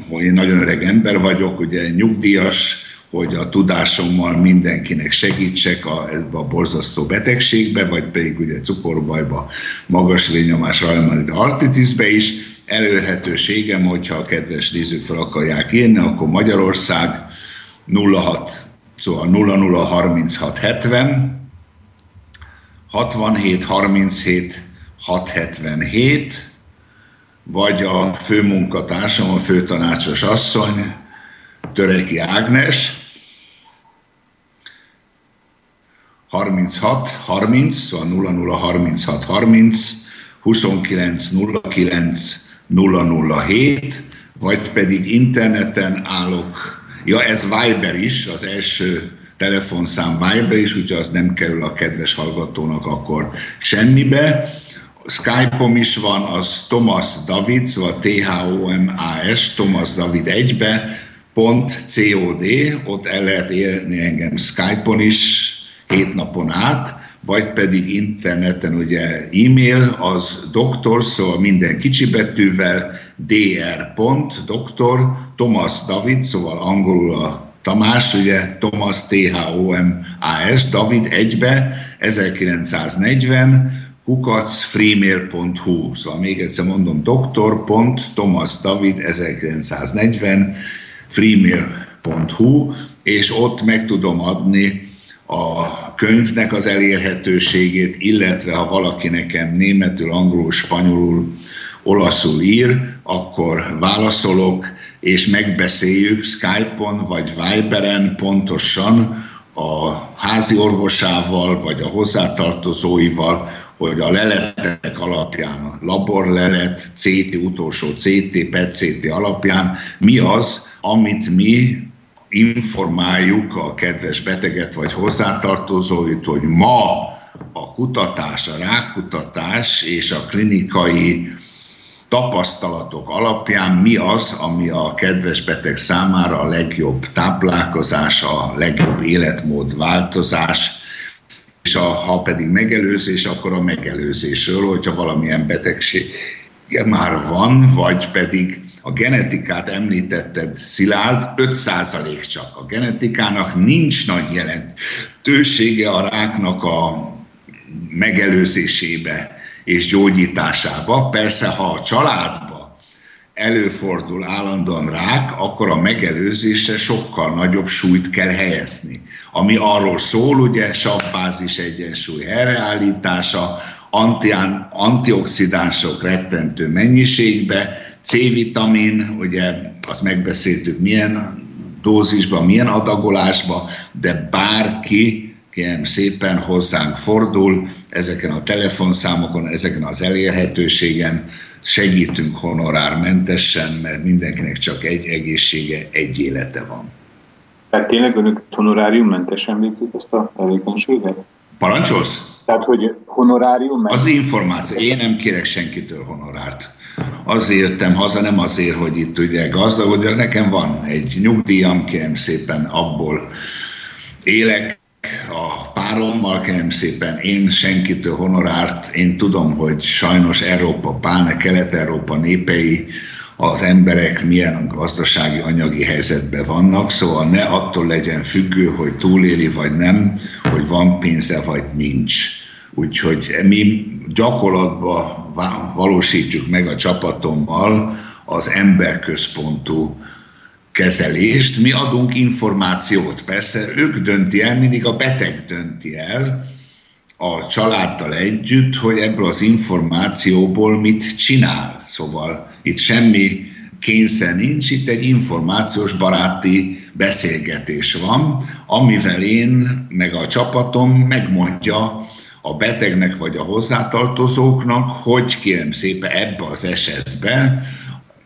hogy én nagyon öreg ember vagyok, ugye nyugdíjas, hogy a tudásommal mindenkinek segítsek a, a borzasztó betegségbe, vagy pedig ugye cukorbajba, magas vérnyomás, reumatológiai artritisbe is. Elérhetőségem, hogyha a kedves nézők fel akarják írni, akkor Magyarország nulla hat, szóval nulla nulla harminchat hetven, hatvanhét harminchét hatszázhetvenhét, vagy a főmunkatársam, a főtanácsos asszony, Töreki Ágnes, harminchat harminc, szóval nulla nulla harminchat harminc, huszonkilenc nulla kilenc nulla nulla hét, vagy pedig interneten állok. Ja, ez Viber is, az első telefonszám Viber is, úgyhogy az nem kerül a kedves hallgatónak akkor semmibe. Skype-om is van, az Thomas David, szóval T H O M A S, Thomas David egybe, cod, ott el lehet érni engem Skype-on is hét napon át, vagy pedig interneten ugye e-mail, az doktor, szóval minden kicsi betűvel, dr.doktor, Thomas David, szóval angolul a Tamás, ugye Thomas T H O M A S, David egybe, ezerkilencszáznegyven, kukac freemail pont hu, szóval még egyszer mondom, doktor.thomasdavid ezerkilencszáznegyven, freemail pont hu, és ott meg tudom adni a könyvnek az elérhetőségét, illetve ha valaki nekem németül, angolul, spanyolul, olaszul ír, akkor válaszolok, és megbeszéljük Skype-on vagy Viberen pontosan a házi orvosával vagy a hozzátartozóival, hogy a leletek alapján, laborlelet, cé té, utolsó cé té, pé cé té alapján mi az, amit mi informáljuk a kedves beteget vagy hozzátartozóit, hogy ma a kutatás, a rákkutatás és a klinikai tapasztalatok alapján mi az, ami a kedves beteg számára a legjobb táplálkozás, a legjobb életmód változás, és a, ha pedig megelőzés, akkor a megelőzésről, hogyha valamilyen betegség már van, vagy pedig a genetikát említetted, Szilárd, öt százalék csak. A genetikának nincs nagy jelentősége a ráknak a megelőzésébe és gyógyításába. Persze, ha a családba előfordul állandóan rák, akkor a megelőzésre sokkal nagyobb súlyt kell helyezni. Ami arról szól, ugye, savbázis egyensúly helyreállítása, antioxidánsok rettentő mennyiségbe, C-vitamin, ugye azt megbeszéltük milyen dózisban, milyen adagolásban, de bárki, kérem szépen, hozzánk fordul, ezeken a telefonszámokon, ezeken az elérhetőségen segítünk honorármentesen, mert mindenkinek csak egy egészsége, egy élete van. Tehát tényleg önök honoráriummentesen végzik ezt a tevékenységet? Parancsolsz? Tehát, hogy honoráriummentesen? Az információ. Én nem kérek senkitől honorárt. Azért jöttem haza, nem azért, hogy itt ugye gazdagodjak. Nekem van egy nyugdíjam, kérem szépen, abból élek a párommal, kérem szépen, én senkitől honorárt. Én tudom, hogy sajnos Európa, pláne Kelet-Európa népei, az emberek milyen gazdasági, anyagi helyzetben vannak, szóval ne attól legyen függő, hogy túléli vagy nem, hogy van pénze vagy nincs. Úgyhogy mi gyakorlatban valósítjuk meg a csapatommal az emberközpontú kezelést. Mi adunk információt, persze ők dönti el, mindig a beteg dönti el a családdal együtt, hogy ebből az információból mit csinál. Szóval itt semmi kényszer nincs, itt egy információs baráti beszélgetés van, amivel én meg a csapatom megmondja a betegnek vagy a hozzátartozóknak, hogy kérem szépen ebbe az esetben,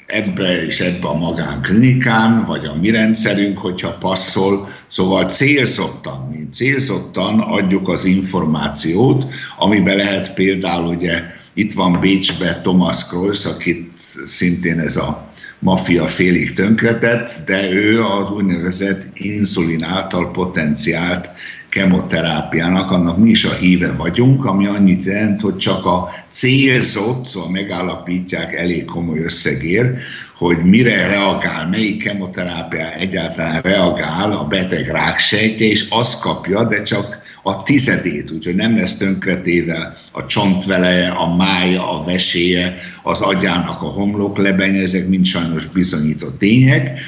ebbe és ebbe a magánklinikán, vagy a mi rendszerünk, hogyha passzol, szóval célzottan, mi célzottan adjuk az információt, amiben lehet például ugye, itt van Bécsben Thomas Klestil, akit szintén ez a maffia félig tönkretett, de ő az úgynevezett inszulin által potenciált kemoterápiának, annak mi is a híve vagyunk, ami annyit jelent, hogy csak a célzott, szóval megállapítják elég komoly összegér, hogy mire reagál, melyik kemoterápia egyáltalán reagál a beteg ráksejtje, és azt kapja, de csak a tizedét, úgyhogy nem lesz tönkretéve a csontveleje, a mája, a veséje, az agyának a homloklebenye, ezek mind sajnos bizonyított tények,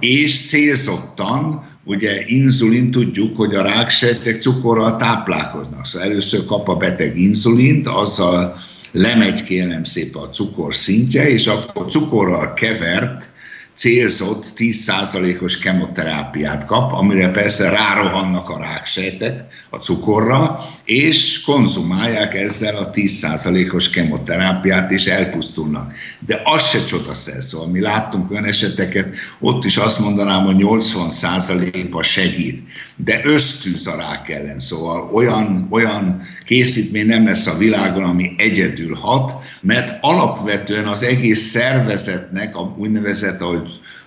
és célzottan, ugye inzulin, tudjuk, hogy a ráksejtek cukorral táplálkoznak, szóval először kap a beteg inzulint, azzal lemegy kérem szépen a cukor szintje, és akkor cukorral kevert, célzott tíz százalékos kemoterápiát kap, amire persze rárohannak a ráksejtek a cukorra, és konzumálják ezzel a tíz százalékos kemoterápiát, és elpusztulnak. De az se csodaszer, szóval mi láttunk olyan eseteket, ott is azt mondanám, hogy nyolcvan százaléka segít, de ösztűz a rák ellen, szóval olyan, olyan készítmény nem lesz a világon, ami egyedül hat, mert alapvetően az egész szervezetnek, a úgynevezett, ahogy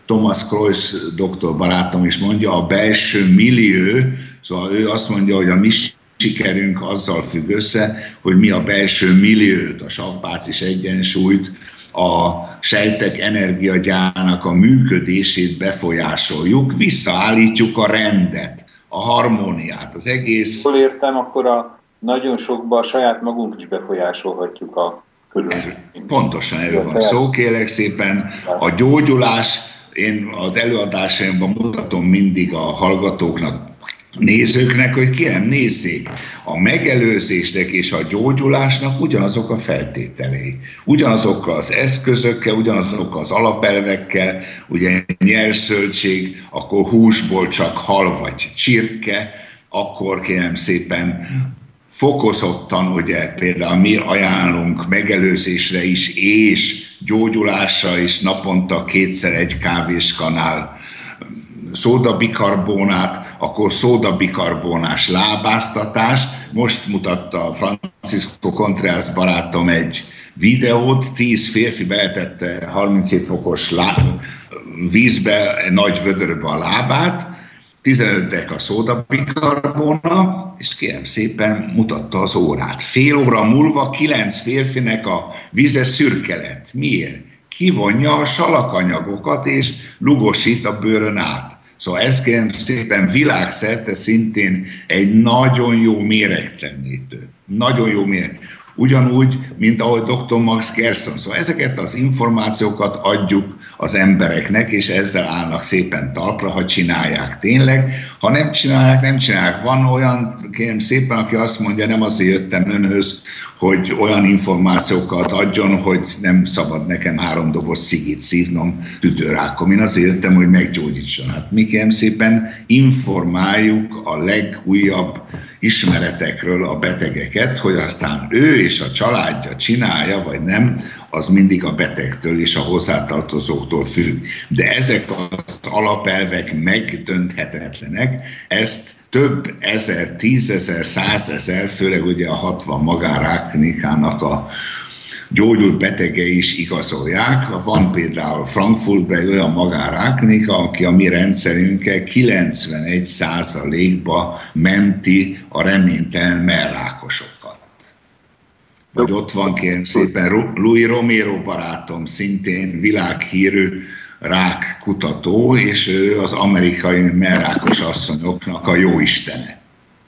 Thomas Klestil doktor barátom is mondja, a belső milliő, szóval ő azt mondja, hogy a mi sikerünk azzal függ össze, hogy mi a belső milliót, a savbázis egyensúlyt, a sejtek energiagyárának a működését befolyásoljuk, visszaállítjuk a rendet, a harmóniát, az egész... Jól értem, akkor a nagyon sokban a saját magunk is befolyásolhatjuk a különbözőt. Pontosan erről van szó, kérlek szépen. A gyógyulás, én az előadásaimban mutatom mindig a hallgatóknak, nézőknek, hogy kérem, nézzék, a megelőzésnek és a gyógyulásnak ugyanazok a feltételei. Ugyanazokkal az eszközökkel, ugyanazokkal az alapelvekkel, ugye nyerszöldség, akkor húsból csak hal vagy csirke, akkor kérem szépen fokozottan, ugye például mi ajánlunk megelőzésre is, és gyógyulásra is naponta kétszer egy kávéskanál szódabikarbónát, akkor szódabikarbónás lábáztatás. Most mutatta Francisco Contreras barátom egy videót, tíz férfi beletette harminchét fokos lá- vízbe, nagy vödörbe a lábát, tizenötnek a szódabikarbóna, és kérem szépen mutatta az órát. Fél óra múlva kilenc férfinek a víze szürke lett. Miért? Kivonja a salakanyagokat, és lugosít a bőrön át. Szóval ez kérem szépen világszerte szintén egy nagyon jó méregtelenítő. Nagyon jó méreg. Ugyanúgy, mint ahogy doktor Max Gerson. Szóval ezeket az információkat adjuk az embereknek, és ezzel állnak szépen talpra, ha csinálják tényleg. Ha nem csinálják, nem csinálják. Van olyan, kérem szépen, aki azt mondja, nem azért jöttem önhöz, hogy olyan információkat adjon, hogy nem szabad nekem három doboz cigit szívnom tüdőrákom. Én azért jöttem, hogy meggyógyítson. Hát mi kérem szépen informáljuk a legújabb ismeretekről a betegeket, hogy aztán ő és a családja csinálja, vagy nem, az mindig a betegtől és a hozzátartozóktól függ. De ezek az alapelvek megdönthetetlenek, ezt több ezer, tízezer, százezer, főleg ugye a hatvan magánrákklinikának a gyógyult betegei is igazolják. Van például Frankfurtben olyan magánráklinika, aki a mi rendszerünkkel kilencvenegy százalékba menti a reménytelen mellrákosokat. Vagy ott van kérem szépen Louis Romero barátom, szintén világhírű rákkutató, és ő az amerikai mellrákos asszonyoknak a jóistene.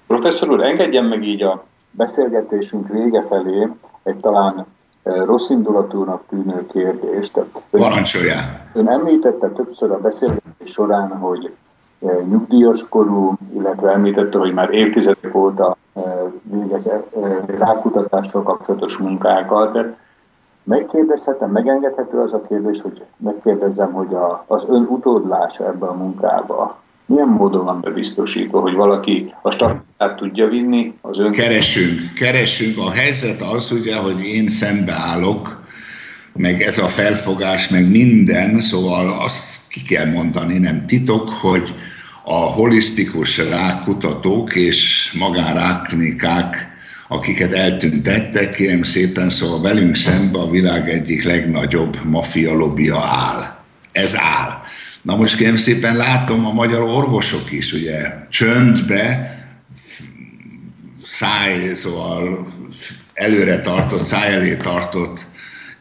Professzor úr, engedjen meg így a beszélgetésünk vége felé egy talán rossz indulatúnak tűnő kérdést. Parancsoljál! Ön említette többször a beszélgetés során, hogy nyugdíjas korú, illetve említette, hogy már évtizedek óta végez rákutatással kapcsolatos munkákat. De megkérdezhetem, megengedhető az a kérdés, hogy megkérdezzem, hogy a, az ön utódlása ebben a munkában milyen módon van bebiztosítva, hogy valaki a statisztikát tudja vinni? Az ön... Keresünk, keresünk. A helyzet az ugye, hogy én szembeállok, meg ez a felfogás, meg minden, szóval azt ki kell mondani, nem titok, hogy a holisztikus rákkutatók és magánrákklinikák, akiket eltüntettek, kérem szépen, szóval velünk szemben a világ egyik legnagyobb maffia lobbija áll. Ez áll. Na most kérem szépen látom a magyar orvosok is, ugye csöndbe, száj, szóval előre tartott, száj elé tartott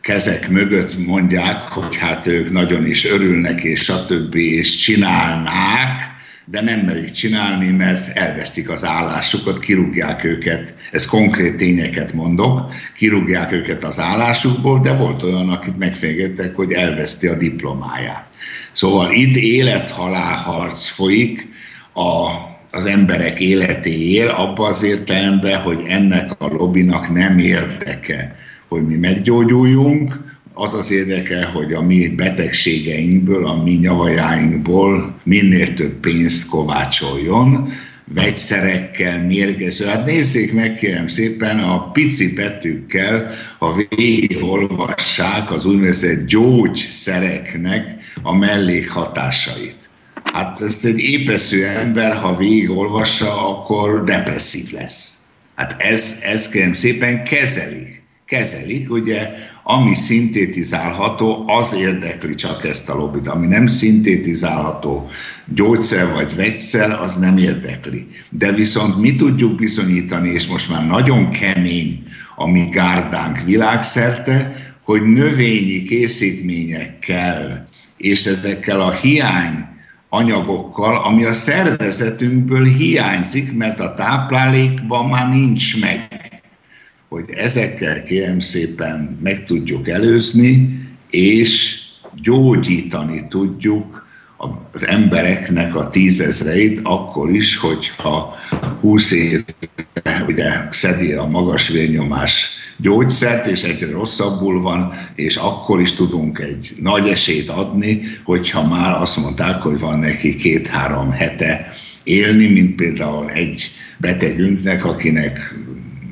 kezek mögött mondják, hogy hát ők nagyon is örülnek, és stb. És csinálnák, de nem merik csinálni, mert elvesztik az állásukat, kirúgják őket, ez konkrét tényeket mondok, kirúgják őket az állásukból, de volt olyan, akit megfenyegettek, hogy elveszti a diplomáját. Szóval itt élet-halál harc folyik a, az emberek életéért, abban az értelemben, hogy ennek a lobbinak nem érdeke, hogy mi meggyógyuljunk, az az érdeke, hogy a mi betegségeinkből, a mi nyavajáinkból minél több pénzt kovácsoljon, vegyszerekkel, mérgező. Hát nézzék meg, kérem szépen, a pici betűkkel, ha végigolvassák az úgynevezett gyógyszereknek a mellékhatásait. Hát ezt egy épeszű ember, ha végigolvassa, akkor depresszív lesz. Hát ez, ez kérem szépen kezelik. Kezelik, ugye, ami szintétizálható, az érdekli csak ezt a lobbit. Ami nem szintétizálható gyógyszer vagy vegyszer, az nem érdekli. De viszont mi tudjuk bizonyítani, és most már nagyon kemény a mi gárdánk világszerte, hogy növényi készítményekkel és ezekkel a hiány anyagokkal, ami a szervezetünkből hiányzik, mert a táplálékban már nincs meg, hogy ezekkel kérem szépen meg tudjuk előzni, és gyógyítani tudjuk az embereknek a tízezreit, akkor is, hogyha húsz év ugye szedi a magas vérnyomás gyógyszert, és egyre rosszabbul van, és akkor is tudunk egy nagy esélyt adni, hogyha már azt mondták, hogy van neki két-három hete élni, mint például egy betegünknek, akinek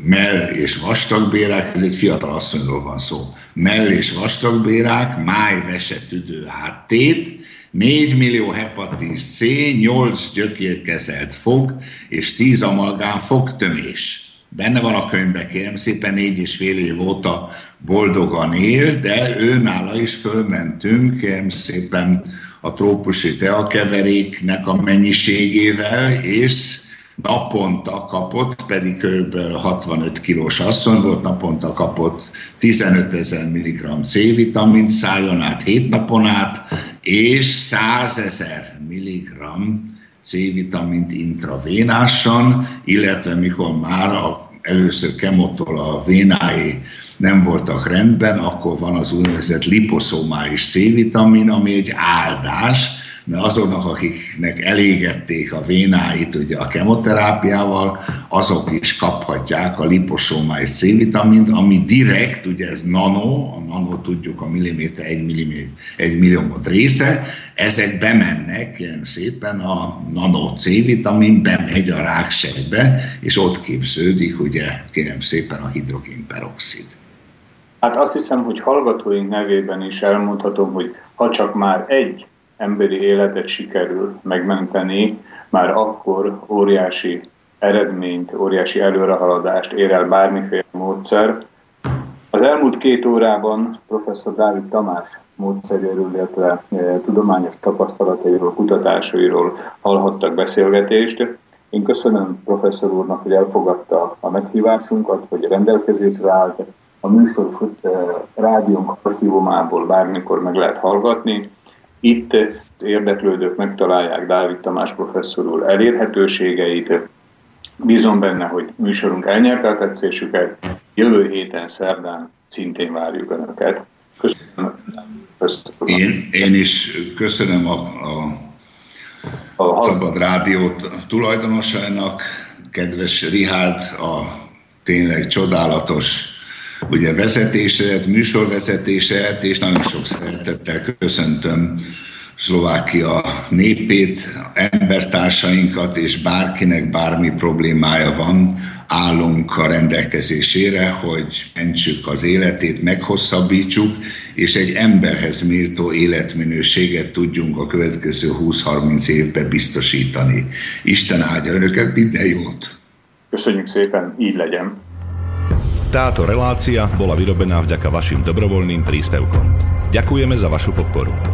mell- és vastagbérák, ez egy fiatal asszonyról van szó, mell- és vastagbérák, májvese tüdő háttét, négy millió hepatitis C, nyolc gyökérkezelt fog, és tíz amalgám fogtömés. Benne van a könyvbe, kérem szépen, négy és fél év óta boldogan él, de őnála is fölmentünk, kérem szépen, a trópusi teakeveréknek a mennyiségével, és naponta kapott, pedig kb. hatvanöt kilós asszony volt, naponta kapott tizenötezer mg C-vitamint szájon át, hét napon át, és százezer mg C-vitamint intravénásan, illetve mikor már a, először kemotól a vénái nem voltak rendben, akkor van az úgynevezett liposzomális C-vitamin, ami egy áldás, mert azoknak, akiknek elégették a vénáit ugye a kemoterápiával, azok is kaphatják a liposzomális C-vitamint, ami direkt, ugye ez nano, a nano tudjuk a milliméter, egy milliméter, egy milliómot része, ezek bemennek, kérem szépen, a nano C-vitamin bemegy a ráksejtbe, és ott képződik, ugye, kérem szépen, a hidrogénperoxid. Hát azt hiszem, hogy hallgatóink nevében is elmondhatom, hogy ha csak már egy emberi életet sikerül megmenteni, már akkor óriási eredményt, óriási előrehaladást ér el bármiféle módszer. Az elmúlt két órában professzor Dávid Tamás módszeréről, illetve tudományos tapasztalatairól, kutatásairól hallhattak beszélgetést. Én köszönöm professzor úrnak, hogy elfogadta a meghívásunkat, hogy rendelkezésre állt. A műsor rádiónk archívumából bármikor meg lehet hallgatni. Itt érdeklődők megtalálják Dávid Tamás professzor úr elérhetőségeit. Bízom benne, hogy műsorunk elnyerte a tetszésüket. Jövő héten szerdán szintén várjuk Önöket. Köszönöm. Én, én is köszönöm a, a, a Szabad Rádiót tulajdonosának, kedves Richárd, a tényleg csodálatos ugye vezetésedet, műsorvezetésedet, és nagyon sok szeretettel köszöntöm Szlovákia népét, embertársainkat, és bárkinek bármi problémája van, állunk a rendelkezésére, hogy mentsük az életét, meghosszabbítsuk, és egy emberhez méltó életminőséget tudjunk a következő húsz-harminc évben biztosítani. Isten áldja Önöket, minden jót! Köszönjük szépen, így legyen! Táto relácia bola vyrobená vďaka vašim dobrovoľným príspevkom. Ďakujeme za vašu podporu.